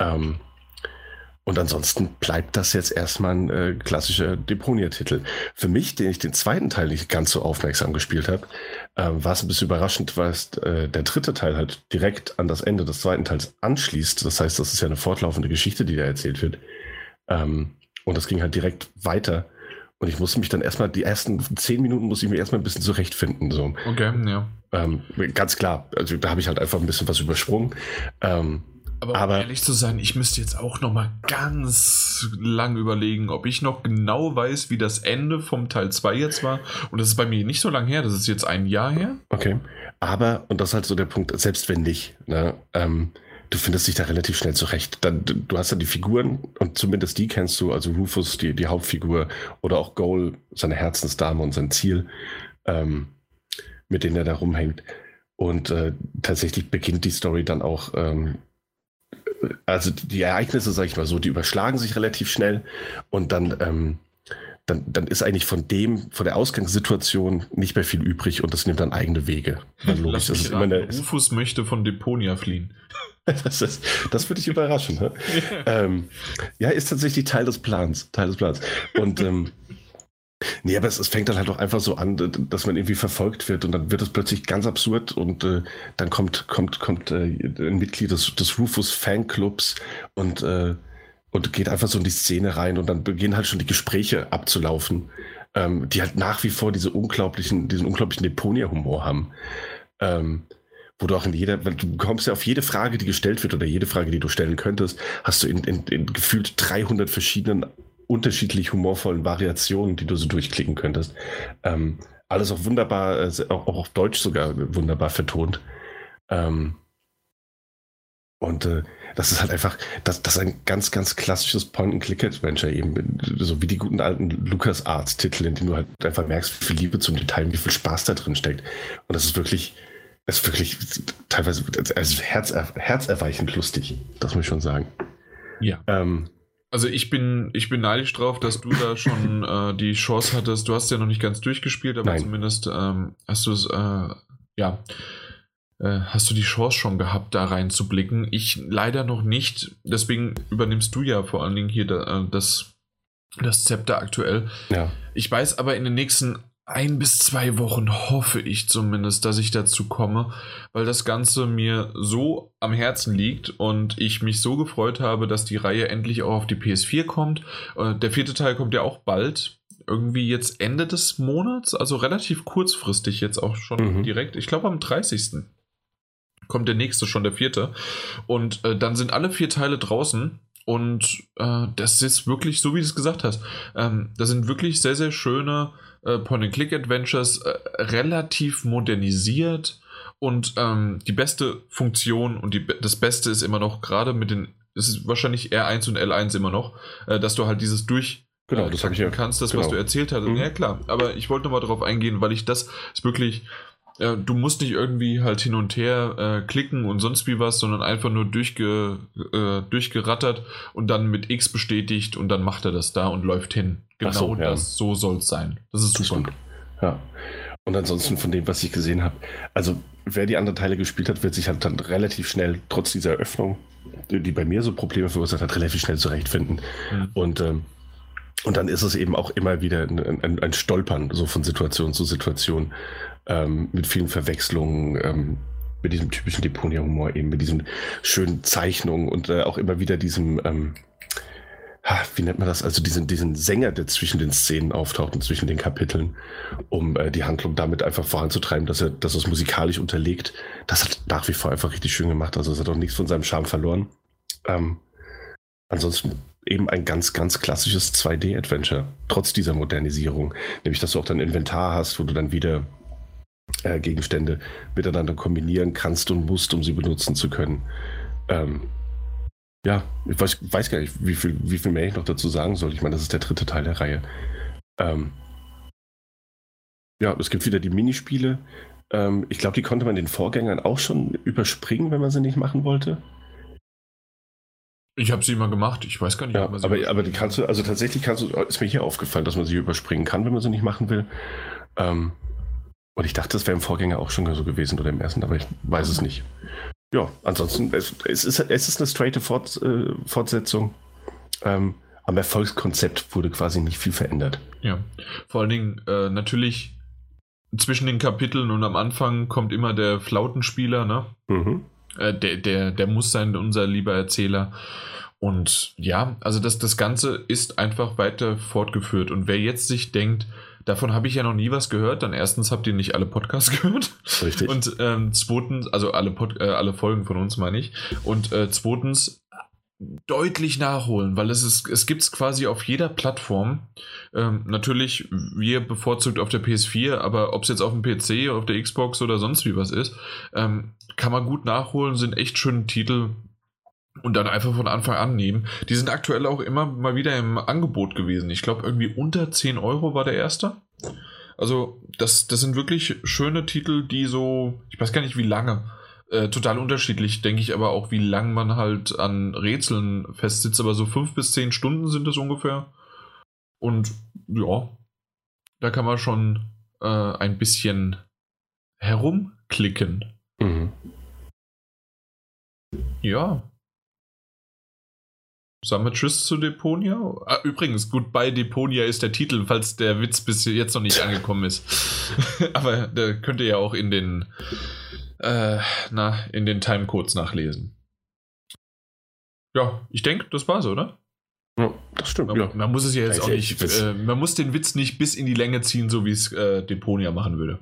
Und ansonsten bleibt das jetzt erstmal ein klassischer Deponia-Titel. Für mich, den ich den zweiten Teil nicht ganz so aufmerksam gespielt habe, war es ein bisschen überraschend, weil der dritte Teil halt direkt an das Ende des zweiten Teils anschließt. Das heißt, das ist ja eine fortlaufende Geschichte, die da erzählt wird. Und das ging halt direkt weiter. Und ich musste mich dann erstmal, die ersten 10 Minuten musste ich mir erstmal ein bisschen zurechtfinden. So. Okay, ja. Ganz klar, also da habe ich halt einfach ein bisschen was übersprungen. Aber um ehrlich zu sein, ich müsste jetzt auch nochmal ganz lang überlegen, ob ich noch genau weiß, wie das Ende vom Teil 2 jetzt war. Und das ist bei mir nicht so lang her, das ist jetzt ein Jahr her. Okay, aber, und das ist halt so der Punkt, selbst wenn nicht, ne, du findest dich da relativ schnell zurecht. Dann, du hast ja die Figuren und zumindest die kennst du, also Rufus, die Hauptfigur oder auch Goal, seine Herzensdame und sein Ziel, mit denen er da rumhängt. Und tatsächlich beginnt die Story dann auch, also die Ereignisse, sag ich mal so, die überschlagen sich relativ schnell und dann ist eigentlich von der Ausgangssituation nicht mehr viel übrig und das nimmt dann eigene Wege. Logisch, das ist immer eine, Rufus möchte von Deponia fliehen. Das würde ich überraschen. Ne? Yeah. Ja, ist tatsächlich Teil des Plans. Und nee, aber es fängt dann halt auch einfach so an, dass man irgendwie verfolgt wird und dann wird es plötzlich ganz absurd und dann kommt ein Mitglied des Rufus Fanclubs und geht einfach so in die Szene rein und dann beginnen halt schon die Gespräche abzulaufen, die halt nach wie vor diesen unglaublichen Deponia-Humor haben. Wo du auch weil du kommst ja auf jede Frage, die gestellt wird oder jede Frage, die du stellen könntest, hast du in gefühlt 300 verschiedenen unterschiedlich humorvollen Variationen, die du so durchklicken könntest. Alles auch wunderbar, auch auf Deutsch sogar wunderbar vertont. Das ist halt einfach, das ist ein ganz, ganz klassisches Point-and-Click-Adventure eben, so wie die guten alten LucasArts-Titel, in denen du halt einfach merkst, wie viel Liebe zum Detail, wie viel Spaß da drin steckt. Und das ist wirklich teilweise also herzerweichend lustig, das muss ich schon sagen. Ja. Also ich bin neidisch drauf, dass du da schon die Chance hattest. Du hast ja noch nicht ganz durchgespielt, aber Nein. Zumindest hast du es, hast du die Chance schon gehabt, da reinzublicken. Ich leider noch nicht. Deswegen übernimmst du ja vor allen Dingen hier das Zepter aktuell. Ja. Ich weiß aber in den nächsten 1 bis 2 Wochen hoffe ich zumindest, dass ich dazu komme, weil das Ganze mir so am Herzen liegt und ich mich so gefreut habe, dass die Reihe endlich auch auf die PS4 kommt. Der 4. Teil kommt ja auch bald, irgendwie jetzt Ende des Monats, also relativ kurzfristig jetzt auch schon direkt. Ich glaube am 30. kommt der nächste schon, der 4. Und dann sind alle 4 Teile draußen. Und das ist wirklich, so wie du es gesagt hast, das sind wirklich sehr, sehr schöne Point-and-Click-Adventures, relativ modernisiert und die beste Funktion und das Beste ist immer noch, gerade mit den, es ist wahrscheinlich R1 und L1 immer noch, dass du halt dieses das habe ich ja kannst, das was du erzählt hast. Ja klar, aber ich wollte nochmal darauf eingehen, weil ich das ist wirklich... Du musst nicht irgendwie halt hin und her klicken und sonst wie was, sondern einfach nur durchgerattert und dann mit X bestätigt und dann macht er das da und läuft hin. Genau so soll es sein. Das ist super. Ja. Und ansonsten von dem, was ich gesehen habe, also wer die anderen Teile gespielt hat, wird sich halt dann relativ schnell, trotz dieser Eröffnung, die bei mir so Probleme verursacht hat, relativ schnell zurechtfinden. Mhm. Und dann ist es eben auch immer wieder ein Stolpern, so von Situation zu Situation, mit vielen Verwechslungen, mit diesem typischen Deponia-Humor eben, mit diesen schönen Zeichnungen und auch immer wieder diesem, wie nennt man das, also diesen Sänger, der zwischen den Szenen auftaucht und zwischen den Kapiteln, um die Handlung damit einfach voranzutreiben, dass er es musikalisch unterlegt. Das hat nach wie vor einfach richtig schön gemacht, also es hat auch nichts von seinem Charme verloren. Ansonsten eben ein ganz, ganz klassisches 2D-Adventure, trotz dieser Modernisierung. Nämlich, dass du auch dein Inventar hast, wo du dann wieder Gegenstände miteinander kombinieren kannst und musst, um sie benutzen zu können. Ich weiß gar nicht, wie viel mehr ich noch dazu sagen soll. Ich meine, das ist der 3. Teil der Reihe. Es gibt wieder die Minispiele. Ich glaube, die konnte man den Vorgängern auch schon überspringen, wenn man sie nicht machen wollte. Ich habe sie immer gemacht, ich weiß gar nicht. Ja, aber die kannst du, also tatsächlich ist mir hier aufgefallen, dass man sie überspringen kann, wenn man sie nicht machen will. Und ich dachte, das wäre im Vorgänger auch schon so gewesen oder im ersten, aber ich weiß es nicht. Ja, ansonsten, es ist eine straighte Fortsetzung. Am Erfolgskonzept wurde quasi nicht viel verändert. Ja, vor allen Dingen natürlich zwischen den Kapiteln und am Anfang kommt immer der Flautenspieler, ne? Mhm. Der muss sein, unser lieber Erzähler. Und ja, also das Ganze ist einfach weiter fortgeführt. Und wer jetzt sich denkt, davon habe ich ja noch nie was gehört, dann erstens habt ihr nicht alle Podcasts gehört. Richtig. Und zweitens, also alle Folgen von uns, meine ich. Und zweitens, deutlich nachholen, weil es gibt es quasi auf jeder Plattform. Natürlich, wir bevorzugt auf der PS4, aber ob es jetzt auf dem PC, auf der Xbox oder sonst wie was ist, kann man gut nachholen, sind echt schöne Titel. und dann einfach von Anfang an nehmen. Die sind aktuell auch immer mal wieder im Angebot gewesen. Ich glaube, irgendwie unter 10 Euro war der erste. Also das sind wirklich schöne Titel, die so, ich weiß gar nicht wie lange, total unterschiedlich, denke ich, aber auch wie lange man halt an Rätseln festsitzt, aber so 5 bis 10 Stunden sind das ungefähr. Und ja, da kann man schon ein bisschen herumklicken. Mhm. Ja. Sagen wir Tschüss zu Deponia? Ah, übrigens, Goodbye Deponia ist der Titel, falls der Witz bis jetzt noch nicht angekommen ist. Aber da könnt ihr ja auch in den Timecodes nachlesen. Ja, ich denke, das war's, oder? Ja, das stimmt. Man muss es ja jetzt auch nicht, man muss den Witz nicht bis in die Länge ziehen, so wie es Deponia machen würde.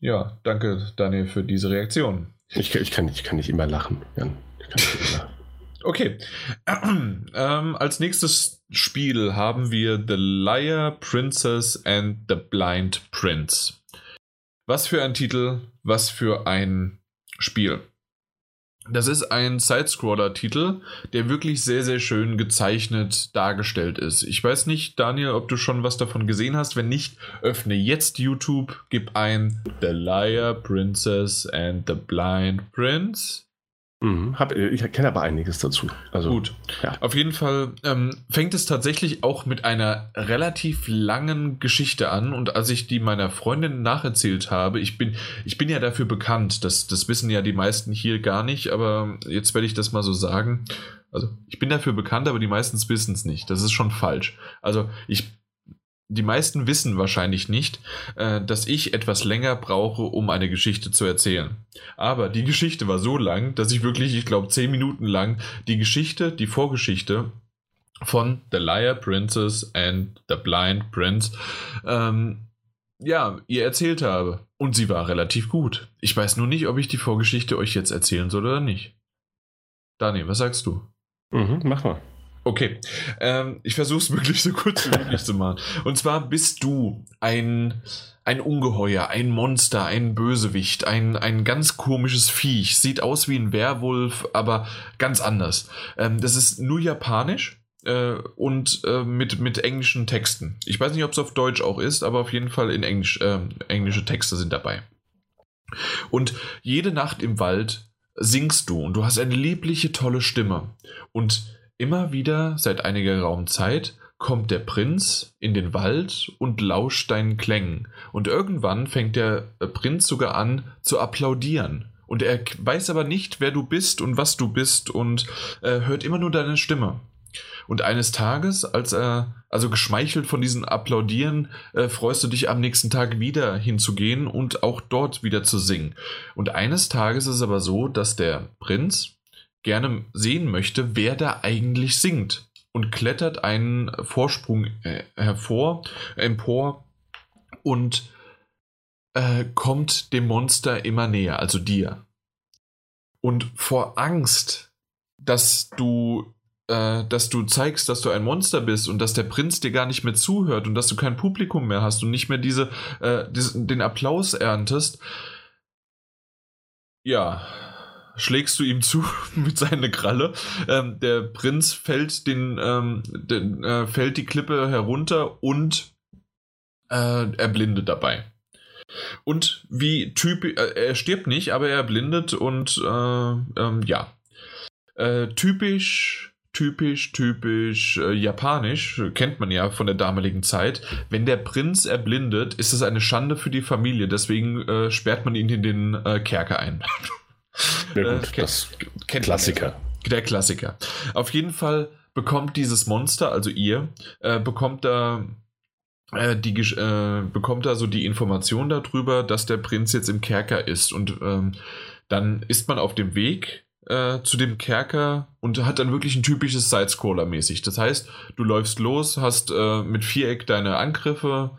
Ja, danke, Daniel, für diese Reaktion. Ich kann nicht immer lachen, Jan. Okay. Als nächstes Spiel haben wir The Liar Princess and the Blind Prince. Was für ein Titel, was für ein Spiel. Das ist ein Sidescroller-Titel, der wirklich sehr, sehr schön gezeichnet dargestellt ist. Ich weiß nicht, Daniel, ob du schon was davon gesehen hast. Wenn nicht, öffne jetzt YouTube, gib ein The Liar Princess and the Blind Prince. Ich kenne aber einiges dazu. Also, gut. Ja. Auf jeden Fall fängt es tatsächlich auch mit einer relativ langen Geschichte an. Und als ich die meiner Freundin nacherzählt habe, ich bin ja dafür bekannt, das wissen ja die meisten hier gar nicht, aber jetzt werde ich das mal so sagen. Also ich bin dafür bekannt, aber die meisten wissen es nicht. Das ist schon falsch. Also die meisten wissen wahrscheinlich nicht, dass ich etwas länger brauche, um eine Geschichte zu erzählen. Aber die Geschichte war so lang, dass ich wirklich, ich glaube, 10 Minuten lang die Vorgeschichte von The Liar Princess and the Blind Prince ihr erzählt habe. Und sie war relativ gut. Ich weiß nur nicht, ob ich die Vorgeschichte euch jetzt erzählen soll oder nicht. Daniel, was sagst du? Mach mal. Okay, ich versuche es wirklich so kurz wie möglich zu machen. Und zwar bist du ein Ungeheuer, ein Monster, ein Bösewicht, ein ganz komisches Viech. Sieht aus wie ein Werwolf, aber ganz anders. Das ist nur japanisch und mit englischen Texten. Ich weiß nicht, ob es auf Deutsch auch ist, aber auf jeden Fall in Englisch. Englische Texte sind dabei. Und jede Nacht im Wald singst du und du hast eine liebliche, tolle Stimme. Und immer wieder, seit einiger geraumer Zeit, kommt der Prinz in den Wald und lauscht deinen Klängen. Und irgendwann fängt der Prinz sogar an zu applaudieren. Und er weiß aber nicht, wer du bist und was du bist und hört immer nur deine Stimme. Und eines Tages, als er, also geschmeichelt von diesen Applaudieren, freust du dich am nächsten Tag wieder hinzugehen und auch dort wieder zu singen. Und eines Tages ist es aber so, dass der Prinz gerne sehen möchte, wer da eigentlich singt, und klettert einen Vorsprung empor und kommt dem Monster immer näher, also dir. Und vor Angst, dass du zeigst, dass du ein Monster bist und dass der Prinz dir gar nicht mehr zuhört und dass du kein Publikum mehr hast und nicht mehr den Applaus erntest, ja, schlägst du ihm zu mit seiner Kralle. Der Prinz fällt fällt die Klippe herunter und erblindet dabei. Und wie typisch, er stirbt nicht, aber er erblindet und typisch japanisch, kennt man ja von der damaligen Zeit. Wenn der Prinz erblindet, ist es eine Schande für die Familie, deswegen sperrt man ihn in den Kerker ein. Ja, gut, das Klassiker. Der Klassiker. Auf jeden Fall bekommt dieses Monster, also ihr, bekommt da so die Information darüber, dass der Prinz jetzt im Kerker ist. Und dann ist man auf dem Weg zu dem Kerker und hat dann wirklich ein typisches Sidescroller-mäßig. Das heißt, du läufst los, hast mit Viereck deine Angriffe,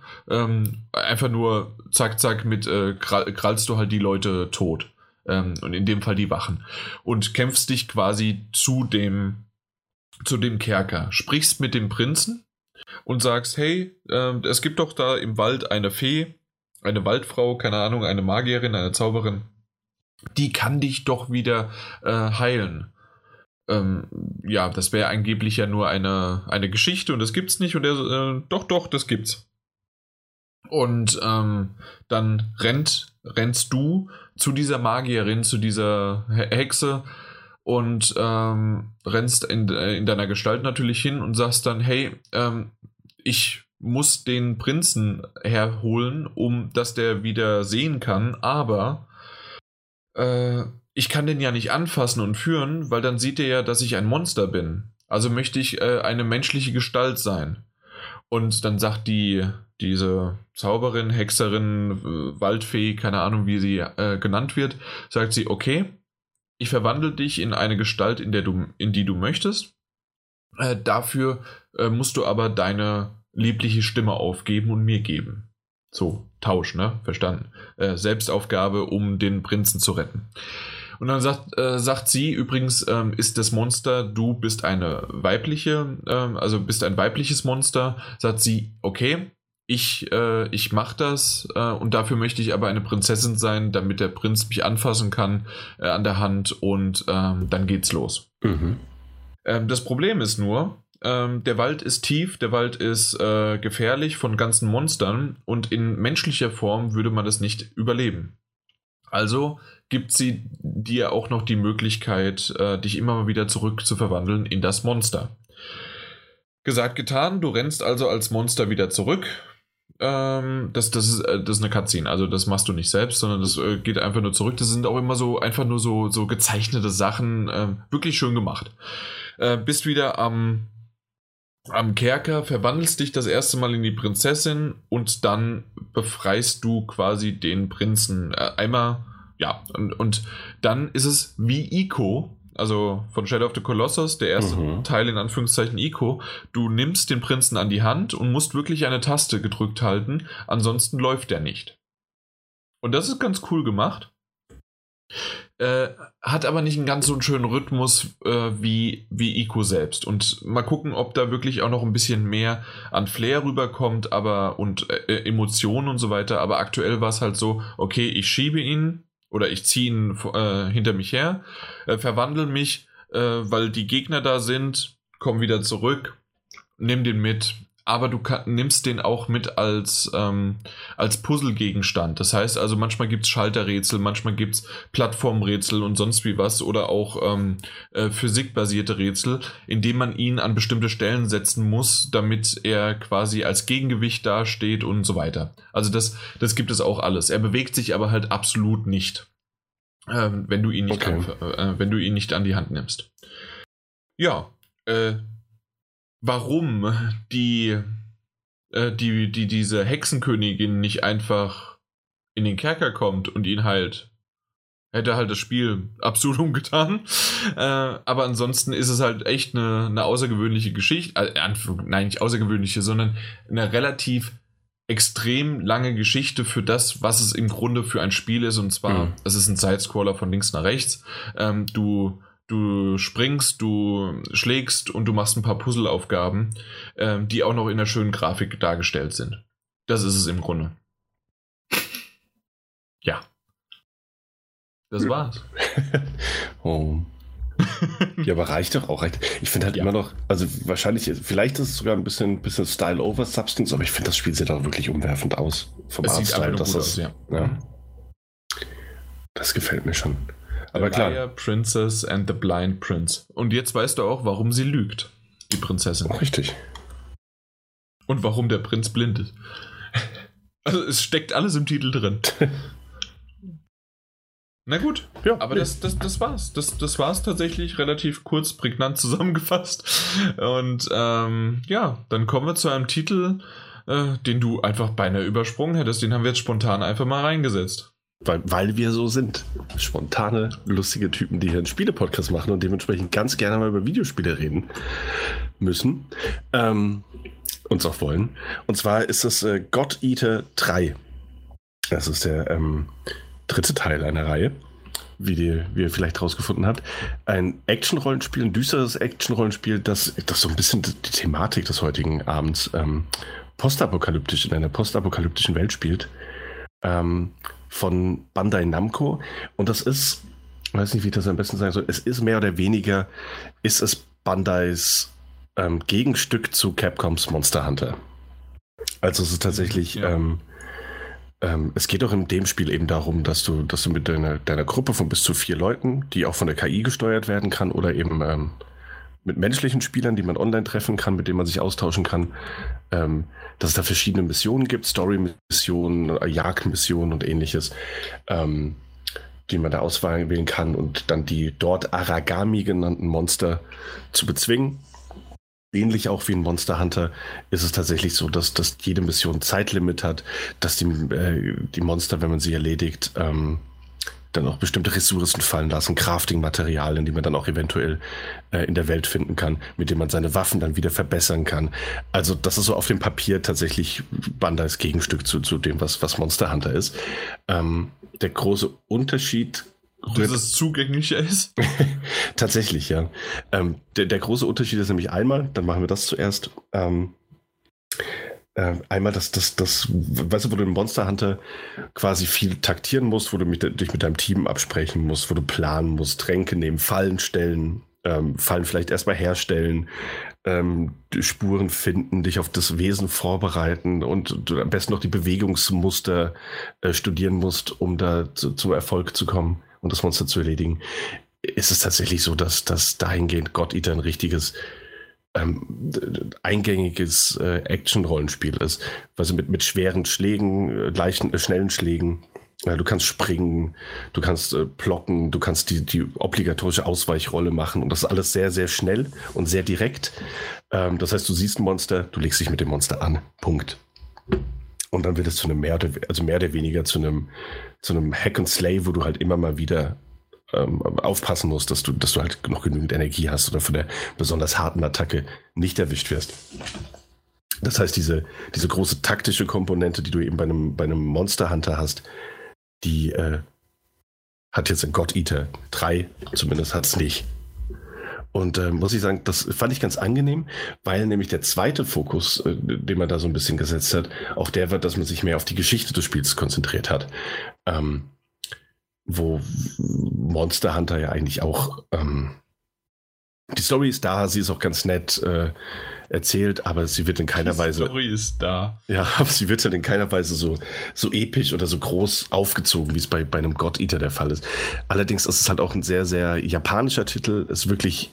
einfach nur zack, zack, mit krallst du halt die Leute tot. Und in dem Fall die Wachen. Und kämpfst dich quasi zu dem Kerker. Sprichst mit dem Prinzen und sagst, hey, es gibt doch da im Wald eine Fee, eine Waldfrau, keine Ahnung, eine Magierin, eine Zauberin, die kann dich doch wieder heilen. Ja, das wäre angeblich ja nur eine Geschichte und das gibt's nicht. Und der doch, das gibt's. Und dann rennst du zu dieser Magierin, zu dieser Hexe und rennst in deiner Gestalt natürlich hin und sagst dann, hey, ich muss den Prinzen herholen, um dass der wieder sehen kann, aber ich kann den ja nicht anfassen und führen, weil dann sieht er ja, dass ich ein Monster bin. Also möchte ich eine menschliche Gestalt sein. Und dann sagt diese Zauberin, Hexerin, Waldfee, keine Ahnung, wie sie genannt wird, sagt sie, okay, ich verwandle dich in eine Gestalt, in die du möchtest. Dafür musst du aber deine liebliche Stimme aufgeben und mir geben. So, Tausch, ne? Verstanden. Selbstaufgabe, um den Prinzen zu retten. Und dann sagt sie, übrigens ist das Monster, du bist eine weibliche, also bist ein weibliches Monster, sagt sie, okay, ich mache das und dafür möchte ich aber eine Prinzessin sein, damit der Prinz mich anfassen kann an der Hand und dann geht's los. Mhm. Das Problem ist nur, der Wald ist tief, der Wald ist gefährlich von ganzen Monstern und in menschlicher Form würde man das nicht überleben. Also gibt sie dir auch noch die Möglichkeit, dich immer mal wieder zurück zu verwandeln in das Monster. Gesagt, getan, du rennst also als Monster wieder zurück. Das ist eine Cutscene, also das machst du nicht selbst, sondern das geht einfach nur zurück. Das sind auch immer so einfach nur so gezeichnete Sachen, wirklich schön gemacht. Bist wieder am Kerker, verwandelst dich das erste Mal in die Prinzessin und dann befreist du quasi den Prinzen. Einmal, ja, und dann ist es wie Ico, also von Shadow of the Colossus, der erste Teil in Anführungszeichen Ico. Du nimmst den Prinzen an die Hand und musst wirklich eine Taste gedrückt halten, ansonsten läuft der nicht. Und das ist ganz cool gemacht. Hat aber nicht einen ganz so einen schönen Rhythmus wie Ico selbst. Und mal gucken, ob da wirklich auch noch ein bisschen mehr an Flair rüberkommt, aber und Emotionen und so weiter. Aber aktuell war es halt so, okay, ich schiebe ihn oder ich ziehe ihn hinter mich her, verwandle mich, weil die Gegner da sind, komm wieder zurück, nimm den mit. Aber du nimmst den auch mit als Puzzlegegenstand. Das heißt also, manchmal gibt es Schalterrätsel, manchmal gibt es Plattformrätsel und sonst wie was oder auch physikbasierte Rätsel, indem man ihn an bestimmte Stellen setzen muss, damit er quasi als Gegengewicht dasteht und so weiter. Also das gibt es auch alles. Er bewegt sich aber halt absolut nicht, wenn du ihn nicht an die Hand nimmst. Ja, warum diese Hexenkönigin nicht einfach in den Kerker kommt und ihn heilt. Hätte halt das Spiel absolut umgetan. Aber ansonsten ist es halt echt eine außergewöhnliche Geschichte. Nein, nicht außergewöhnliche, sondern eine relativ extrem lange Geschichte für das, was es im Grunde für ein Spiel ist. Und zwar, es ist ein Sidescroller von links nach rechts. Du springst, du schlägst und du machst ein paar Puzzleaufgaben, die auch noch in einer schönen Grafik dargestellt sind. Das ist es im Grunde. Ja. Das war's. Oh. Ja, aber reicht doch auch. Ich finde halt immer noch, also wahrscheinlich, vielleicht ist es sogar ein bisschen Style over Substance, aber ich finde, das Spiel sieht auch wirklich umwerfend aus. Vom Artstyle, das gefällt mir schon. Aber klar. The Liar Princess and the Blind Prince. Und jetzt weißt du auch, warum sie lügt, die Prinzessin. Oh, richtig. Und warum der Prinz blind ist. Also es steckt alles im Titel drin. Na gut, ja, aber das war's. Das war's tatsächlich relativ kurz, prägnant zusammengefasst. Und dann kommen wir zu einem Titel, den du einfach beinahe übersprungen hättest. Den haben wir jetzt spontan einfach mal reingesetzt. Weil wir so sind. Spontane, lustige Typen, die hier einen Spiele-Podcast machen und dementsprechend ganz gerne mal über Videospiele reden müssen. Uns auch wollen. Und zwar ist es God Eater 3. Das ist der dritte Teil einer Reihe, wie ihr vielleicht rausgefunden habt. Ein Action-Rollenspiel, ein düsteres Action-Rollenspiel, das so ein bisschen die Thematik des heutigen Abends postapokalyptisch in einer postapokalyptischen Welt spielt. von Bandai Namco. Und das ist, ich weiß nicht, wie ich das am besten sagen soll, es ist mehr oder weniger, ist es Bandais Gegenstück zu Capcoms Monster Hunter. Also es ist tatsächlich, ja. Es geht auch in dem Spiel eben darum, dass du mit deiner Gruppe von bis zu 4 Leuten, die auch von der KI gesteuert werden kann oder eben mit menschlichen Spielern, die man online treffen kann, mit denen man sich austauschen kann, dass es da verschiedene Missionen gibt, Story-Missionen, Jagdmissionen und ähnliches, die man da auswählen kann und dann die dort Aragami genannten Monster zu bezwingen. Ähnlich auch wie in Monster Hunter ist es tatsächlich so, dass jede Mission ein Zeitlimit hat, dass die Monster, wenn man sie erledigt, dann auch bestimmte Ressourcen fallen lassen, Crafting-Materialien, die man dann auch eventuell in der Welt finden kann, mit denen man seine Waffen dann wieder verbessern kann. Also das ist so auf dem Papier tatsächlich Bandais Gegenstück zu dem, was Monster Hunter ist. Der große Unterschied... Dass es zugänglicher ist? Tatsächlich, ja. Der große Unterschied ist nämlich einmal, dann machen wir das zuerst, einmal, das, weißt du, wo du im Monster Hunter quasi viel taktieren musst, wo du dich mit deinem Team absprechen musst, wo du planen musst, Tränke nehmen, Fallen stellen, Fallen vielleicht erstmal herstellen, Spuren finden, dich auf das Wesen vorbereiten und du am besten noch die Bewegungsmuster studieren musst, um da zum Erfolg zu kommen und das Monster zu erledigen. Ist es tatsächlich so, dass dahingehend God Eater ein richtiges eingängiges Action-Rollenspiel ist. Also mit schweren Schlägen, leichten, schnellen Schlägen. Ja, du kannst springen, du kannst blocken, du kannst die obligatorische Ausweichrolle machen und das ist alles sehr, sehr schnell und sehr direkt. Das heißt, du siehst ein Monster, du legst dich mit dem Monster an. Punkt. Und dann wird es zu einem mehr oder weniger zu einem Hack and Slay, wo du halt immer mal wieder aufpassen musst, dass du halt noch genügend Energie hast oder von der besonders harten Attacke nicht erwischt wirst. Das heißt, diese große taktische Komponente, die du eben bei einem Monster Hunter hast, die hat jetzt in God Eater 3, zumindest hat es nicht. Und muss ich sagen, das fand ich ganz angenehm, weil nämlich der zweite Fokus, den man da so ein bisschen gesetzt hat, auch der war, dass man sich mehr auf die Geschichte des Spiels konzentriert hat. Wo Monster Hunter ja eigentlich auch, die Story ist da, sie ist auch ganz nett erzählt, aber sie wird in keiner Weise... Die Story ist da. Ja, aber sie wird halt in keiner Weise so episch oder so groß aufgezogen, wie es bei einem God Eater der Fall ist. Allerdings ist es halt auch ein sehr, sehr japanischer Titel, ist wirklich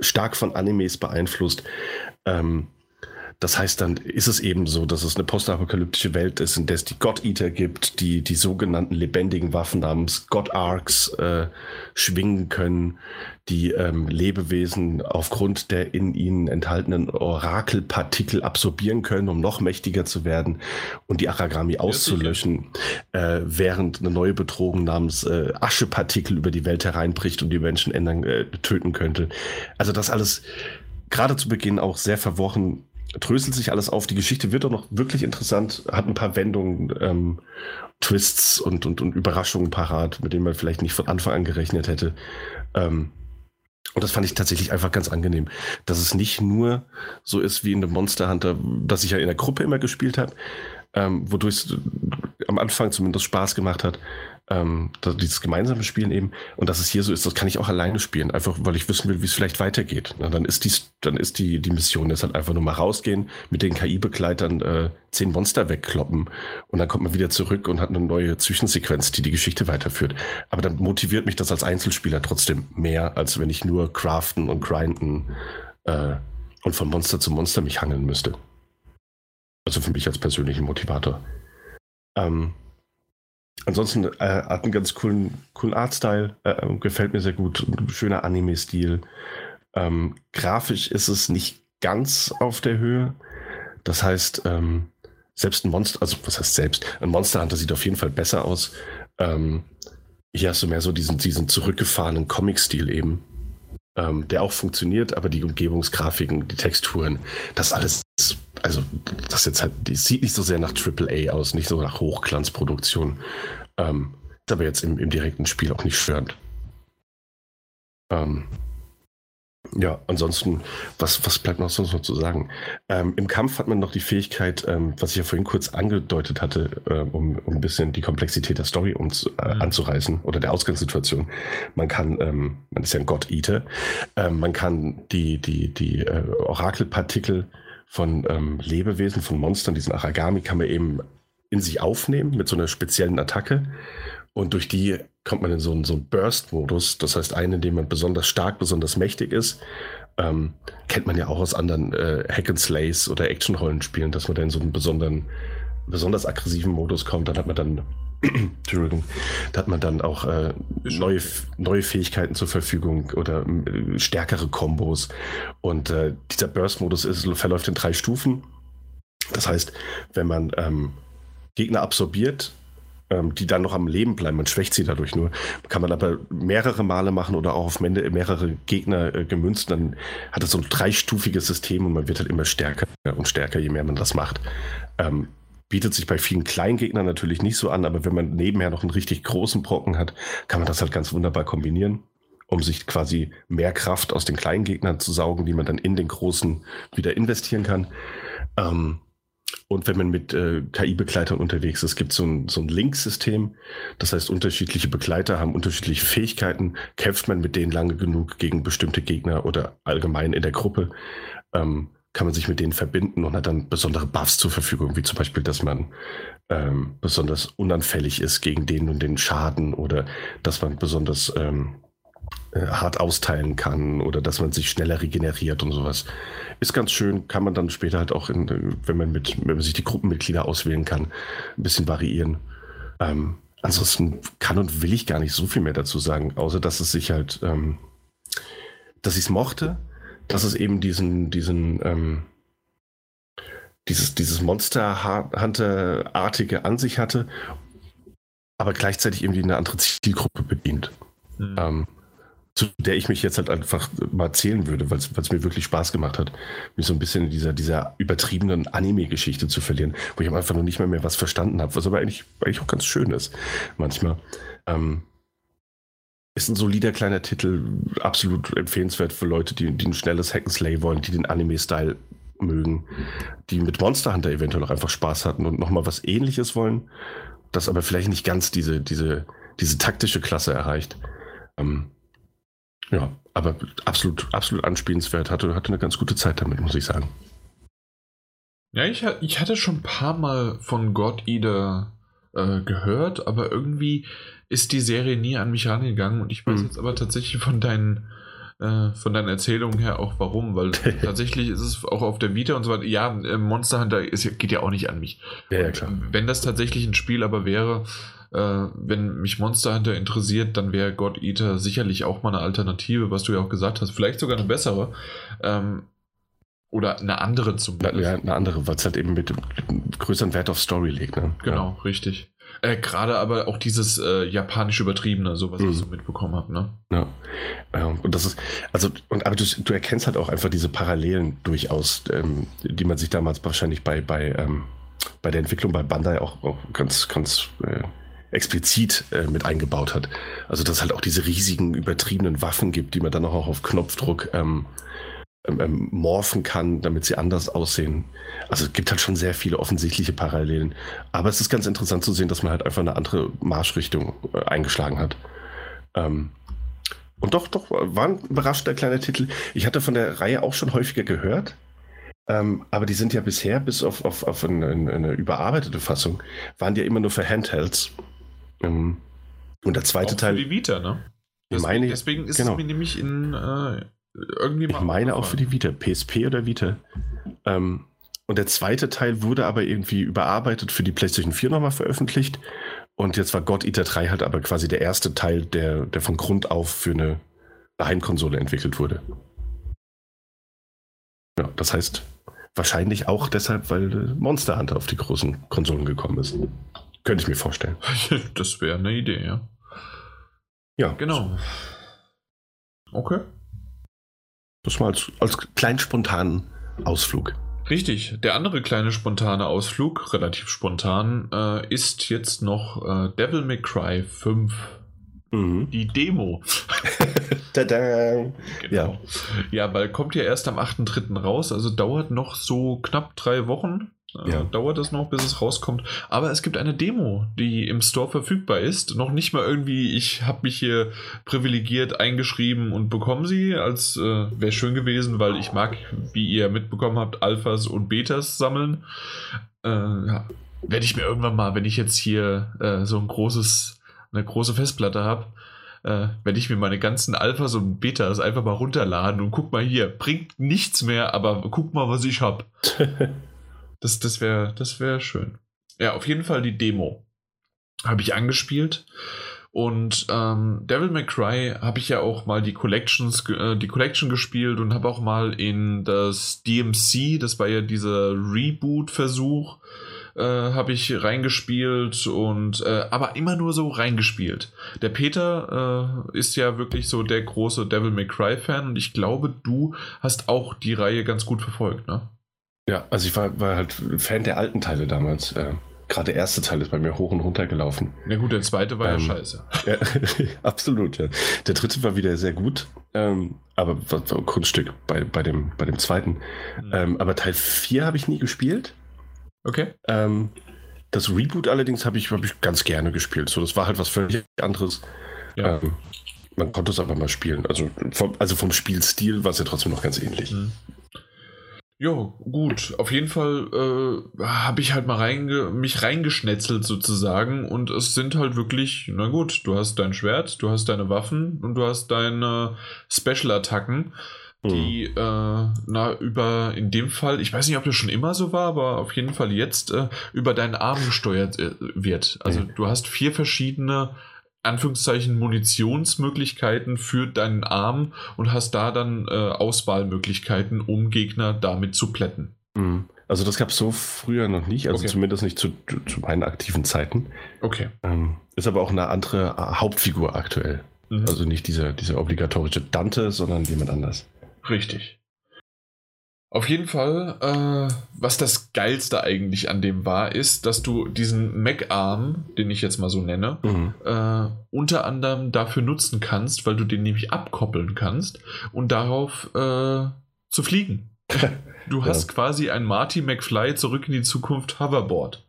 stark von Animes beeinflusst. Das heißt, dann ist es eben so, dass es eine postapokalyptische Welt ist, in der es die God Eater gibt, die sogenannten lebendigen Waffen namens God Arcs schwingen können, die Lebewesen aufgrund der in ihnen enthaltenen Orakelpartikel absorbieren können, um noch mächtiger zu werden und die Aragami auszulöschen, während eine neue Bedrohung namens Aschepartikel über die Welt hereinbricht und die Menschen töten könnte. Also das alles gerade zu Beginn auch sehr verworren, dröselt sich alles auf. Die Geschichte wird auch noch wirklich interessant, hat ein paar Wendungen, Twists und Überraschungen parat, mit denen man vielleicht nicht von Anfang an gerechnet hätte. Und das fand ich tatsächlich einfach ganz angenehm, dass es nicht nur so ist wie in The Monster Hunter, dass ich ja in der Gruppe immer gespielt habe, wodurch es am Anfang zumindest Spaß gemacht hat, dieses gemeinsame Spielen eben, und dass es hier so ist, das kann ich auch alleine spielen, einfach weil ich wissen will, wie es vielleicht weitergeht. Na, dann ist die Mission jetzt halt einfach nur mal rausgehen, mit den KI-Begleitern 10 Monster wegkloppen und dann kommt man wieder zurück und hat eine neue Zwischensequenz, die Geschichte weiterführt. Aber dann motiviert mich das als Einzelspieler trotzdem mehr, als wenn ich nur craften und grinden und von Monster zu Monster mich hangeln müsste. Also für mich als persönlichen Motivator. Ansonsten hat einen ganz coolen Artstyle, gefällt mir sehr gut, schöner Anime-Stil. Grafisch ist es nicht ganz auf der Höhe. Das heißt, selbst ein Monster, also was heißt selbst? Ein Monster Hunter sieht auf jeden Fall besser aus. Hier hast du mehr so diesen zurückgefahrenen Comic-Stil eben, der auch funktioniert, aber die Umgebungsgrafiken, die Texturen, das alles, also das jetzt halt, die sieht nicht so sehr nach AAA aus, nicht so nach Hochglanzproduktion. Ist aber jetzt im direkten Spiel auch nicht störend. Ja, ansonsten, was bleibt noch sonst noch zu sagen? Im Kampf hat man noch die Fähigkeit, was ich ja vorhin kurz angedeutet hatte, um ein bisschen die Komplexität der Story anzureißen oder der Ausgangssituation. Man kann, man ist ja ein God Eater, man kann die Orakelpartikel von Lebewesen, von Monstern, diesen Aragami, kann man eben in sich aufnehmen mit so einer speziellen Attacke. Und durch die kommt man in so einen Burst-Modus. Das heißt, einen, in dem man besonders stark, besonders mächtig ist. Kennt man ja auch aus anderen Hack-and-Slays oder Action-Rollenspielen, dass man dann in so einen besonders aggressiven Modus kommt. Dann hat man dann, Entschuldigung, da hat man dann auch neue Fähigkeiten zur Verfügung oder stärkere Kombos. Und dieser Burst-Modus verläuft in 3 Stufen. Das heißt, wenn man Gegner absorbiert, die dann noch am Leben bleiben. Man schwächt sie dadurch nur. Kann man aber mehrere Male machen oder auch auf mehrere Gegner gemünzt. Dann hat das so ein 3-stufiges System und man wird halt immer stärker und stärker, je mehr man das macht. Bietet sich bei vielen kleinen Gegnern natürlich nicht so an, aber wenn man nebenher noch einen richtig großen Brocken hat, kann man das halt ganz wunderbar kombinieren, um sich quasi mehr Kraft aus den kleinen Gegnern zu saugen, die man dann in den großen wieder investieren kann. Und wenn man mit KI-Begleitern unterwegs ist, gibt es so ein Link-System. Das heißt, unterschiedliche Begleiter haben unterschiedliche Fähigkeiten. Kämpft man mit denen lange genug gegen bestimmte Gegner oder allgemein in der Gruppe, kann man sich mit denen verbinden und hat dann besondere Buffs zur Verfügung, wie zum Beispiel, dass man besonders unanfällig ist gegen den und den Schaden oder dass man besonders hart austeilen kann oder dass man sich schneller regeneriert und sowas. Ist ganz schön, kann man dann später halt auch, wenn man sich die Gruppenmitglieder auswählen kann, ein bisschen variieren. Ansonsten kann und will ich gar nicht so viel mehr dazu sagen, außer dass es sich halt, dass ich es mochte, dass es eben dieses Monster Hunter-artige an sich hatte, aber gleichzeitig irgendwie eine andere Zielgruppe bedient. Mhm. Zu der ich mich jetzt halt einfach mal zählen würde, weil es mir wirklich Spaß gemacht hat, mich so ein bisschen in dieser übertriebenen Anime-Geschichte zu verlieren, wo ich am Anfang noch nicht mal mehr was verstanden habe, was aber eigentlich auch ganz schön ist manchmal. Ist ein solider kleiner Titel, absolut empfehlenswert für Leute, die ein schnelles Hack'n'Slay wollen, die den Anime-Style mögen, die mit Monster Hunter eventuell auch einfach Spaß hatten und nochmal was Ähnliches wollen, das aber vielleicht nicht ganz diese taktische Klasse erreicht. Ja, aber absolut anspielenswert. Hatte eine ganz gute Zeit damit, muss ich sagen. Ja, ich hatte schon ein paar Mal von God Eater gehört, aber irgendwie ist die Serie nie an mich rangegangen und ich weiß jetzt aber tatsächlich von deinen Erzählungen her auch warum, weil tatsächlich ist es auch auf der Vita und so weiter, ja, Monster Hunter geht ja auch nicht an mich. Ja, klar. Wenn das tatsächlich ein Spiel aber wäre, wenn mich Monster Hunter interessiert, dann wäre God Eater sicherlich auch mal eine Alternative, was du ja auch gesagt hast. Vielleicht sogar eine bessere. Oder eine andere zumindest. Ja, eine andere, weil es halt eben mit größeren Wert auf Story legt. Ne? Genau, ja. Richtig. Gerade aber auch dieses japanisch Übertriebene, so was ich so mitbekommen habe. Ne? Ja. Und das ist, aber du erkennst halt auch einfach diese Parallelen durchaus, die man sich damals wahrscheinlich bei der Entwicklung bei Bandai auch ganz explizit mit eingebaut hat. Also dass es halt auch diese riesigen, übertriebenen Waffen gibt, die man dann auch auf Knopfdruck morphen kann, damit sie anders aussehen. Also es gibt halt schon sehr viele offensichtliche Parallelen. Aber es ist ganz interessant zu sehen, dass man halt einfach eine andere Marschrichtung eingeschlagen hat. Und doch, war ein überraschender kleiner Titel. Ich hatte von der Reihe auch schon häufiger gehört. Aber die sind ja bisher, bis auf eine überarbeitete Fassung, waren die ja immer nur für Handhelds. Und der zweite auch Teil. Für die Vita, ne? Deswegen ist es mir nämlich irgendwie mal. Ich meine auch für die Vita, PSP oder Vita. Und der zweite Teil wurde aber irgendwie überarbeitet für die PlayStation 4 nochmal veröffentlicht. Und jetzt war God Eater 3 halt aber quasi der erste Teil, der von Grund auf für eine Heimkonsole entwickelt wurde. Ja, das heißt, wahrscheinlich auch deshalb, weil Monster Hunter auf die großen Konsolen gekommen ist. Könnte ich mir vorstellen. Das wäre eine Idee, ja. Ja. Genau. Okay. Das mal als kleinen spontanen Ausflug. Richtig. Der andere kleine spontane Ausflug, relativ spontan, ist jetzt noch Devil May Cry 5. Mhm. Die Demo. Tada. Genau. Ja, weil kommt ja erst am 8.3. raus, also dauert noch so knapp 3 Wochen. Ja. Dauert es noch, bis es rauskommt. Aber es gibt eine Demo, die im Store verfügbar ist. Noch nicht mal irgendwie, ich habe mich hier privilegiert eingeschrieben und bekomme sie. Als wäre schön gewesen, weil ich mag, wie ihr mitbekommen habt, Alphas und Betas sammeln. Ja. Werde ich mir irgendwann mal, wenn ich jetzt hier so ein eine große Festplatte habe, werde ich mir meine ganzen Alphas und Betas einfach mal runterladen und guck mal hier, bringt nichts mehr, aber guck mal, was ich habe. Das wäre schön. Ja, auf jeden Fall die Demo habe ich angespielt. Und Devil May Cry habe ich ja auch mal die Collection gespielt und habe auch mal in das DMC, das war ja dieser Reboot-Versuch, habe ich reingespielt und aber immer nur so reingespielt. Der Peter ist ja wirklich so der große Devil May Cry-Fan und ich glaube, du hast auch die Reihe ganz gut verfolgt, ne? Ja, also ich war halt Fan der alten Teile damals. Gerade der erste Teil ist bei mir hoch und runter gelaufen. Na gut, der zweite war ja scheiße. Ja, absolut, ja. Der dritte war wieder sehr gut, aber war ein Kunststück bei dem zweiten. Mhm. Aber Teil 4 habe ich nie gespielt. Okay. Das Reboot allerdings habe ich ganz gerne gespielt. So, das war halt was völlig anderes. Ja. Man konnte es aber mal spielen. Also vom Spielstil war es ja trotzdem noch ganz ähnlich. Mhm. Jo, gut. Auf jeden Fall habe ich halt mal mich reingeschnetzelt sozusagen und es sind halt wirklich, na gut, du hast dein Schwert, du hast deine Waffen und du hast deine Special-Attacken, die in dem Fall, ich weiß nicht, ob das schon immer so war, aber auf jeden Fall jetzt über deinen Arm gesteuert wird. Also du hast 4 verschiedene Anführungszeichen Munitionsmöglichkeiten für deinen Arm und hast da dann Auswahlmöglichkeiten, um Gegner damit zu plätten. Also das gab es so früher noch nicht, also zumindest nicht zu meinen aktiven Zeiten. Okay. Ist aber auch eine andere Hauptfigur aktuell. Mhm. Also nicht dieser obligatorische Dante, sondern jemand anders. Richtig. Auf jeden Fall, was das Geilste eigentlich an dem war, ist, dass du diesen Mech-Arm, den ich jetzt mal so nenne, unter anderem dafür nutzen kannst, weil du den nämlich abkoppeln kannst und darauf zu fliegen. Du hast quasi ein Marty McFly zurück in die Zukunft Hoverboard.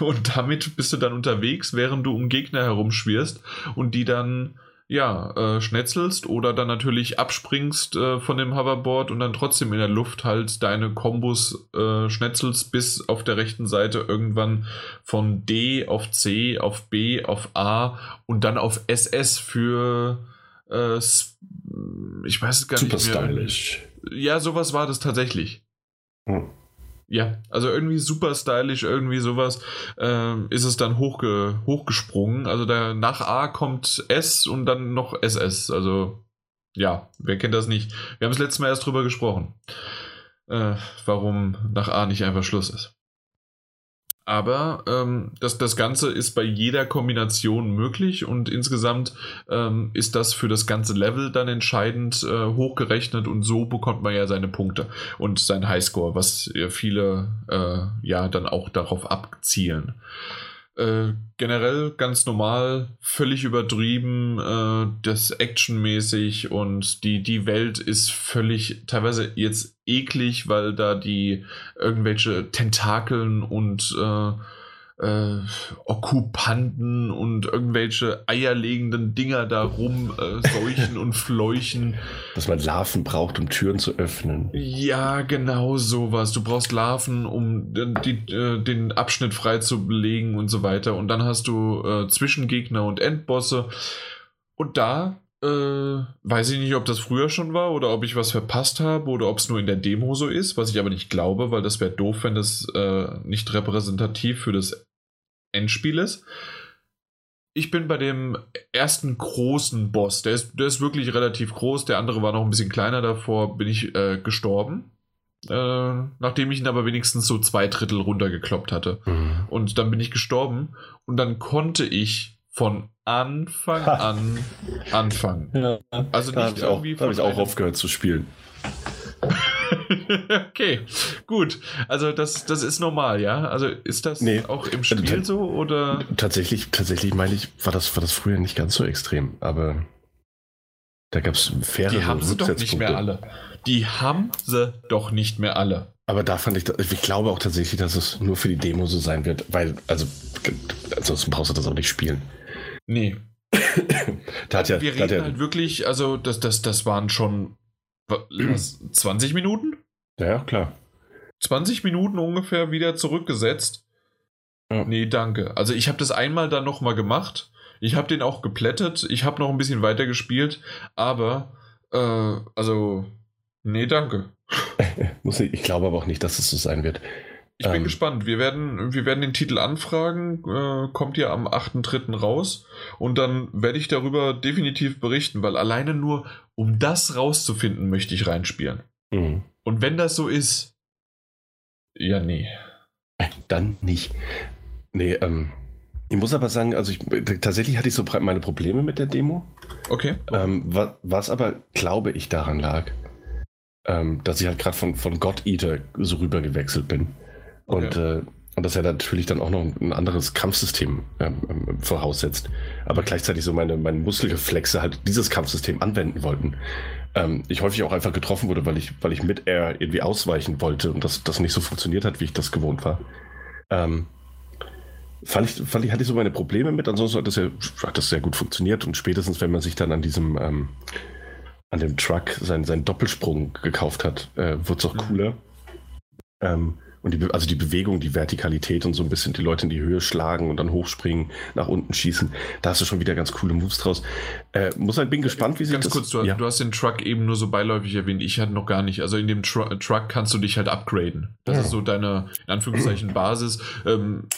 Und damit bist du dann unterwegs, während du um Gegner herumschwirrst und die dann schnetzelst oder dann natürlich abspringst von dem Hoverboard und dann trotzdem in der Luft halt deine Kombos schnetzelst, bis auf der rechten Seite irgendwann von D auf C, auf B, auf A und dann auf SS für ich weiß es gar nicht mehr. Super stylisch. Ja, sowas war das tatsächlich. Ja, also irgendwie super stylisch, irgendwie sowas ist es dann hochgesprungen. Also da nach A kommt S und dann noch SS. Also ja, wer kennt das nicht? Wir haben es letztes Mal erst drüber gesprochen, warum nach A nicht einfach Schluss ist. Aber das Ganze ist bei jeder Kombination möglich und insgesamt ist das für das ganze Level dann entscheidend hochgerechnet und so bekommt man ja seine Punkte und seinen Highscore, was viele dann auch darauf abzielen. Generell ganz normal, völlig übertrieben, das actionmäßig und die Welt ist völlig teilweise jetzt eklig, weil da die irgendwelche Tentakeln und Okkupanten und irgendwelche eierlegenden Dinger da rum seuchen und fleuchen. Dass man Larven braucht, um Türen zu öffnen. Ja, genau sowas. Du brauchst Larven, um den Abschnitt frei zu belegen und so weiter. Und dann hast du Zwischengegner und Endbosse. Und da weiß ich nicht, ob das früher schon war oder ob ich was verpasst habe oder ob es nur in der Demo so ist, was ich aber nicht glaube, weil das wäre doof, wenn das nicht repräsentativ für das Endspiel ist. Ich bin bei dem ersten großen Boss, der ist wirklich relativ groß, der andere war noch ein bisschen kleiner, davor bin ich gestorben. Nachdem ich ihn aber wenigstens so 2 Drittel runtergekloppt hatte. Mhm. Und dann bin ich gestorben und dann konnte ich von Anfang an anfangen. Ja, also nicht irgendwie. Da habe ich auch aufgehört zu spielen. Okay, gut. Also das ist normal, ja? Also ist das auch im Spiel so, oder? Tatsächlich meine ich, war das früher nicht ganz so extrem, aber da gab es faire Rücksetzpunkte. Die haben sie doch nicht mehr alle. Aber da fand ich glaube auch tatsächlich, dass es nur für die Demo so sein wird, weil, ansonsten brauchst du das auch nicht spielen. Nee. Wir reden halt wirklich, also das waren schon 20 Minuten? Ja, klar. 20 Minuten ungefähr wieder zurückgesetzt. Ja. Nee, danke. Also ich habe das einmal dann nochmal gemacht. Ich habe den auch geplättet. Ich habe noch ein bisschen weiter gespielt. Aber, nee, danke. Ich glaube aber auch nicht, dass es so sein wird. Ich bin gespannt. Wir werden den Titel anfragen. Kommt ja am 8.3. raus. Und dann werde ich darüber definitiv berichten, weil alleine nur, um das rauszufinden, möchte ich reinspielen. Mhm. Und wenn das so ist, ja, nee. Dann nicht. Nee, ich muss aber sagen, also tatsächlich hatte ich so meine Probleme mit der Demo. Okay. Was aber, glaube ich, daran lag, dass ich halt gerade von God Eater so rüber gewechselt bin. Okay. Und dass er natürlich dann auch noch ein anderes Kampfsystem voraussetzt. Aber gleichzeitig so meine Muskelreflexe halt dieses Kampfsystem anwenden wollten. Ich häufig auch einfach getroffen wurde, weil ich mit Air irgendwie ausweichen wollte und das nicht so funktioniert hat, wie ich das gewohnt war. Hatte ich so meine Probleme mit, ansonsten hat das sehr gut funktioniert und spätestens, wenn man sich dann an diesem an dem Truck seinen Doppelsprung gekauft hat, wurde es auch cooler. Und die Bewegung, die Vertikalität und so ein bisschen die Leute in die Höhe schlagen und dann hochspringen, nach unten schießen. Da hast du schon wieder ganz coole Moves draus. Bin gespannt, wie sie das... Ganz kurz, du hast den Truck eben nur so beiläufig erwähnt. Ich hatte noch gar nicht. Also in dem Truck kannst du dich halt upgraden. Das ist so deine, in Anführungszeichen, Basis.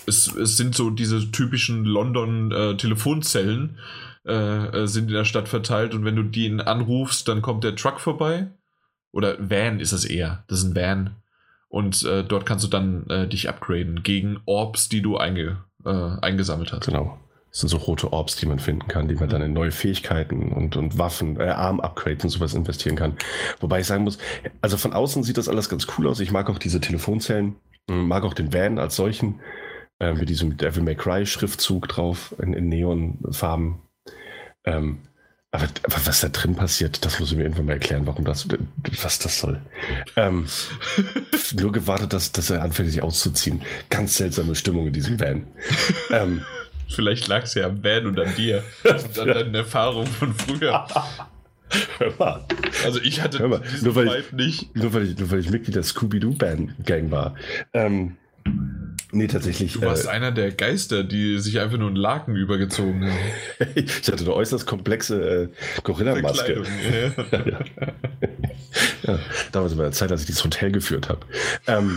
Es sind so diese typischen London-Telefonzellen, sind in der Stadt verteilt. Und wenn du die anrufst, dann kommt der Truck vorbei. Oder Van ist es eher. Das ist ein Van. Und dort kannst du dann dich upgraden gegen Orbs, die du eingesammelt hast. Genau. Das sind so rote Orbs, die man finden kann, die man dann in neue Fähigkeiten und Waffen, Arm-Upgrades und sowas investieren kann. Wobei ich sagen muss, also von außen sieht das alles ganz cool aus. Ich mag auch diese Telefonzellen, mag auch den Van als solchen, mit diesem Devil May Cry Schriftzug drauf in Neonfarben. Aber was da drin passiert, das muss ich mir irgendwann mal erklären, was das soll. Nur gewartet, dass er anfängt, sich auszuziehen. Ganz seltsame Stimmung in diesem Van. Vielleicht lag es ja am Van und an dir. Und an deinen Erfahrungen von früher. Hör mal. Also ich hatte diesen Vibe nicht. Nur weil ich Mitglied der Scooby-Doo-Band-Gang war. Nee, tatsächlich. Du warst einer der Geister, die sich einfach nur einen Laken übergezogen haben. Ich hatte eine äußerst komplexe Gorilla-Maske. Ja. Damals in meiner Zeit, als ich dieses Hotel geführt habe.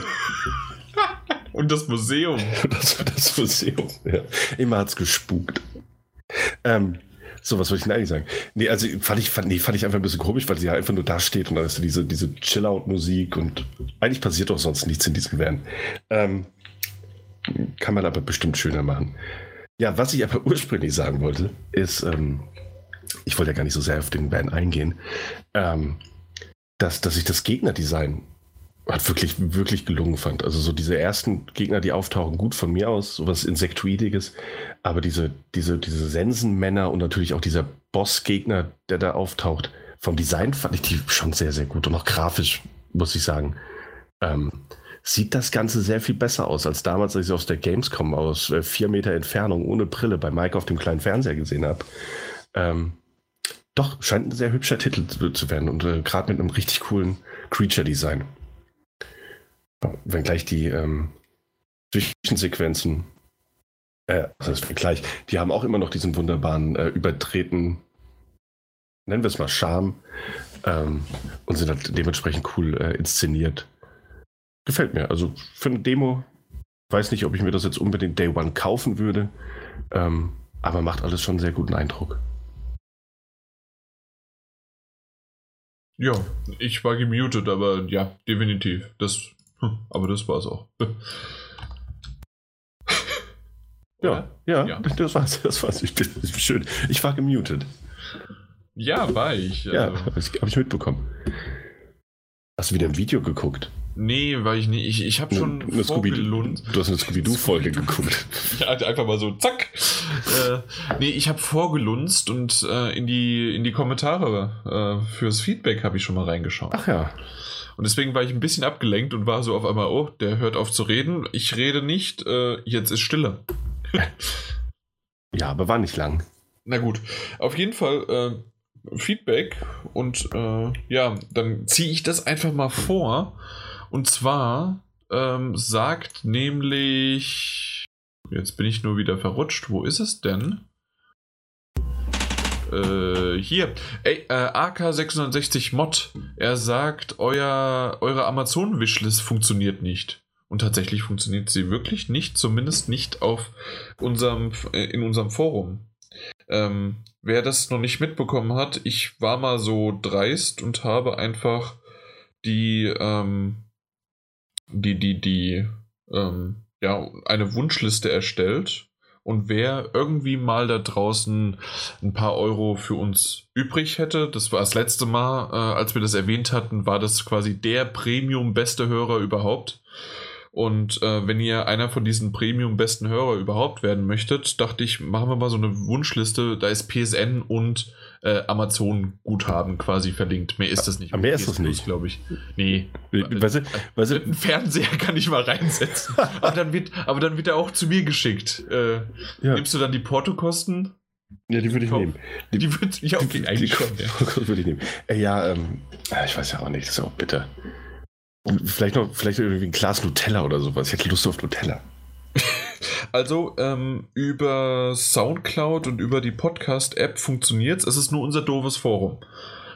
Und das Museum. Das Museum, ja. Immer hat's gespukt. So, was wollte ich denn eigentlich sagen? Nee, also fand ich einfach ein bisschen komisch, weil sie ja einfach nur da steht und dann ist diese Chill-Out-Musik und eigentlich passiert doch sonst nichts in diesem Van. Kann man aber bestimmt schöner machen. Ja, was ich aber ursprünglich sagen wollte, ist, ich wollte ja gar nicht so sehr auf den Van eingehen, dass ich das Gegnerdesign halt wirklich, wirklich gelungen fand. Also so diese ersten Gegner, die auftauchen, gut von mir aus, sowas Insektoidiges, aber diese Sensenmänner und natürlich auch dieser Bossgegner, der da auftaucht, vom Design fand ich die schon sehr, sehr gut und auch grafisch, muss ich sagen, sieht das Ganze sehr viel besser aus, als damals, als ich es aus der Gamescom aus 4 Meter Entfernung ohne Brille bei Mike auf dem kleinen Fernseher gesehen habe. Doch, scheint ein sehr hübscher Titel zu werden und gerade mit einem richtig coolen Creature-Design. Wenngleich die Zwischensequenzen, die haben auch immer noch diesen wunderbaren, überdrehten, nennen wir es mal Charme, und sind halt dementsprechend cool inszeniert. Gefällt mir. Also für eine Demo, weiß nicht, ob ich mir das jetzt unbedingt Day One kaufen würde, aber macht alles schon einen sehr guten Eindruck. Ja, ich war gemutet, aber ja, definitiv. Aber das war's auch. Ja, das war's. Ich bin schön. Ich war gemutet. Ja, war ich. Ja, habe ich mitbekommen. Hast du wieder ein Video geguckt? Nee, weil ich nicht. Ich habe schon vorgelunzt. Du hast eine Scooby-Doo-Folge geguckt. Ja, einfach mal so, zack. Nee, ich habe vorgelunzt und in die Kommentare fürs Feedback habe ich schon mal reingeschaut. Ach ja. Und deswegen war ich ein bisschen abgelenkt und war so auf einmal, oh, der hört auf zu reden. Ich rede nicht, jetzt ist Stille. Ja, aber war nicht lang. Na gut, auf jeden Fall Feedback und ja, dann ziehe ich das einfach mal vor. Und zwar sagt nämlich, jetzt bin ich nur wieder verrutscht, wo ist es denn? Hier, AK660 Mod, er sagt, eure Amazon-Wishlist funktioniert nicht. Und tatsächlich funktioniert sie wirklich nicht, zumindest nicht auf in unserem Forum. Wer das noch nicht mitbekommen hat, ich war mal so dreist und habe einfach eine Wunschliste erstellt. Und wer irgendwie mal da draußen ein paar Euro für uns übrig hätte, das war das letzte Mal, als wir das erwähnt hatten, war das quasi der Premium-beste Hörer überhaupt. Und wenn ihr einer von diesen Premium-besten Hörer überhaupt werden möchtet, dachte ich, machen wir mal so eine Wunschliste. Da ist PSN und Amazon-Guthaben quasi verlinkt. Mehr ist das nicht. Mehr ist das nicht, glaube ich. Nee. Was einen Fernseher kann ich mal reinsetzen. aber dann wird er auch zu mir geschickt. Ja. Nimmst du dann die Portokosten? Ja, die würde ich nehmen. Die würde ich nehmen. Ja, ich weiß ja auch nicht. Das ist auch bitter. Vielleicht irgendwie ein Glas Nutella oder sowas. Ich hätte Lust auf Nutella. Also über Soundcloud und über die Podcast-App funktioniert es. Es ist nur unser doofes Forum.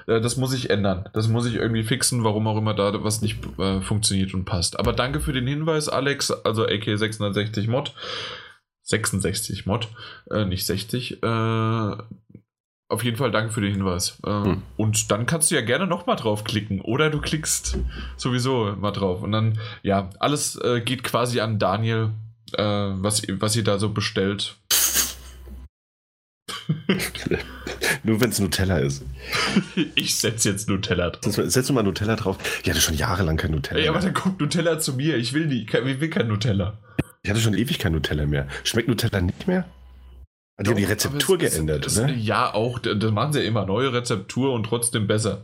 Das muss ich ändern. Das muss ich irgendwie fixen, warum auch immer da was nicht funktioniert und passt. Aber danke für den Hinweis, Alex, also AK660 Mod. 66 Mod, nicht 60. Auf jeden Fall danke für den Hinweis. Und dann kannst du ja gerne nochmal draufklicken. Oder du klickst sowieso mal drauf. Und dann, ja, alles geht quasi an Daniel, was ihr da so bestellt. Nur wenn es Nutella ist. Ich setze jetzt Nutella drauf. Setz du mal Nutella drauf? Ich hatte schon jahrelang kein Nutella. Ja, aber dann kommt Nutella zu mir. Ich will kein Nutella. Ich hatte schon ewig kein Nutella mehr. Schmeckt Nutella nicht mehr? Die haben die Rezeptur geändert, ne? Ja, auch. Das machen sie ja immer. Neue Rezeptur und trotzdem besser.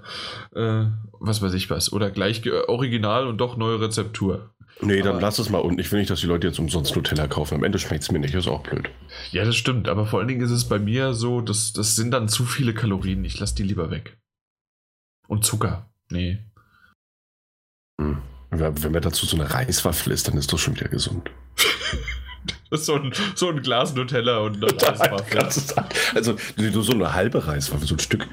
Was weiß ich was. Oder gleich original und doch neue Rezeptur. Nee, aber dann lass es mal unten. Ich will nicht, dass die Leute jetzt umsonst Nutella kaufen. Am Ende schmeckt es mir nicht. Das ist auch blöd. Ja, das stimmt. Aber vor allen Dingen ist es bei mir so, das sind dann zu viele Kalorien. Ich lasse die lieber weg. Und Zucker. Nee. Wenn mir dazu so eine Reiswaffel ist, dann ist das schon wieder gesund. So ein Glas Nutella und eine Reiswaffel. Also so eine halbe Reiswaffel, so ein Stück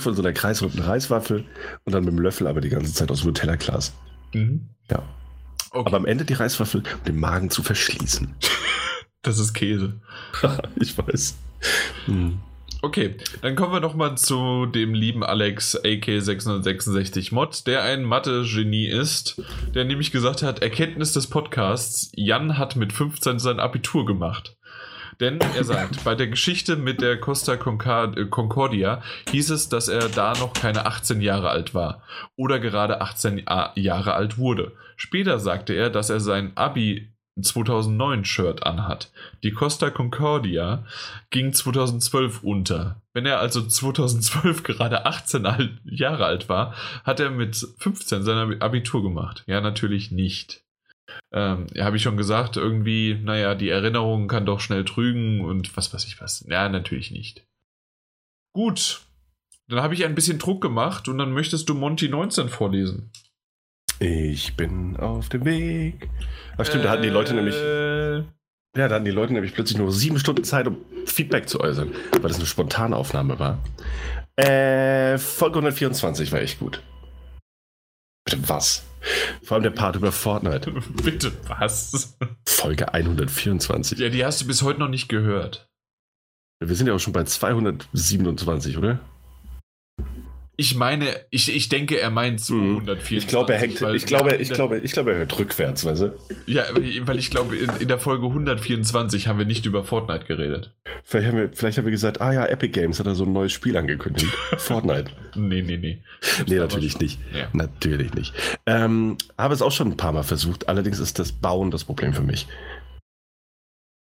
von so einer kreisrunden Reiswaffel und dann mit dem Löffel aber die ganze Zeit aus dem Nutella-Glas. Mhm. Ja. Okay. Aber am Ende die Reiswaffel, um den Magen zu verschließen. Das ist Käse. Ich weiß. Hm. Okay, dann kommen wir nochmal zu dem lieben Alex, AK666 Mod, der ein Mathe-Genie ist, der nämlich gesagt hat, Erkenntnis des Podcasts, Jan hat mit 15 sein Abitur gemacht. Denn er sagt, bei der Geschichte mit der Costa Concordia hieß es, dass er da noch keine 18 Jahre alt war oder gerade 18 Jahre alt wurde. Später sagte er, dass er sein Abi 2009-Shirt anhat. Die Costa Concordia ging 2012 unter. Wenn er also 2012 gerade 18 Jahre alt war, hat er mit 15 sein Abitur gemacht. Ja, natürlich nicht. Habe ich schon gesagt, irgendwie, naja, die Erinnerung kann doch schnell trügen und was weiß ich was. Ja, natürlich nicht. Gut, dann habe ich ein bisschen Druck gemacht und dann möchtest du Monty 19 vorlesen. Ich bin auf dem Weg. Ach stimmt, da hatten die Leute nämlich plötzlich nur 7 Stunden Zeit, um Feedback zu äußern, weil das eine spontane Aufnahme war. Folge 124 war echt gut. Bitte was? Vor allem der Part über Fortnite. Bitte was? Folge 124. Ja, die hast du bis heute noch nicht gehört. Wir sind ja auch schon bei 227, oder? Ich meine, ich denke, er meint so 124. Ich glaube, er hört rückwärts, weißt du? Ja, weil ich glaube, in der Folge 124 haben wir nicht über Fortnite geredet. Vielleicht haben wir gesagt, Epic Games hat da so ein neues Spiel angekündigt. Fortnite. Nee. Nee, natürlich nicht. Ja. Natürlich nicht. Habe es auch schon ein paar Mal versucht, allerdings ist das Bauen das Problem für mich.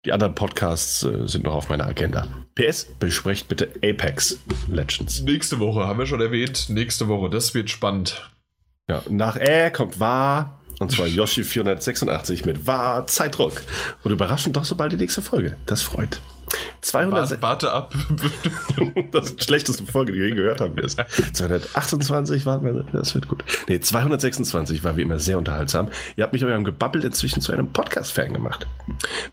Die anderen Podcasts sind noch auf meiner Agenda. PS, besprecht bitte Apex Legends. Nächste Woche, haben wir schon erwähnt. Nächste Woche, das wird spannend. Ja, nach kommt War. Und zwar Yoshi 486 mit War Zeitdruck. Und überraschend doch sobald die nächste Folge. Das freut. Warte ab. Das ist die schlechteste Folge, die wir je gehört haben. 228 waren wir, das wird gut. Nee, 226 war wie immer sehr unterhaltsam. Ihr habt mich eurem Gebabbel inzwischen zu einem Podcast-Fan gemacht.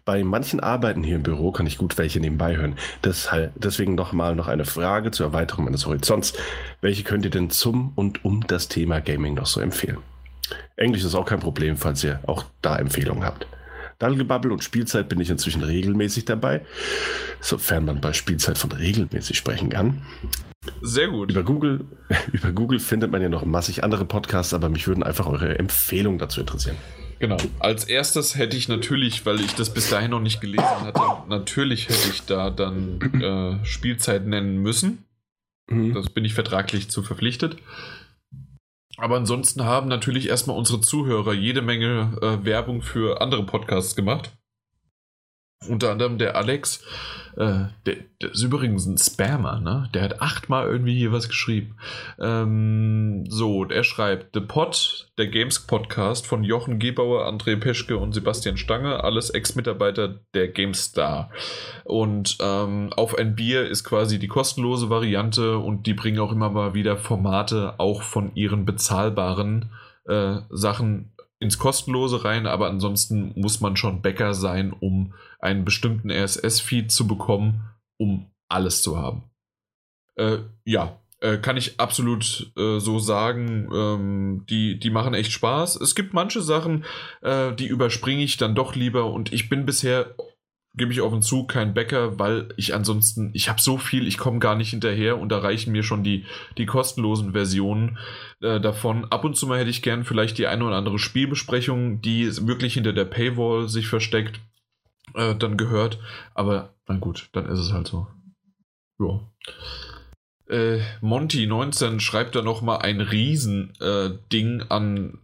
Bei manchen Arbeiten hier im Büro kann ich gut welche nebenbei hören. Deswegen nochmal noch eine Frage zur Erweiterung meines Horizonts. Welche könnt ihr denn zum und um das Thema Gaming noch so empfehlen? Englisch ist auch kein Problem, falls ihr auch da Empfehlungen habt. Daddelgebabbel und Spielzeit bin ich inzwischen regelmäßig dabei, sofern man bei Spielzeit von regelmäßig sprechen kann. Sehr gut. Über Google findet man ja noch massig andere Podcasts, aber mich würden einfach eure Empfehlungen dazu interessieren. Genau. Als erstes hätte ich natürlich, weil ich das bis dahin noch nicht gelesen hatte, natürlich hätte ich da dann Spielzeit nennen müssen. Mhm. Das bin ich vertraglich zu verpflichtet. Aber ansonsten haben natürlich erstmal unsere Zuhörer jede Menge Werbung für andere Podcasts gemacht. Unter anderem der Alex, der ist übrigens ein Spammer, ne? Der hat 8-mal irgendwie hier was geschrieben. Und er schreibt: The Pod, der Games-Podcast von Jochen Gebauer, André Peschke und Sebastian Stange, alles Ex-Mitarbeiter der GameStar. Und Auf ein Bier ist quasi die kostenlose Variante und die bringen auch immer mal wieder Formate auch von ihren bezahlbaren Sachen ins Kostenlose rein, aber ansonsten muss man schon Bäcker sein, um einen bestimmten RSS-Feed zu bekommen, um alles zu haben. Kann ich absolut so sagen, die machen echt Spaß. Es gibt manche Sachen, die überspringe ich dann doch lieber und ich bin bisher, gebe ich offen zu, kein Bäcker, weil ich ansonsten, ich habe so viel, ich komme gar nicht hinterher und da reichen mir schon die kostenlosen Versionen davon. Ab und zu mal hätte ich gern vielleicht die eine oder andere Spielbesprechung, die wirklich hinter der Paywall sich versteckt, dann gehört. Aber na gut, dann ist es halt so. Ja. Monty19 schreibt da nochmal ein Riesending an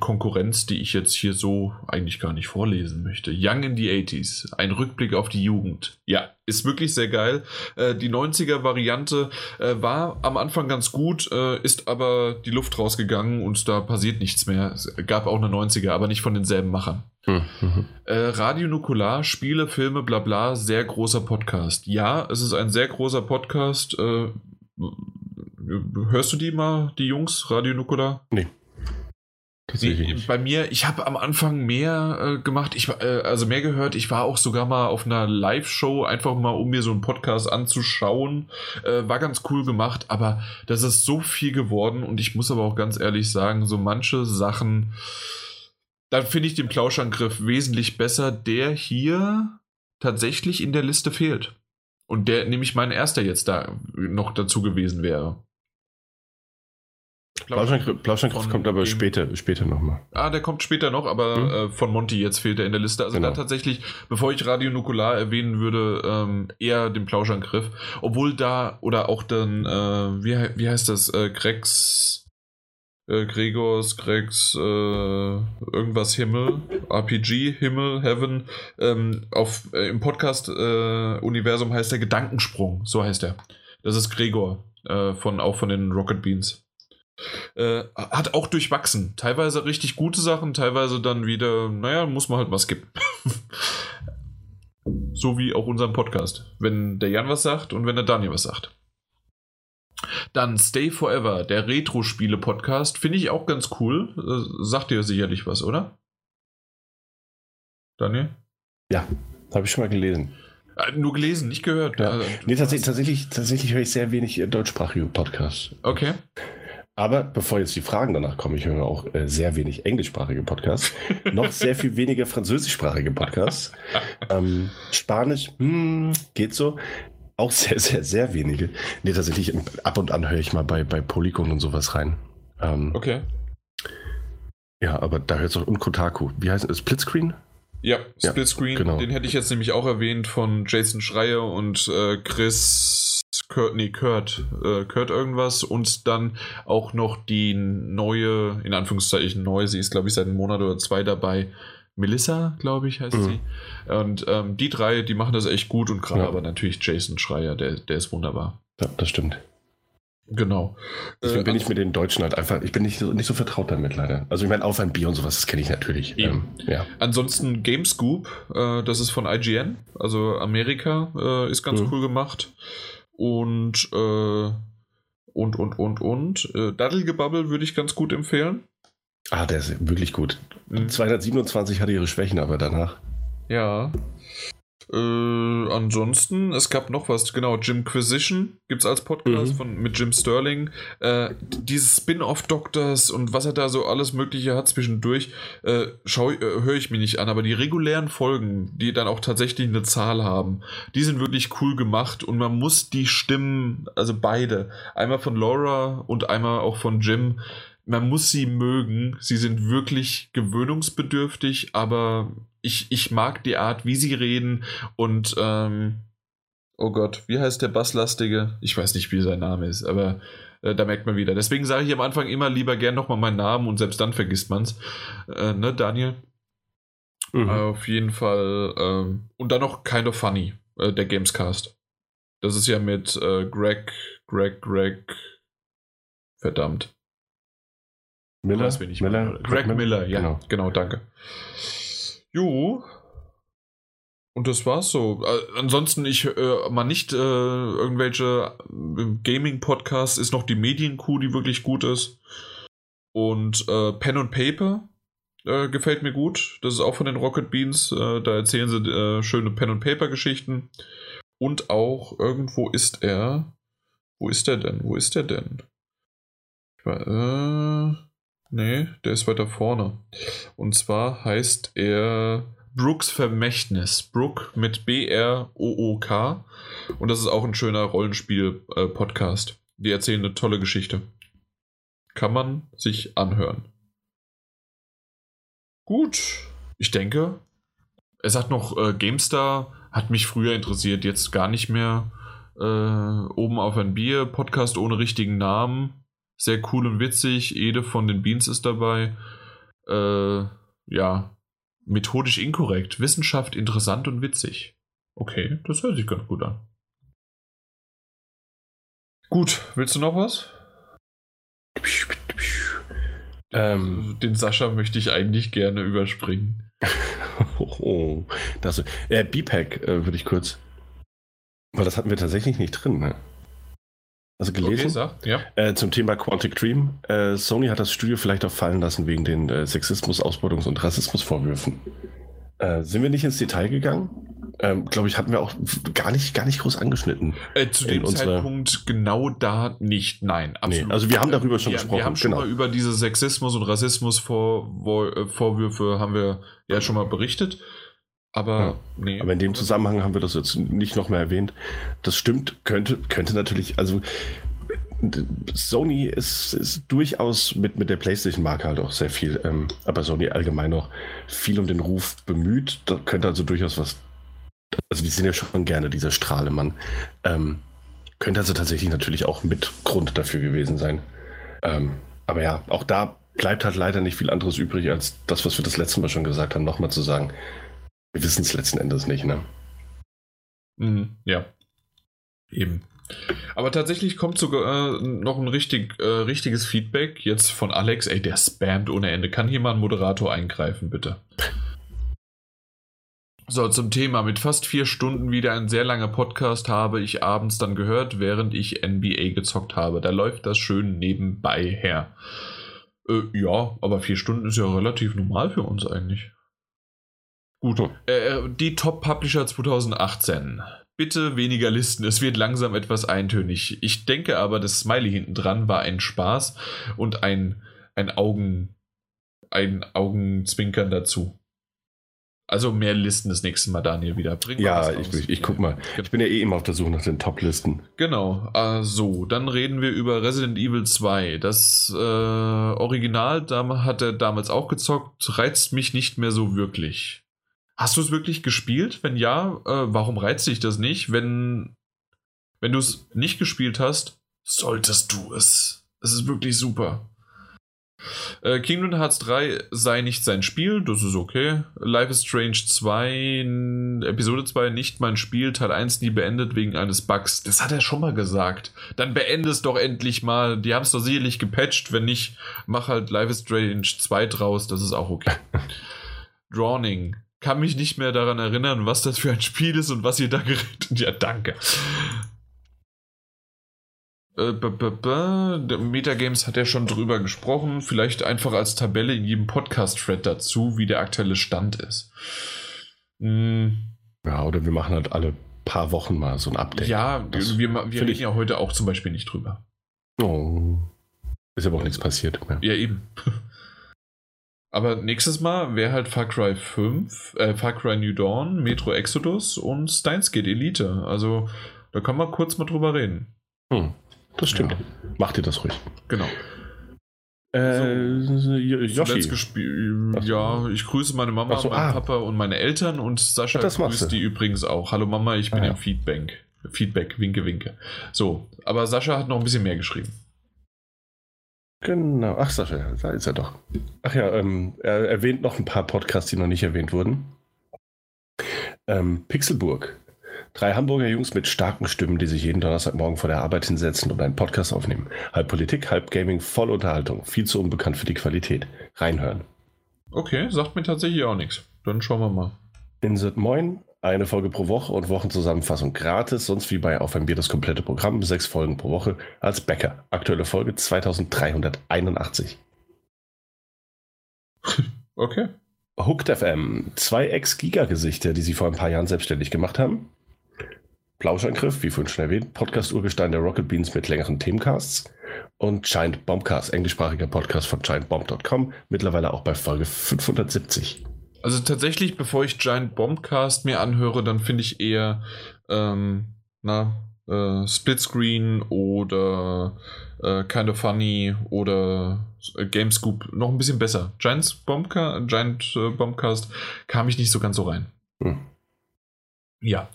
Konkurrenz, die ich jetzt hier so eigentlich gar nicht vorlesen möchte. Young in the 80s, ein Rückblick auf die Jugend. Ja, ist wirklich sehr geil. Die 90er-Variante war am Anfang ganz gut, ist aber die Luft rausgegangen und da passiert nichts mehr. Es gab auch eine 90er, aber nicht von denselben Machern. Radio Nukular, Spiele, Filme, bla bla, sehr großer Podcast. Ja, es ist ein sehr großer Podcast. Hörst du die mal, die Jungs, Radio Nukular? Nee. Bei mir, ich habe am Anfang mehr gemacht, mehr gehört. Ich war auch sogar mal auf einer Live-Show, einfach mal, um mir so einen Podcast anzuschauen. War ganz cool gemacht, aber das ist so viel geworden und ich muss aber auch ganz ehrlich sagen, so manche Sachen, da finde ich den Plauschangriff wesentlich besser, der hier tatsächlich in der Liste fehlt. Und der nämlich mein erster jetzt da noch dazu gewesen wäre. Plauschangriff kommt aber später nochmal. Der kommt später noch, aber von Monty jetzt fehlt er in der Liste. Also genau. Da tatsächlich, bevor ich Radio Nukular erwähnen würde, eher den Plauschangriff. Obwohl da, oder auch dann, wie heißt das, Gregors, irgendwas Himmel, RPG, Himmel, Heaven, im Podcast-Universum heißt der Gedankensprung, so heißt er. Das ist Gregor, von den Rocket Beans. Hat auch durchwachsen. Teilweise richtig gute Sachen, teilweise dann wieder, naja, muss man halt was geben. So wie auch unserem Podcast. Wenn der Jan was sagt und wenn der Daniel was sagt. Dann Stay Forever, der Retro-Spiele-Podcast. Finde ich auch ganz cool. Sagt dir sicherlich was, oder? Daniel? Ja, habe ich schon mal gelesen. Nur gelesen, nicht gehört. Ja. Nee, tatsächlich höre ich sehr wenig deutschsprachige Podcasts. Okay. Aber bevor jetzt die Fragen danach kommen, ich höre auch sehr wenig englischsprachige Podcasts, noch sehr viel weniger französischsprachige Podcasts. Spanisch, geht so. Auch sehr, sehr, sehr wenige. Nee, tatsächlich, ab und an höre ich mal bei Polygon und sowas rein. Okay. Ja, aber da hört es auch, und Kotaku. Wie heißt es? Splitscreen? Ja, Splitscreen. Ja, genau. Den hätte ich jetzt nämlich auch erwähnt von Jason Schreier und Kurt irgendwas, und dann auch noch die neue, in Anführungszeichen neu, sie ist glaube ich seit einem Monat oder zwei dabei, Melissa, glaube ich, heißt sie. Und die drei, die machen das echt gut, und gerade aber natürlich Jason Schreier, der ist wunderbar. Ja, das stimmt. Genau. Deswegen bin ich mit den Deutschen halt einfach, ich bin nicht so vertraut damit leider. Also ich meine, auf ein Bier und sowas, das kenne ich natürlich. Ja. Ansonsten GameScoop, das ist von IGN, also Amerika, ist ganz cool gemacht. Und Daddelgebabbel würde ich ganz gut empfehlen. Ah, der ist wirklich gut. 227 hatte ihre Schwächen, aber danach. Ja. Ansonsten, es gab noch was, genau, Jimquisition gibt's als Podcast mit Jim Sterling. Dieses Spin-off Doctors und was er da so alles Mögliche hat zwischendurch, höre ich mir nicht an, aber die regulären Folgen, die dann auch tatsächlich eine Zahl haben, die sind wirklich cool gemacht, und man muss die Stimmen, also beide, einmal von Laura und einmal auch von Jim, man muss sie mögen, sie sind wirklich gewöhnungsbedürftig, aber ich mag die Art, wie sie reden, und oh Gott, wie heißt der Basslastige? Ich weiß nicht, wie sein Name ist, aber da merkt man wieder. Deswegen sage ich am Anfang immer lieber gern nochmal meinen Namen, und selbst dann vergisst man es. Ne, Daniel? Auf jeden Fall. Und dann noch Kind of Funny, der Gamescast. Das ist ja mit Greg. Verdammt. Miller? Weiß, Miller? Greg Miller, ja. Genau, danke. Jo, und das war's so. Ansonsten, ich mal nicht irgendwelche Gaming-Podcasts, ist noch die Medienkuh, die wirklich gut ist. Und Pen and Paper gefällt mir gut. Das ist auch von den Rocket Beans. Da erzählen sie schöne Pen and Paper-Geschichten. Und auch irgendwo ist er. Wo ist er denn? Nee, der ist weiter vorne. Und zwar heißt er Brooks Vermächtnis. Brook mit B-R-O-O-K. Und das ist auch ein schöner Rollenspiel-Podcast. Die erzählen eine tolle Geschichte. Kann man sich anhören. Gut, ich denke. Er sagt noch, GameStar hat mich früher interessiert, jetzt gar nicht mehr. Oben auf ein Bier, Podcast ohne richtigen Namen. Sehr cool und witzig. Ede von den Beans ist dabei. Ja, methodisch inkorrekt. Wissenschaft interessant und witzig. Okay, das hört sich ganz gut an. Gut, willst du noch was? Den Sascha möchte ich eigentlich gerne überspringen. B-Pack würde ich kurz. Weil das hatten wir tatsächlich nicht drin, ne? Also gelesen, okay, ja. Zum Thema Quantic Dream. Sony hat das Studio vielleicht auch fallen lassen wegen den Sexismus-, Ausbeutungs- und Rassismusvorwürfen. Sind wir nicht ins Detail gegangen? Glaube ich, hatten wir auch gar nicht groß angeschnitten. Zu dem Zeitpunkt genau da nicht, nein. Absolut. Nee, also wir haben darüber schon gesprochen. Wir haben schon mal über diese Sexismus- und Rassismusvorwürfe haben wir ja schon mal berichtet. Aber in dem Zusammenhang haben wir das jetzt nicht noch mehr erwähnt. Das stimmt, könnte natürlich, also Sony ist durchaus mit der PlayStation-Marke halt auch sehr viel, aber Sony allgemein auch viel um den Ruf bemüht. Da könnte also durchaus was, also die sind ja schon gerne dieser Strahlemann, könnte also tatsächlich natürlich auch mit Grund dafür gewesen sein. Aber ja, auch da bleibt halt leider nicht viel anderes übrig, als das, was wir das letzte Mal schon gesagt haben, nochmal zu sagen. Wir wissen es letzten Endes nicht, ne? Ja. Eben. Aber tatsächlich kommt sogar noch ein richtiges Feedback jetzt von Alex. Ey, der spammt ohne Ende. Kann hier mal ein Moderator eingreifen, bitte? So, zum Thema. Mit fast 4 Stunden wieder ein sehr langer Podcast habe ich abends dann gehört, während ich NBA gezockt habe. Da läuft das schön nebenbei her. Ja, aber 4 Stunden ist ja relativ normal für uns eigentlich. Gut, die Top-Publisher 2018. Bitte weniger Listen, es wird langsam etwas eintönig. Ich denke aber, das Smiley hinten dran war ein Spaß und ein Augenzwinkern dazu. Also mehr Listen das nächste Mal, Daniel, wieder bringen. Ja, ich guck mal. Ich bin ja eh immer auf der Suche nach den Top-Listen. Genau. So, dann reden wir über Resident Evil 2. Das Original, da hat er damals auch gezockt, reizt mich nicht mehr so wirklich. Hast du es wirklich gespielt? Wenn ja, warum reizt dich das nicht? Wenn du es nicht gespielt hast, solltest du es. Es ist wirklich super. Kingdom Hearts 3 sei nicht sein Spiel, das ist okay. Life is Strange 2, Episode 2 nicht mein Spiel, Teil 1 nie beendet wegen eines Bugs. Das hat er schon mal gesagt. Dann beende es doch endlich mal. Die haben es doch sicherlich gepatcht. Wenn nicht, mach halt Life is Strange 2 draus, das ist auch okay. Dawning. Kann mich nicht mehr daran erinnern, was das für ein Spiel ist und was ihr da geredet. Ja, danke. Metagames hat er schon drüber gesprochen. Vielleicht einfach als Tabelle in jedem Podcast-Thread dazu, wie der aktuelle Stand ist. Ja, oder wir machen halt alle paar Wochen mal so ein Update. Ja, wir reden ja heute auch zum Beispiel nicht drüber. Oh. Ist aber auch nichts passiert. Ja, eben. Aber nächstes Mal wäre halt Far Cry 5, Far Cry New Dawn, Metro Exodus und Steins Gate Elite. Also da können wir kurz mal drüber reden. Das stimmt. Ja. Macht ihr das ruhig. Genau. Ja, ich grüße meine Mama, meinen Papa und meine Eltern und Sascha grüßt die übrigens auch. Hallo Mama, ich bin im Feedback. Winke, winke. So, aber Sascha hat noch ein bisschen mehr geschrieben. Genau. Ach, Sascha, da ist er doch. Ach ja, er erwähnt noch ein paar Podcasts, die noch nicht erwähnt wurden. Pixelburg. 3 Hamburger Jungs mit starken Stimmen, die sich jeden Donnerstagmorgen vor der Arbeit hinsetzen und einen Podcast aufnehmen. Halb Politik, halb Gaming, voll Unterhaltung. Viel zu unbekannt für die Qualität. Reinhören. Okay, sagt mir tatsächlich auch nichts. Dann schauen wir mal. Insert Moin. Eine Folge pro Woche und Wochenzusammenfassung gratis, sonst wie bei Auf ein Bier das komplette Programm, 6 Folgen pro Woche als Bäcker. Aktuelle Folge 2381. Okay. Hooked FM, 2 Ex-Giga-Gesichter, die sie vor ein paar Jahren selbstständig gemacht haben. Plauschangriff, wie vorhin schon erwähnt, Podcast-Urgestein der Rocket Beans mit längeren Themencasts und Giant Bombcast, englischsprachiger Podcast von giantbomb.com, mittlerweile auch bei Folge 570. Also tatsächlich, bevor ich Giant Bombcast mir anhöre, dann finde ich eher Splitscreen oder Kind of Funny oder Gamescoop noch ein bisschen besser. Giant Bombcast kam ich nicht so ganz so rein. Ja.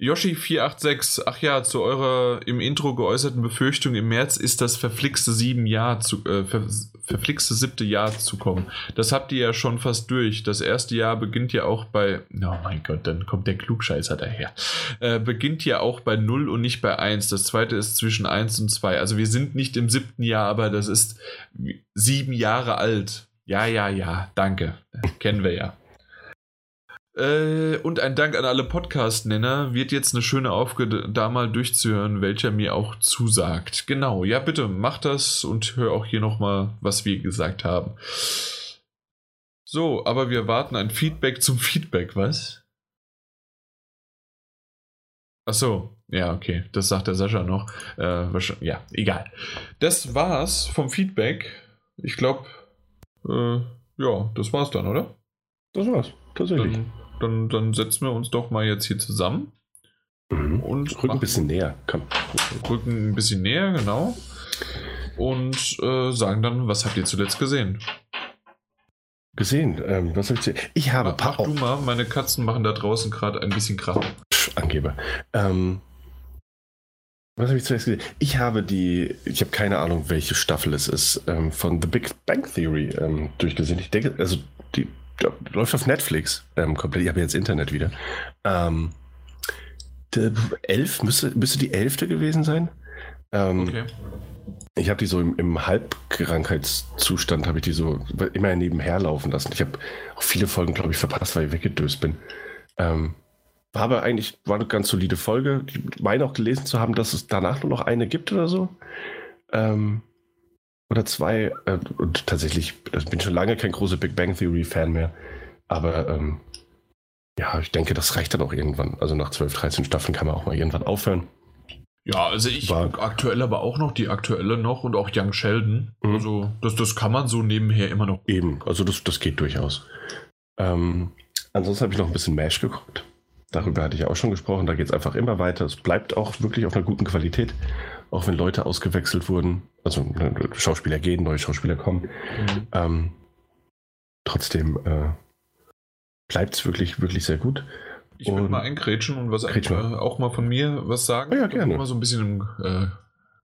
Yoshi486, ach ja, zu eurer im Intro geäußerten Befürchtung, im März ist das verflixte siebte Jahr zu kommen. Das habt ihr ja schon fast durch. Das erste Jahr beginnt ja auch bei, oh mein Gott, dann kommt der Klugscheißer daher. Beginnt ja auch bei 0 und nicht bei 1. Das zweite ist zwischen 1 und 2. Also wir sind nicht im 7. Jahr, aber das ist 7 Jahre alt. Ja, danke. Kennen wir ja. Und ein Dank an alle Podcast-Nenner. Wird jetzt eine schöne Aufgabe, da mal durchzuhören, welcher mir auch zusagt. Genau, ja bitte, mach das und hör auch hier nochmal, was wir gesagt haben. So, aber wir warten ein Feedback zum Feedback, was? Achso, ja okay, das sagt der Sascha noch. Ja, egal. Das war's vom Feedback. Ich glaube, ja, das war's dann, oder? Das war's, tatsächlich. Dann setzen wir uns doch mal jetzt hier zusammen. Und rücken ein bisschen näher. Komm. Rücken ein bisschen näher, genau. Und sagen dann, was habt ihr zuletzt gesehen? Was hab ich zuletzt? Ich habe... Mach du mal, meine Katzen machen da draußen gerade ein bisschen Krach. Angeber. Was habe ich zuletzt gesehen? Ich habe keine Ahnung, welche Staffel es ist, von The Big Bang Theory durchgesehen. Ich denke, also die läuft auf Netflix komplett. Ich habe jetzt Internet wieder. 11 müsste die 11. gewesen sein. Okay. Ich habe die so im Halbkrankheitszustand habe ich die so immer nebenher laufen lassen. Ich habe auch viele Folgen, glaube ich, verpasst, weil ich weggedöst bin. War aber eigentlich eine ganz solide Folge. Ich meine auch gelesen zu haben, dass es danach nur noch eine gibt oder so. Oder 2, und tatsächlich, ich bin schon lange kein großer Big Bang Theory-Fan mehr, aber ja, ich denke, das reicht dann auch irgendwann. Also nach 12, 13 Staffeln kann man auch mal irgendwann aufhören. Ja, also ich gucke aktuell aber auch noch die aktuelle noch und auch Young Sheldon. Also das kann man so nebenher immer noch. Eben, also das geht durchaus. Ansonsten habe ich noch ein bisschen MASH geguckt. Darüber hatte ich auch schon gesprochen. Da geht es einfach immer weiter. Es bleibt auch wirklich auf einer guten Qualität. Auch wenn Leute ausgewechselt wurden. Also Schauspieler gehen, neue Schauspieler kommen. Mhm. Trotzdem bleibt es wirklich, wirklich sehr gut. Ich will mal eingrätschen und was auch mal von mir was sagen. Ja, gerne. Mal so ein bisschen im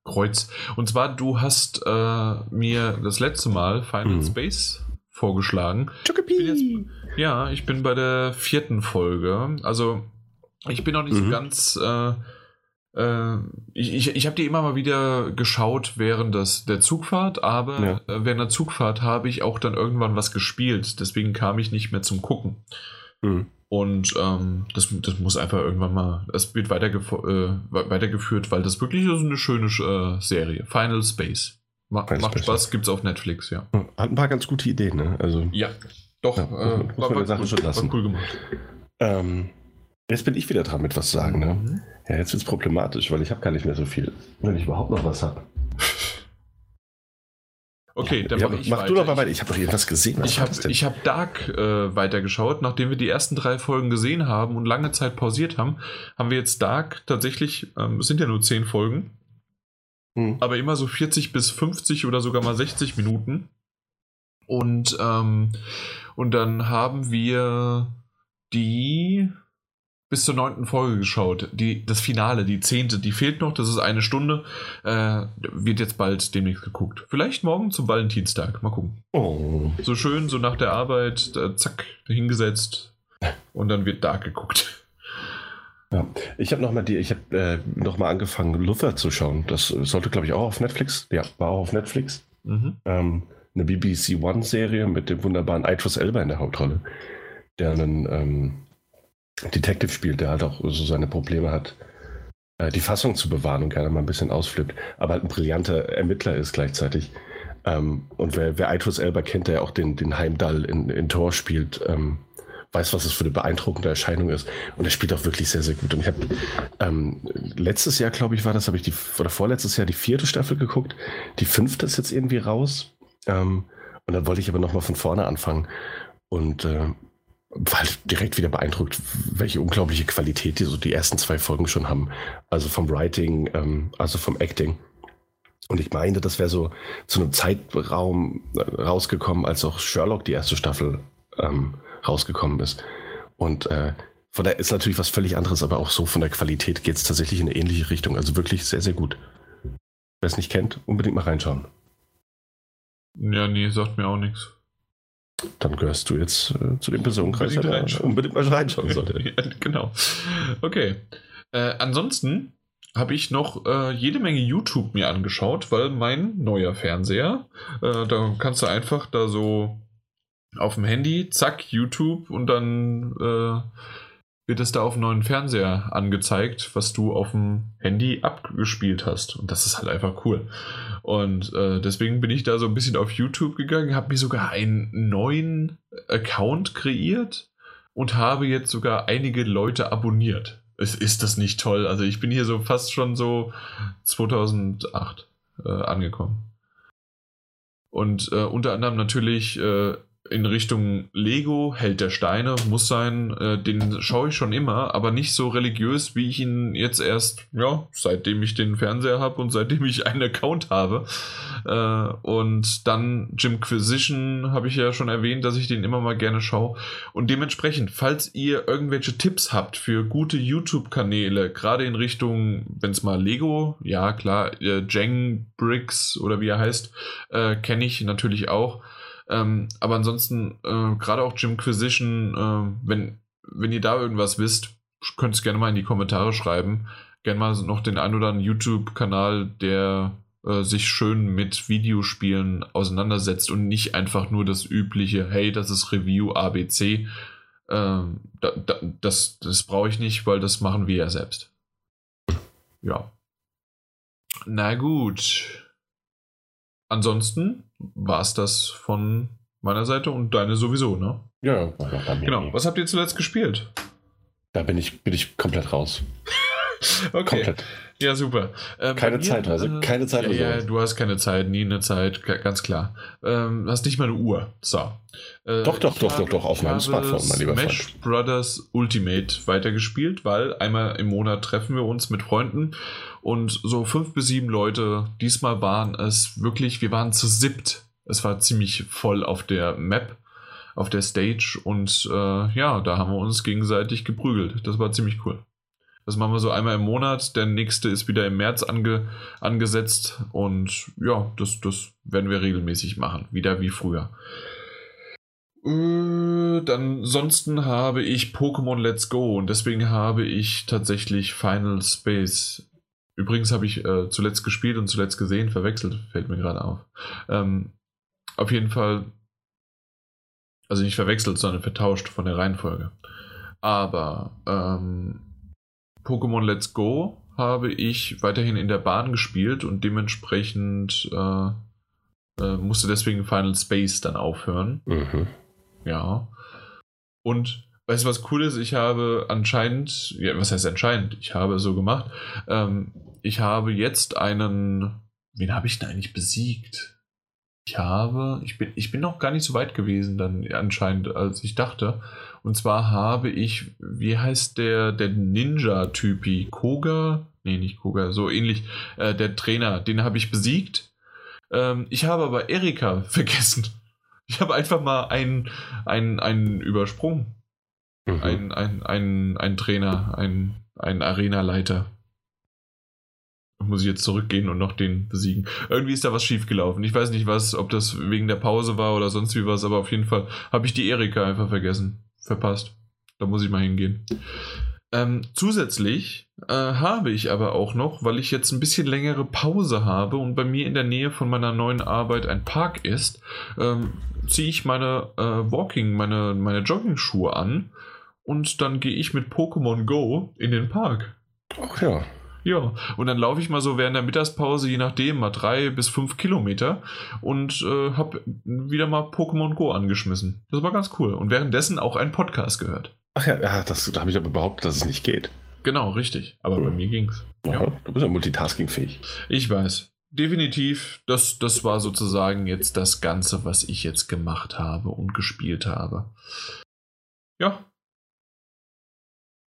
Kreuz. Und zwar, du hast mir das letzte Mal Final Space vorgeschlagen. Ich bin bei der 4. Folge. Also, ich bin noch nicht so ganz... Ich habe die immer mal wieder geschaut während der Zugfahrt, aber während der Zugfahrt habe ich auch dann irgendwann was gespielt. Deswegen kam ich nicht mehr zum Gucken. Mhm. Und das muss einfach irgendwann mal... Es wird weitergeführt, weil das wirklich so eine schöne Serie. Final Space. Macht Spaß, gibt's auf Netflix, ja. Hat ein paar ganz gute Ideen, ne? Also, ja, doch. Ja, war cool gemacht. Jetzt bin ich wieder dran mit was sagen, ne? Mhm. Ja, jetzt wird's problematisch, weil ich habe gar nicht mehr so viel, wenn ich überhaupt noch was habe. Okay, dann mach du noch mal weiter. Ich habe doch irgendwas gesehen. Ich habe Dark weitergeschaut. Nachdem wir die ersten 3 Folgen gesehen haben und lange Zeit pausiert haben, haben wir jetzt Dark tatsächlich, es sind ja nur 10 Folgen, aber immer so 40 bis 50 oder sogar mal 60 Minuten. Und dann haben wir die bis zur 9. Folge geschaut. Das Finale, die 10. Die fehlt noch, das ist eine Stunde. Wird jetzt bald demnächst geguckt. Vielleicht morgen zum Valentinstag. Mal gucken. Oh. So schön, so nach der Arbeit, zack, hingesetzt und dann wird Dark geguckt. Ja. Ich habe nochmal angefangen, Luther zu schauen. Das sollte, glaube ich, auch auf Netflix. Ja, war auch auf Netflix. Mhm. Eine BBC One-Serie mit dem wunderbaren Idris Elba in der Hauptrolle, der einen Detective spielt, der halt auch so seine Probleme hat, die Fassung zu bewahren und gerne mal ein bisschen ausflippt, aber halt ein brillanter Ermittler ist gleichzeitig. Und wer Idris Elba kennt, der auch den Heimdall in Tor spielt, weiß, was es für eine beeindruckende Erscheinung ist. Und er spielt auch wirklich sehr, sehr gut. Und ich habe letztes Jahr, glaube ich, oder vorletztes Jahr die 4. Staffel geguckt. Die 5. ist jetzt irgendwie raus. Und dann wollte ich aber nochmal von vorne anfangen. Und war halt direkt wieder beeindruckt, welche unglaubliche Qualität die ersten 2 Folgen schon haben. Also vom Writing, also vom Acting. Und ich meine, das wäre so zu einem Zeitraum rausgekommen, als auch Sherlock die erste Staffel rausgekommen ist. Und von daher ist natürlich was völlig anderes, aber auch so von der Qualität geht es tatsächlich in eine ähnliche Richtung. Also wirklich sehr, sehr gut. Wer es nicht kennt, unbedingt mal reinschauen. Ja, nee, sagt mir auch nichts. Dann gehörst du jetzt zu dem Personenkreis, der unbedingt mal reinschauen sollte. Ja, genau. Okay. Ansonsten habe ich noch jede Menge YouTube mir angeschaut, weil mein neuer Fernseher, da kannst du einfach da so auf dem Handy, zack, YouTube und dann wird es da auf dem neuen Fernseher angezeigt, was du auf dem Handy abgespielt hast. Und das ist halt einfach cool. Und deswegen bin ich da so ein bisschen auf YouTube gegangen, habe mir sogar einen neuen Account kreiert und habe jetzt sogar einige Leute abonniert. Ist das nicht toll? Also ich bin hier so fast schon so 2008 angekommen. Und unter anderem natürlich... in Richtung Lego, Held der Steine, muss sein, den schaue ich schon immer, aber nicht so religiös, wie ich ihn jetzt erst, ja, seitdem ich den Fernseher habe und seitdem ich einen Account habe. Und dann Jimquisition habe ich ja schon erwähnt, dass ich den immer mal gerne schaue. Und dementsprechend, falls ihr irgendwelche Tipps habt für gute YouTube-Kanäle, gerade in Richtung, wenn es mal Lego, ja klar, Jeng Bricks oder wie er heißt, kenne ich natürlich auch. Aber ansonsten, gerade auch Jimquisition, wenn ihr da irgendwas wisst, könnt es gerne mal in die Kommentare schreiben. Gerne mal noch den ein oder anderen YouTube-Kanal, der sich schön mit Videospielen auseinandersetzt und nicht einfach nur das übliche, hey, das ist Review ABC. Das brauche ich nicht, weil das machen wir ja selbst. Ja. Na gut. Ansonsten war es das von meiner Seite und deine sowieso, ne? Ja, genau. Was habt ihr zuletzt gespielt? Da bin ich komplett raus. Okay. Komplett. Ja, super. Keine Zeitreise. Keine Zeitreise. Ja, du hast keine Zeit, nie eine Zeit, ganz klar. Du hast nicht mal eine Uhr. So. Doch, auf meinem Smartphone, mein lieber Freund. Smash Brothers Ultimate weitergespielt, weil einmal im Monat treffen wir uns mit Freunden und so 5 bis 7 Leute. Diesmal waren es wirklich, wir waren zu 7. Es war ziemlich voll auf der Map, auf der Stage und ja, da haben wir uns gegenseitig geprügelt. Das war ziemlich cool. Das machen wir so einmal im Monat. Der nächste ist wieder im März angesetzt. Und ja, das werden wir regelmäßig machen. Wieder wie früher. Ansonsten habe ich Pokémon Let's Go. Und deswegen habe ich tatsächlich Final Space. Übrigens habe ich zuletzt gespielt und zuletzt gesehen. Verwechselt, fällt mir gerade auf. Auf jeden Fall. Also nicht verwechselt, sondern vertauscht von der Reihenfolge. Aber Pokémon Let's Go habe ich weiterhin in der Bahn gespielt und dementsprechend musste deswegen Final Space dann aufhören. Mhm. Ja. Und weißt du, was cool ist? Ich habe anscheinend, ja, was heißt anscheinend? Ich habe so gemacht. Ich habe jetzt wen habe ich denn eigentlich besiegt? Ich bin noch gar nicht so weit gewesen dann anscheinend, als ich dachte. Und zwar habe ich, wie heißt der Ninja-Typi? Koga? Nee, nicht Koga, so ähnlich. Der Trainer, den habe ich besiegt. Ich habe aber Erika vergessen. Ich habe einfach mal einen übersprungen. Mhm. Ein Trainer, ein Arenaleiter. Muss ich jetzt zurückgehen und noch den besiegen. Irgendwie ist da was schiefgelaufen. Ich weiß nicht was, ob das wegen der Pause war oder sonst wie was, aber auf jeden Fall habe ich die Erika einfach vergessen. Verpasst. Da muss ich mal hingehen. Zusätzlich habe ich aber auch noch, weil ich jetzt ein bisschen längere Pause habe und bei mir in der Nähe von meiner neuen Arbeit ein Park ist, ziehe ich meine meine Jogging-Schuhe an und dann gehe ich mit Pokémon Go in den Park. Ach ja. Ja, und dann laufe ich mal so während der Mittagspause, je nachdem, mal 3 bis 5 Kilometer und habe wieder mal Pokémon Go angeschmissen. Das war ganz cool. Und währenddessen auch einen Podcast gehört. Ach ja, da habe ich aber behauptet, dass es nicht geht. Genau, richtig. Aber bei mir ging's. Ja. Du bist ja multitaskingfähig. Ich weiß. Definitiv. Das war sozusagen jetzt das Ganze, was ich jetzt gemacht habe und gespielt habe. Ja.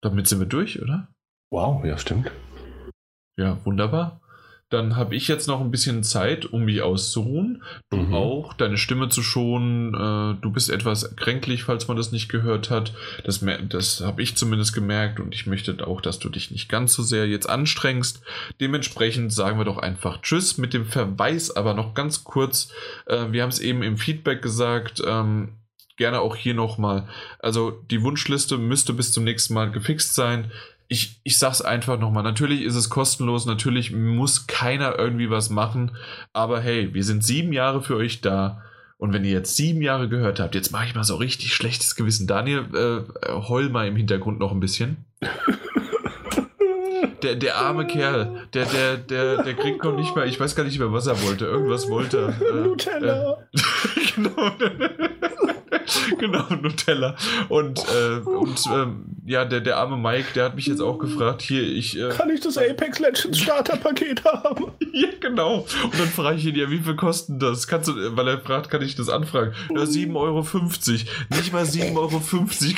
Damit sind wir durch, oder? Wow, ja, stimmt. Ja, wunderbar. Dann habe ich jetzt noch ein bisschen Zeit, um mich auszuruhen. Du auch, deine Stimme zu schonen. Du bist etwas kränklich, falls man das nicht gehört hat. Das habe ich zumindest gemerkt und ich möchte auch, dass du dich nicht ganz so sehr jetzt anstrengst. Dementsprechend sagen wir doch einfach Tschüss mit dem Verweis, aber noch ganz kurz. Wir haben es eben im Feedback gesagt. Gerne auch hier nochmal. Also die Wunschliste müsste bis zum nächsten Mal gefixt sein. Ich sag's einfach nochmal, natürlich ist es kostenlos, natürlich muss keiner irgendwie was machen, aber hey, wir sind 7 Jahre für euch da und wenn ihr jetzt 7 Jahre gehört habt, jetzt mache ich mal so richtig schlechtes Gewissen. Daniel, heul mal im Hintergrund noch ein bisschen. Der arme Kerl, der kriegt noch nicht mal, ich weiß gar nicht mehr, was er wollte, irgendwas wollte er. Nutella. Genau, Nutella. Und der arme Mike, der hat mich jetzt auch gefragt, hier, kann ich das Apex Legends Starterpaket haben? Ja, genau. Und dann frage ich ihn, ja, wie viel kosten das? Weil er fragt, kann ich das anfragen? Ja, 7,50 Euro. Nicht mal 7,50 Euro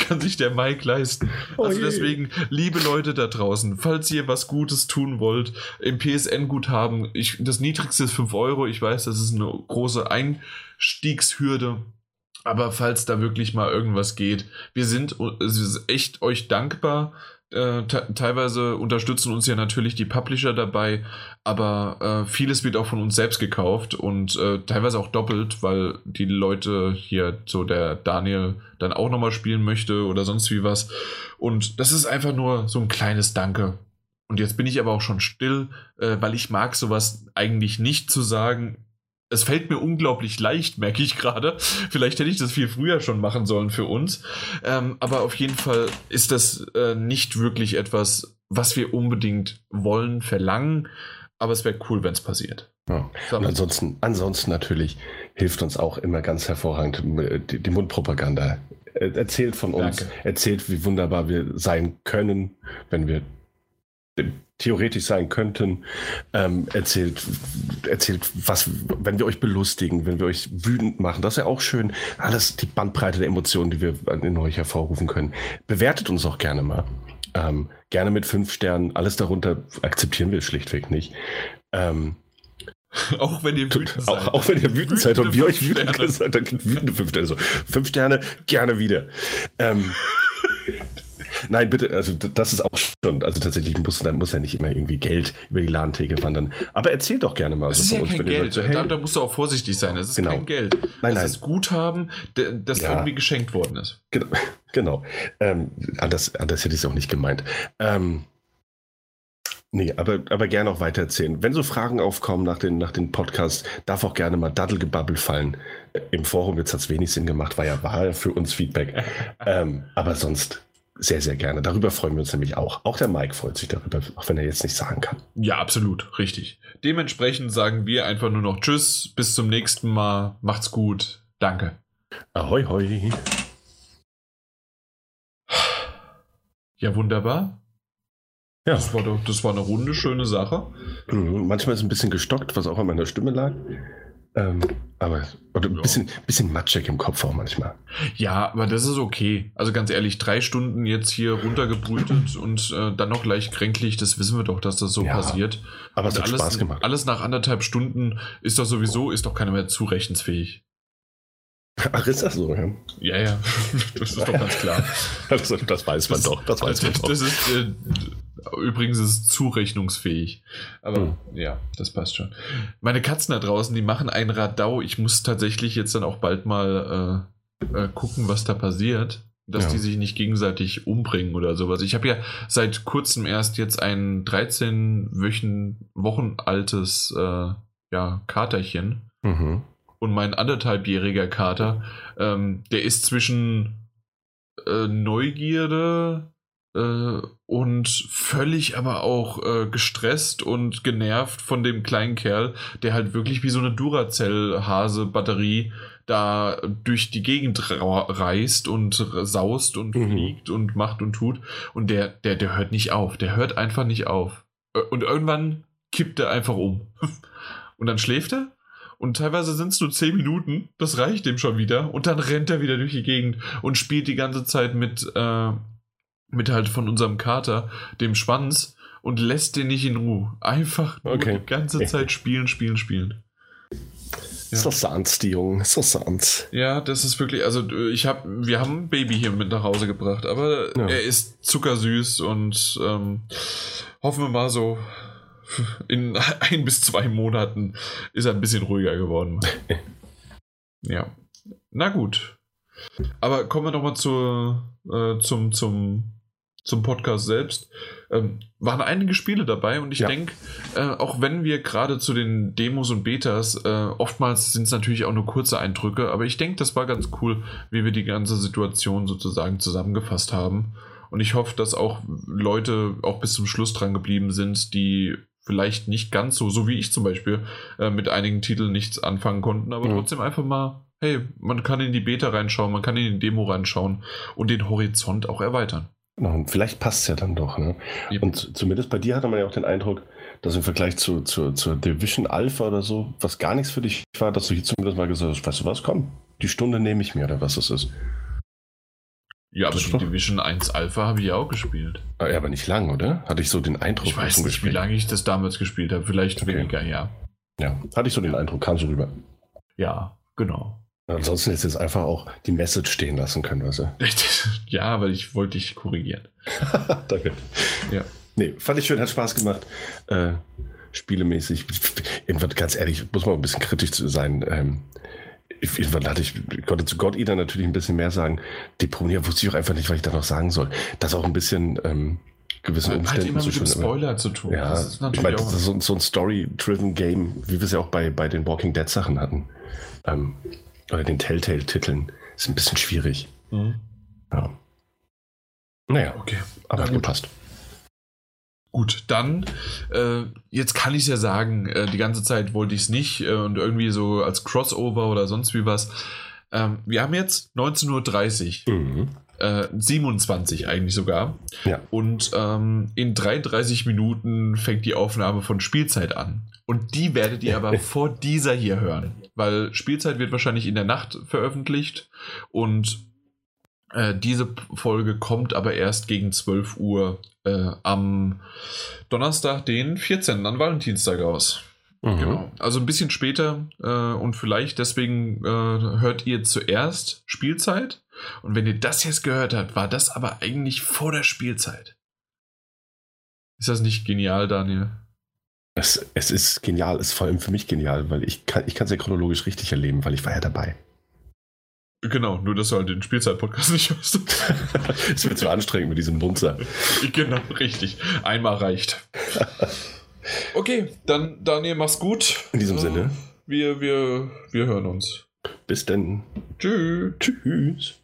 kann sich der Mike leisten. Also deswegen, liebe Leute da draußen, falls ihr was Gutes tun wollt, im PSN-Guthaben, das Niedrigste ist 5 Euro. Ich weiß, das ist eine große Einstiegshürde. Aber falls da wirklich mal irgendwas geht, wir sind echt euch dankbar. Teilweise unterstützen uns ja natürlich die Publisher dabei, aber vieles wird auch von uns selbst gekauft und teilweise auch doppelt, weil die Leute hier, so der Daniel, dann auch nochmal spielen möchte oder sonst wie was. Und das ist einfach nur so ein kleines Danke. Und jetzt bin ich aber auch schon still, weil ich mag sowas eigentlich nicht zu sagen. Es fällt mir unglaublich leicht, merke ich gerade. Vielleicht hätte ich das viel früher schon machen sollen für uns. Aber auf jeden Fall ist das nicht wirklich etwas, was wir unbedingt wollen, verlangen. Aber es wäre cool, wenn es passiert. Ja. Und ansonsten natürlich hilft uns auch immer ganz hervorragend die Mundpropaganda. Erzählt von uns, Danke. Erzählt, wie wunderbar wir sein können, wenn wir theoretisch sein könnten, erzählt, was, wenn wir euch belustigen, wenn wir euch wütend machen, das ist ja auch schön, alles die Bandbreite der Emotionen, die wir in euch hervorrufen können. Bewertet uns auch gerne mal. Gerne mit 5 Sternen, alles darunter akzeptieren wir schlichtweg nicht. Auch wenn ihr wütend seid. Auch wenn ihr wütend seid und wir euch wütend seid, dann gibt wütende 5 Sterne. Also 5 Sterne, gerne wieder. Nein, bitte, also das ist auch schon, also tatsächlich muss ja nicht immer irgendwie Geld über die Ladentheke wandern. Aber erzählt doch gerne mal. Das ist ja kein Geld, da musst du auch vorsichtig sein, das ist kein Geld. Nein. Das ist Guthaben, das irgendwie geschenkt worden ist. Genau. Anders hätte ich es auch nicht gemeint. Nee, aber gerne auch weitererzählen. Wenn so Fragen aufkommen nach den Podcasts, darf auch gerne mal Daddelgebabbel fallen. Im Forum, jetzt hat es wenig Sinn gemacht, war ja für uns Feedback. Aber sonst sehr, sehr gerne. Darüber freuen wir uns nämlich auch. Auch der Mike freut sich darüber, auch wenn er jetzt nicht sagen kann. Ja, absolut. Richtig. Dementsprechend sagen wir einfach nur noch Tschüss, bis zum nächsten Mal. Macht's gut. Danke. Ahoi, hoi. Ja, wunderbar. Ja. Das war eine runde, schöne Sache. Manchmal ist ein bisschen gestockt, was auch an meiner Stimme lag. Aber ein bisschen matschig im Kopf auch manchmal. Ja, aber das ist okay. Also ganz ehrlich, 3 Stunden jetzt hier runtergebrütet und dann noch leicht kränklich, das wissen wir doch, dass das so passiert. Aber es hat Spaß gemacht. Alles nach 1,5 Stunden ist doch keiner mehr zurechnungsfähig. Ach, ist das so? Ja. Das ist doch ganz klar. Das weiß man doch. Das ist... Übrigens ist es zurechnungsfähig. Aber ja, das passt schon. Meine Katzen da draußen, die machen einen Radau. Ich muss tatsächlich jetzt dann auch bald mal gucken, was da passiert. Dass die sich nicht gegenseitig umbringen oder sowas. Ich habe ja seit kurzem erst jetzt ein 13 Wochen altes Katerchen. Mhm. Und mein 1,5-jähriger Kater, der ist zwischen Neugierde und völlig aber auch gestresst und genervt von dem kleinen Kerl, der halt wirklich wie so eine Duracell-Hase-Batterie da durch die Gegend reist und saust und fliegt und macht und tut. Und der hört nicht auf. Der hört einfach nicht auf. Und irgendwann kippt er einfach um. Und dann schläft er. Und teilweise sind es nur 10 Minuten, das reicht dem schon wieder. Und dann rennt er wieder durch die Gegend und spielt die ganze Zeit mit halt von unserem Kater, dem Schwanz, und lässt den nicht in Ruhe. Einfach nur die ganze Zeit spielen. Ja. So sanft, die Jungen, so sanft. Ja, das ist wirklich, also wir haben ein Baby hier mit nach Hause gebracht, aber er ist zuckersüß und hoffen wir mal so, in 1 bis 2 Monaten ist er ein bisschen ruhiger geworden. Ja, na gut. Aber kommen wir nochmal zum Podcast selbst. Waren einige Spiele dabei und ich denke, auch wenn wir gerade zu den Demos und Betas, oftmals sind es natürlich auch nur kurze Eindrücke, aber ich denke, das war ganz cool, wie wir die ganze Situation sozusagen zusammengefasst haben. Und ich hoffe, dass auch Leute auch bis zum Schluss dran geblieben sind, die vielleicht nicht ganz so wie ich zum Beispiel, mit einigen Titeln nichts anfangen konnten, aber trotzdem einfach mal, hey, man kann in die Beta reinschauen, man kann in die Demo reinschauen und den Horizont auch erweitern. Genau, vielleicht passt es ja dann doch. Ne? Ja. Und zumindest bei dir hatte man ja auch den Eindruck, dass im Vergleich zur Division Alpha oder so, was gar nichts für dich war, dass du hier zumindest mal gesagt hast, weißt du was, komm, die Stunde nehme ich mir oder was das ist. Ja, aber die Division 1 Alpha habe ich ja auch gespielt. Ja, aber nicht lang, oder? Hatte ich so den Eindruck. Ich weiß nicht, wie lange ich das damals gespielt habe. Vielleicht weniger, ja. Ja, hatte ich so den Eindruck, kam so rüber. Ja, genau. Ansonsten ist jetzt einfach auch die Message stehen lassen können, weißt du? Ja, aber ich wollte dich korrigieren. Danke. Ja. Nee, fand ich schön, hat Spaß gemacht. Spielemäßig. Ganz ehrlich, muss man ein bisschen kritisch sein. Ich konnte zu God Eater natürlich ein bisschen mehr sagen. Die Promier wusste ich auch einfach nicht, was ich da noch sagen soll. Das auch ein bisschen gewissen Umständen zu tun. Hat immer mit dem Spoiler zu tun. Ja, das ist natürlich das ist so ein Story-driven Game, wie wir es ja auch bei den Walking Dead Sachen hatten. Oder den Telltale-Titeln. Ist ein bisschen schwierig. Mhm. Ja. Naja, okay. Aber hat gepasst. Gut, dann, jetzt kann ich es ja sagen, die ganze Zeit wollte ich es nicht und irgendwie so als Crossover oder sonst wie was. Wir haben jetzt 19.30 Uhr. Mhm. 27 eigentlich sogar. Ja. Und in 33 Minuten fängt die Aufnahme von Spielzeit an. Und die werdet ihr aber vor dieser hier hören. Weil Spielzeit wird wahrscheinlich in der Nacht veröffentlicht. Und diese Folge kommt aber erst gegen 12 Uhr am Donnerstag, den 14. an Valentinstag raus. Mhm. Genau. Also ein bisschen später und vielleicht deswegen hört ihr zuerst Spielzeit. Und wenn ihr das jetzt gehört habt, war das aber eigentlich vor der Spielzeit. Ist das nicht genial, Daniel? Es ist genial, ist vor allem für mich genial, weil ich kann es ja chronologisch richtig erleben, weil ich war ja dabei. Genau, nur dass du halt den Spielzeit-Podcast nicht hörst. Das wird zu anstrengend mit diesem Bunzer. Genau, richtig. Einmal reicht. Okay, dann Daniel, mach's gut. In diesem Sinne. Wir hören uns. Bis dann. Tschüss.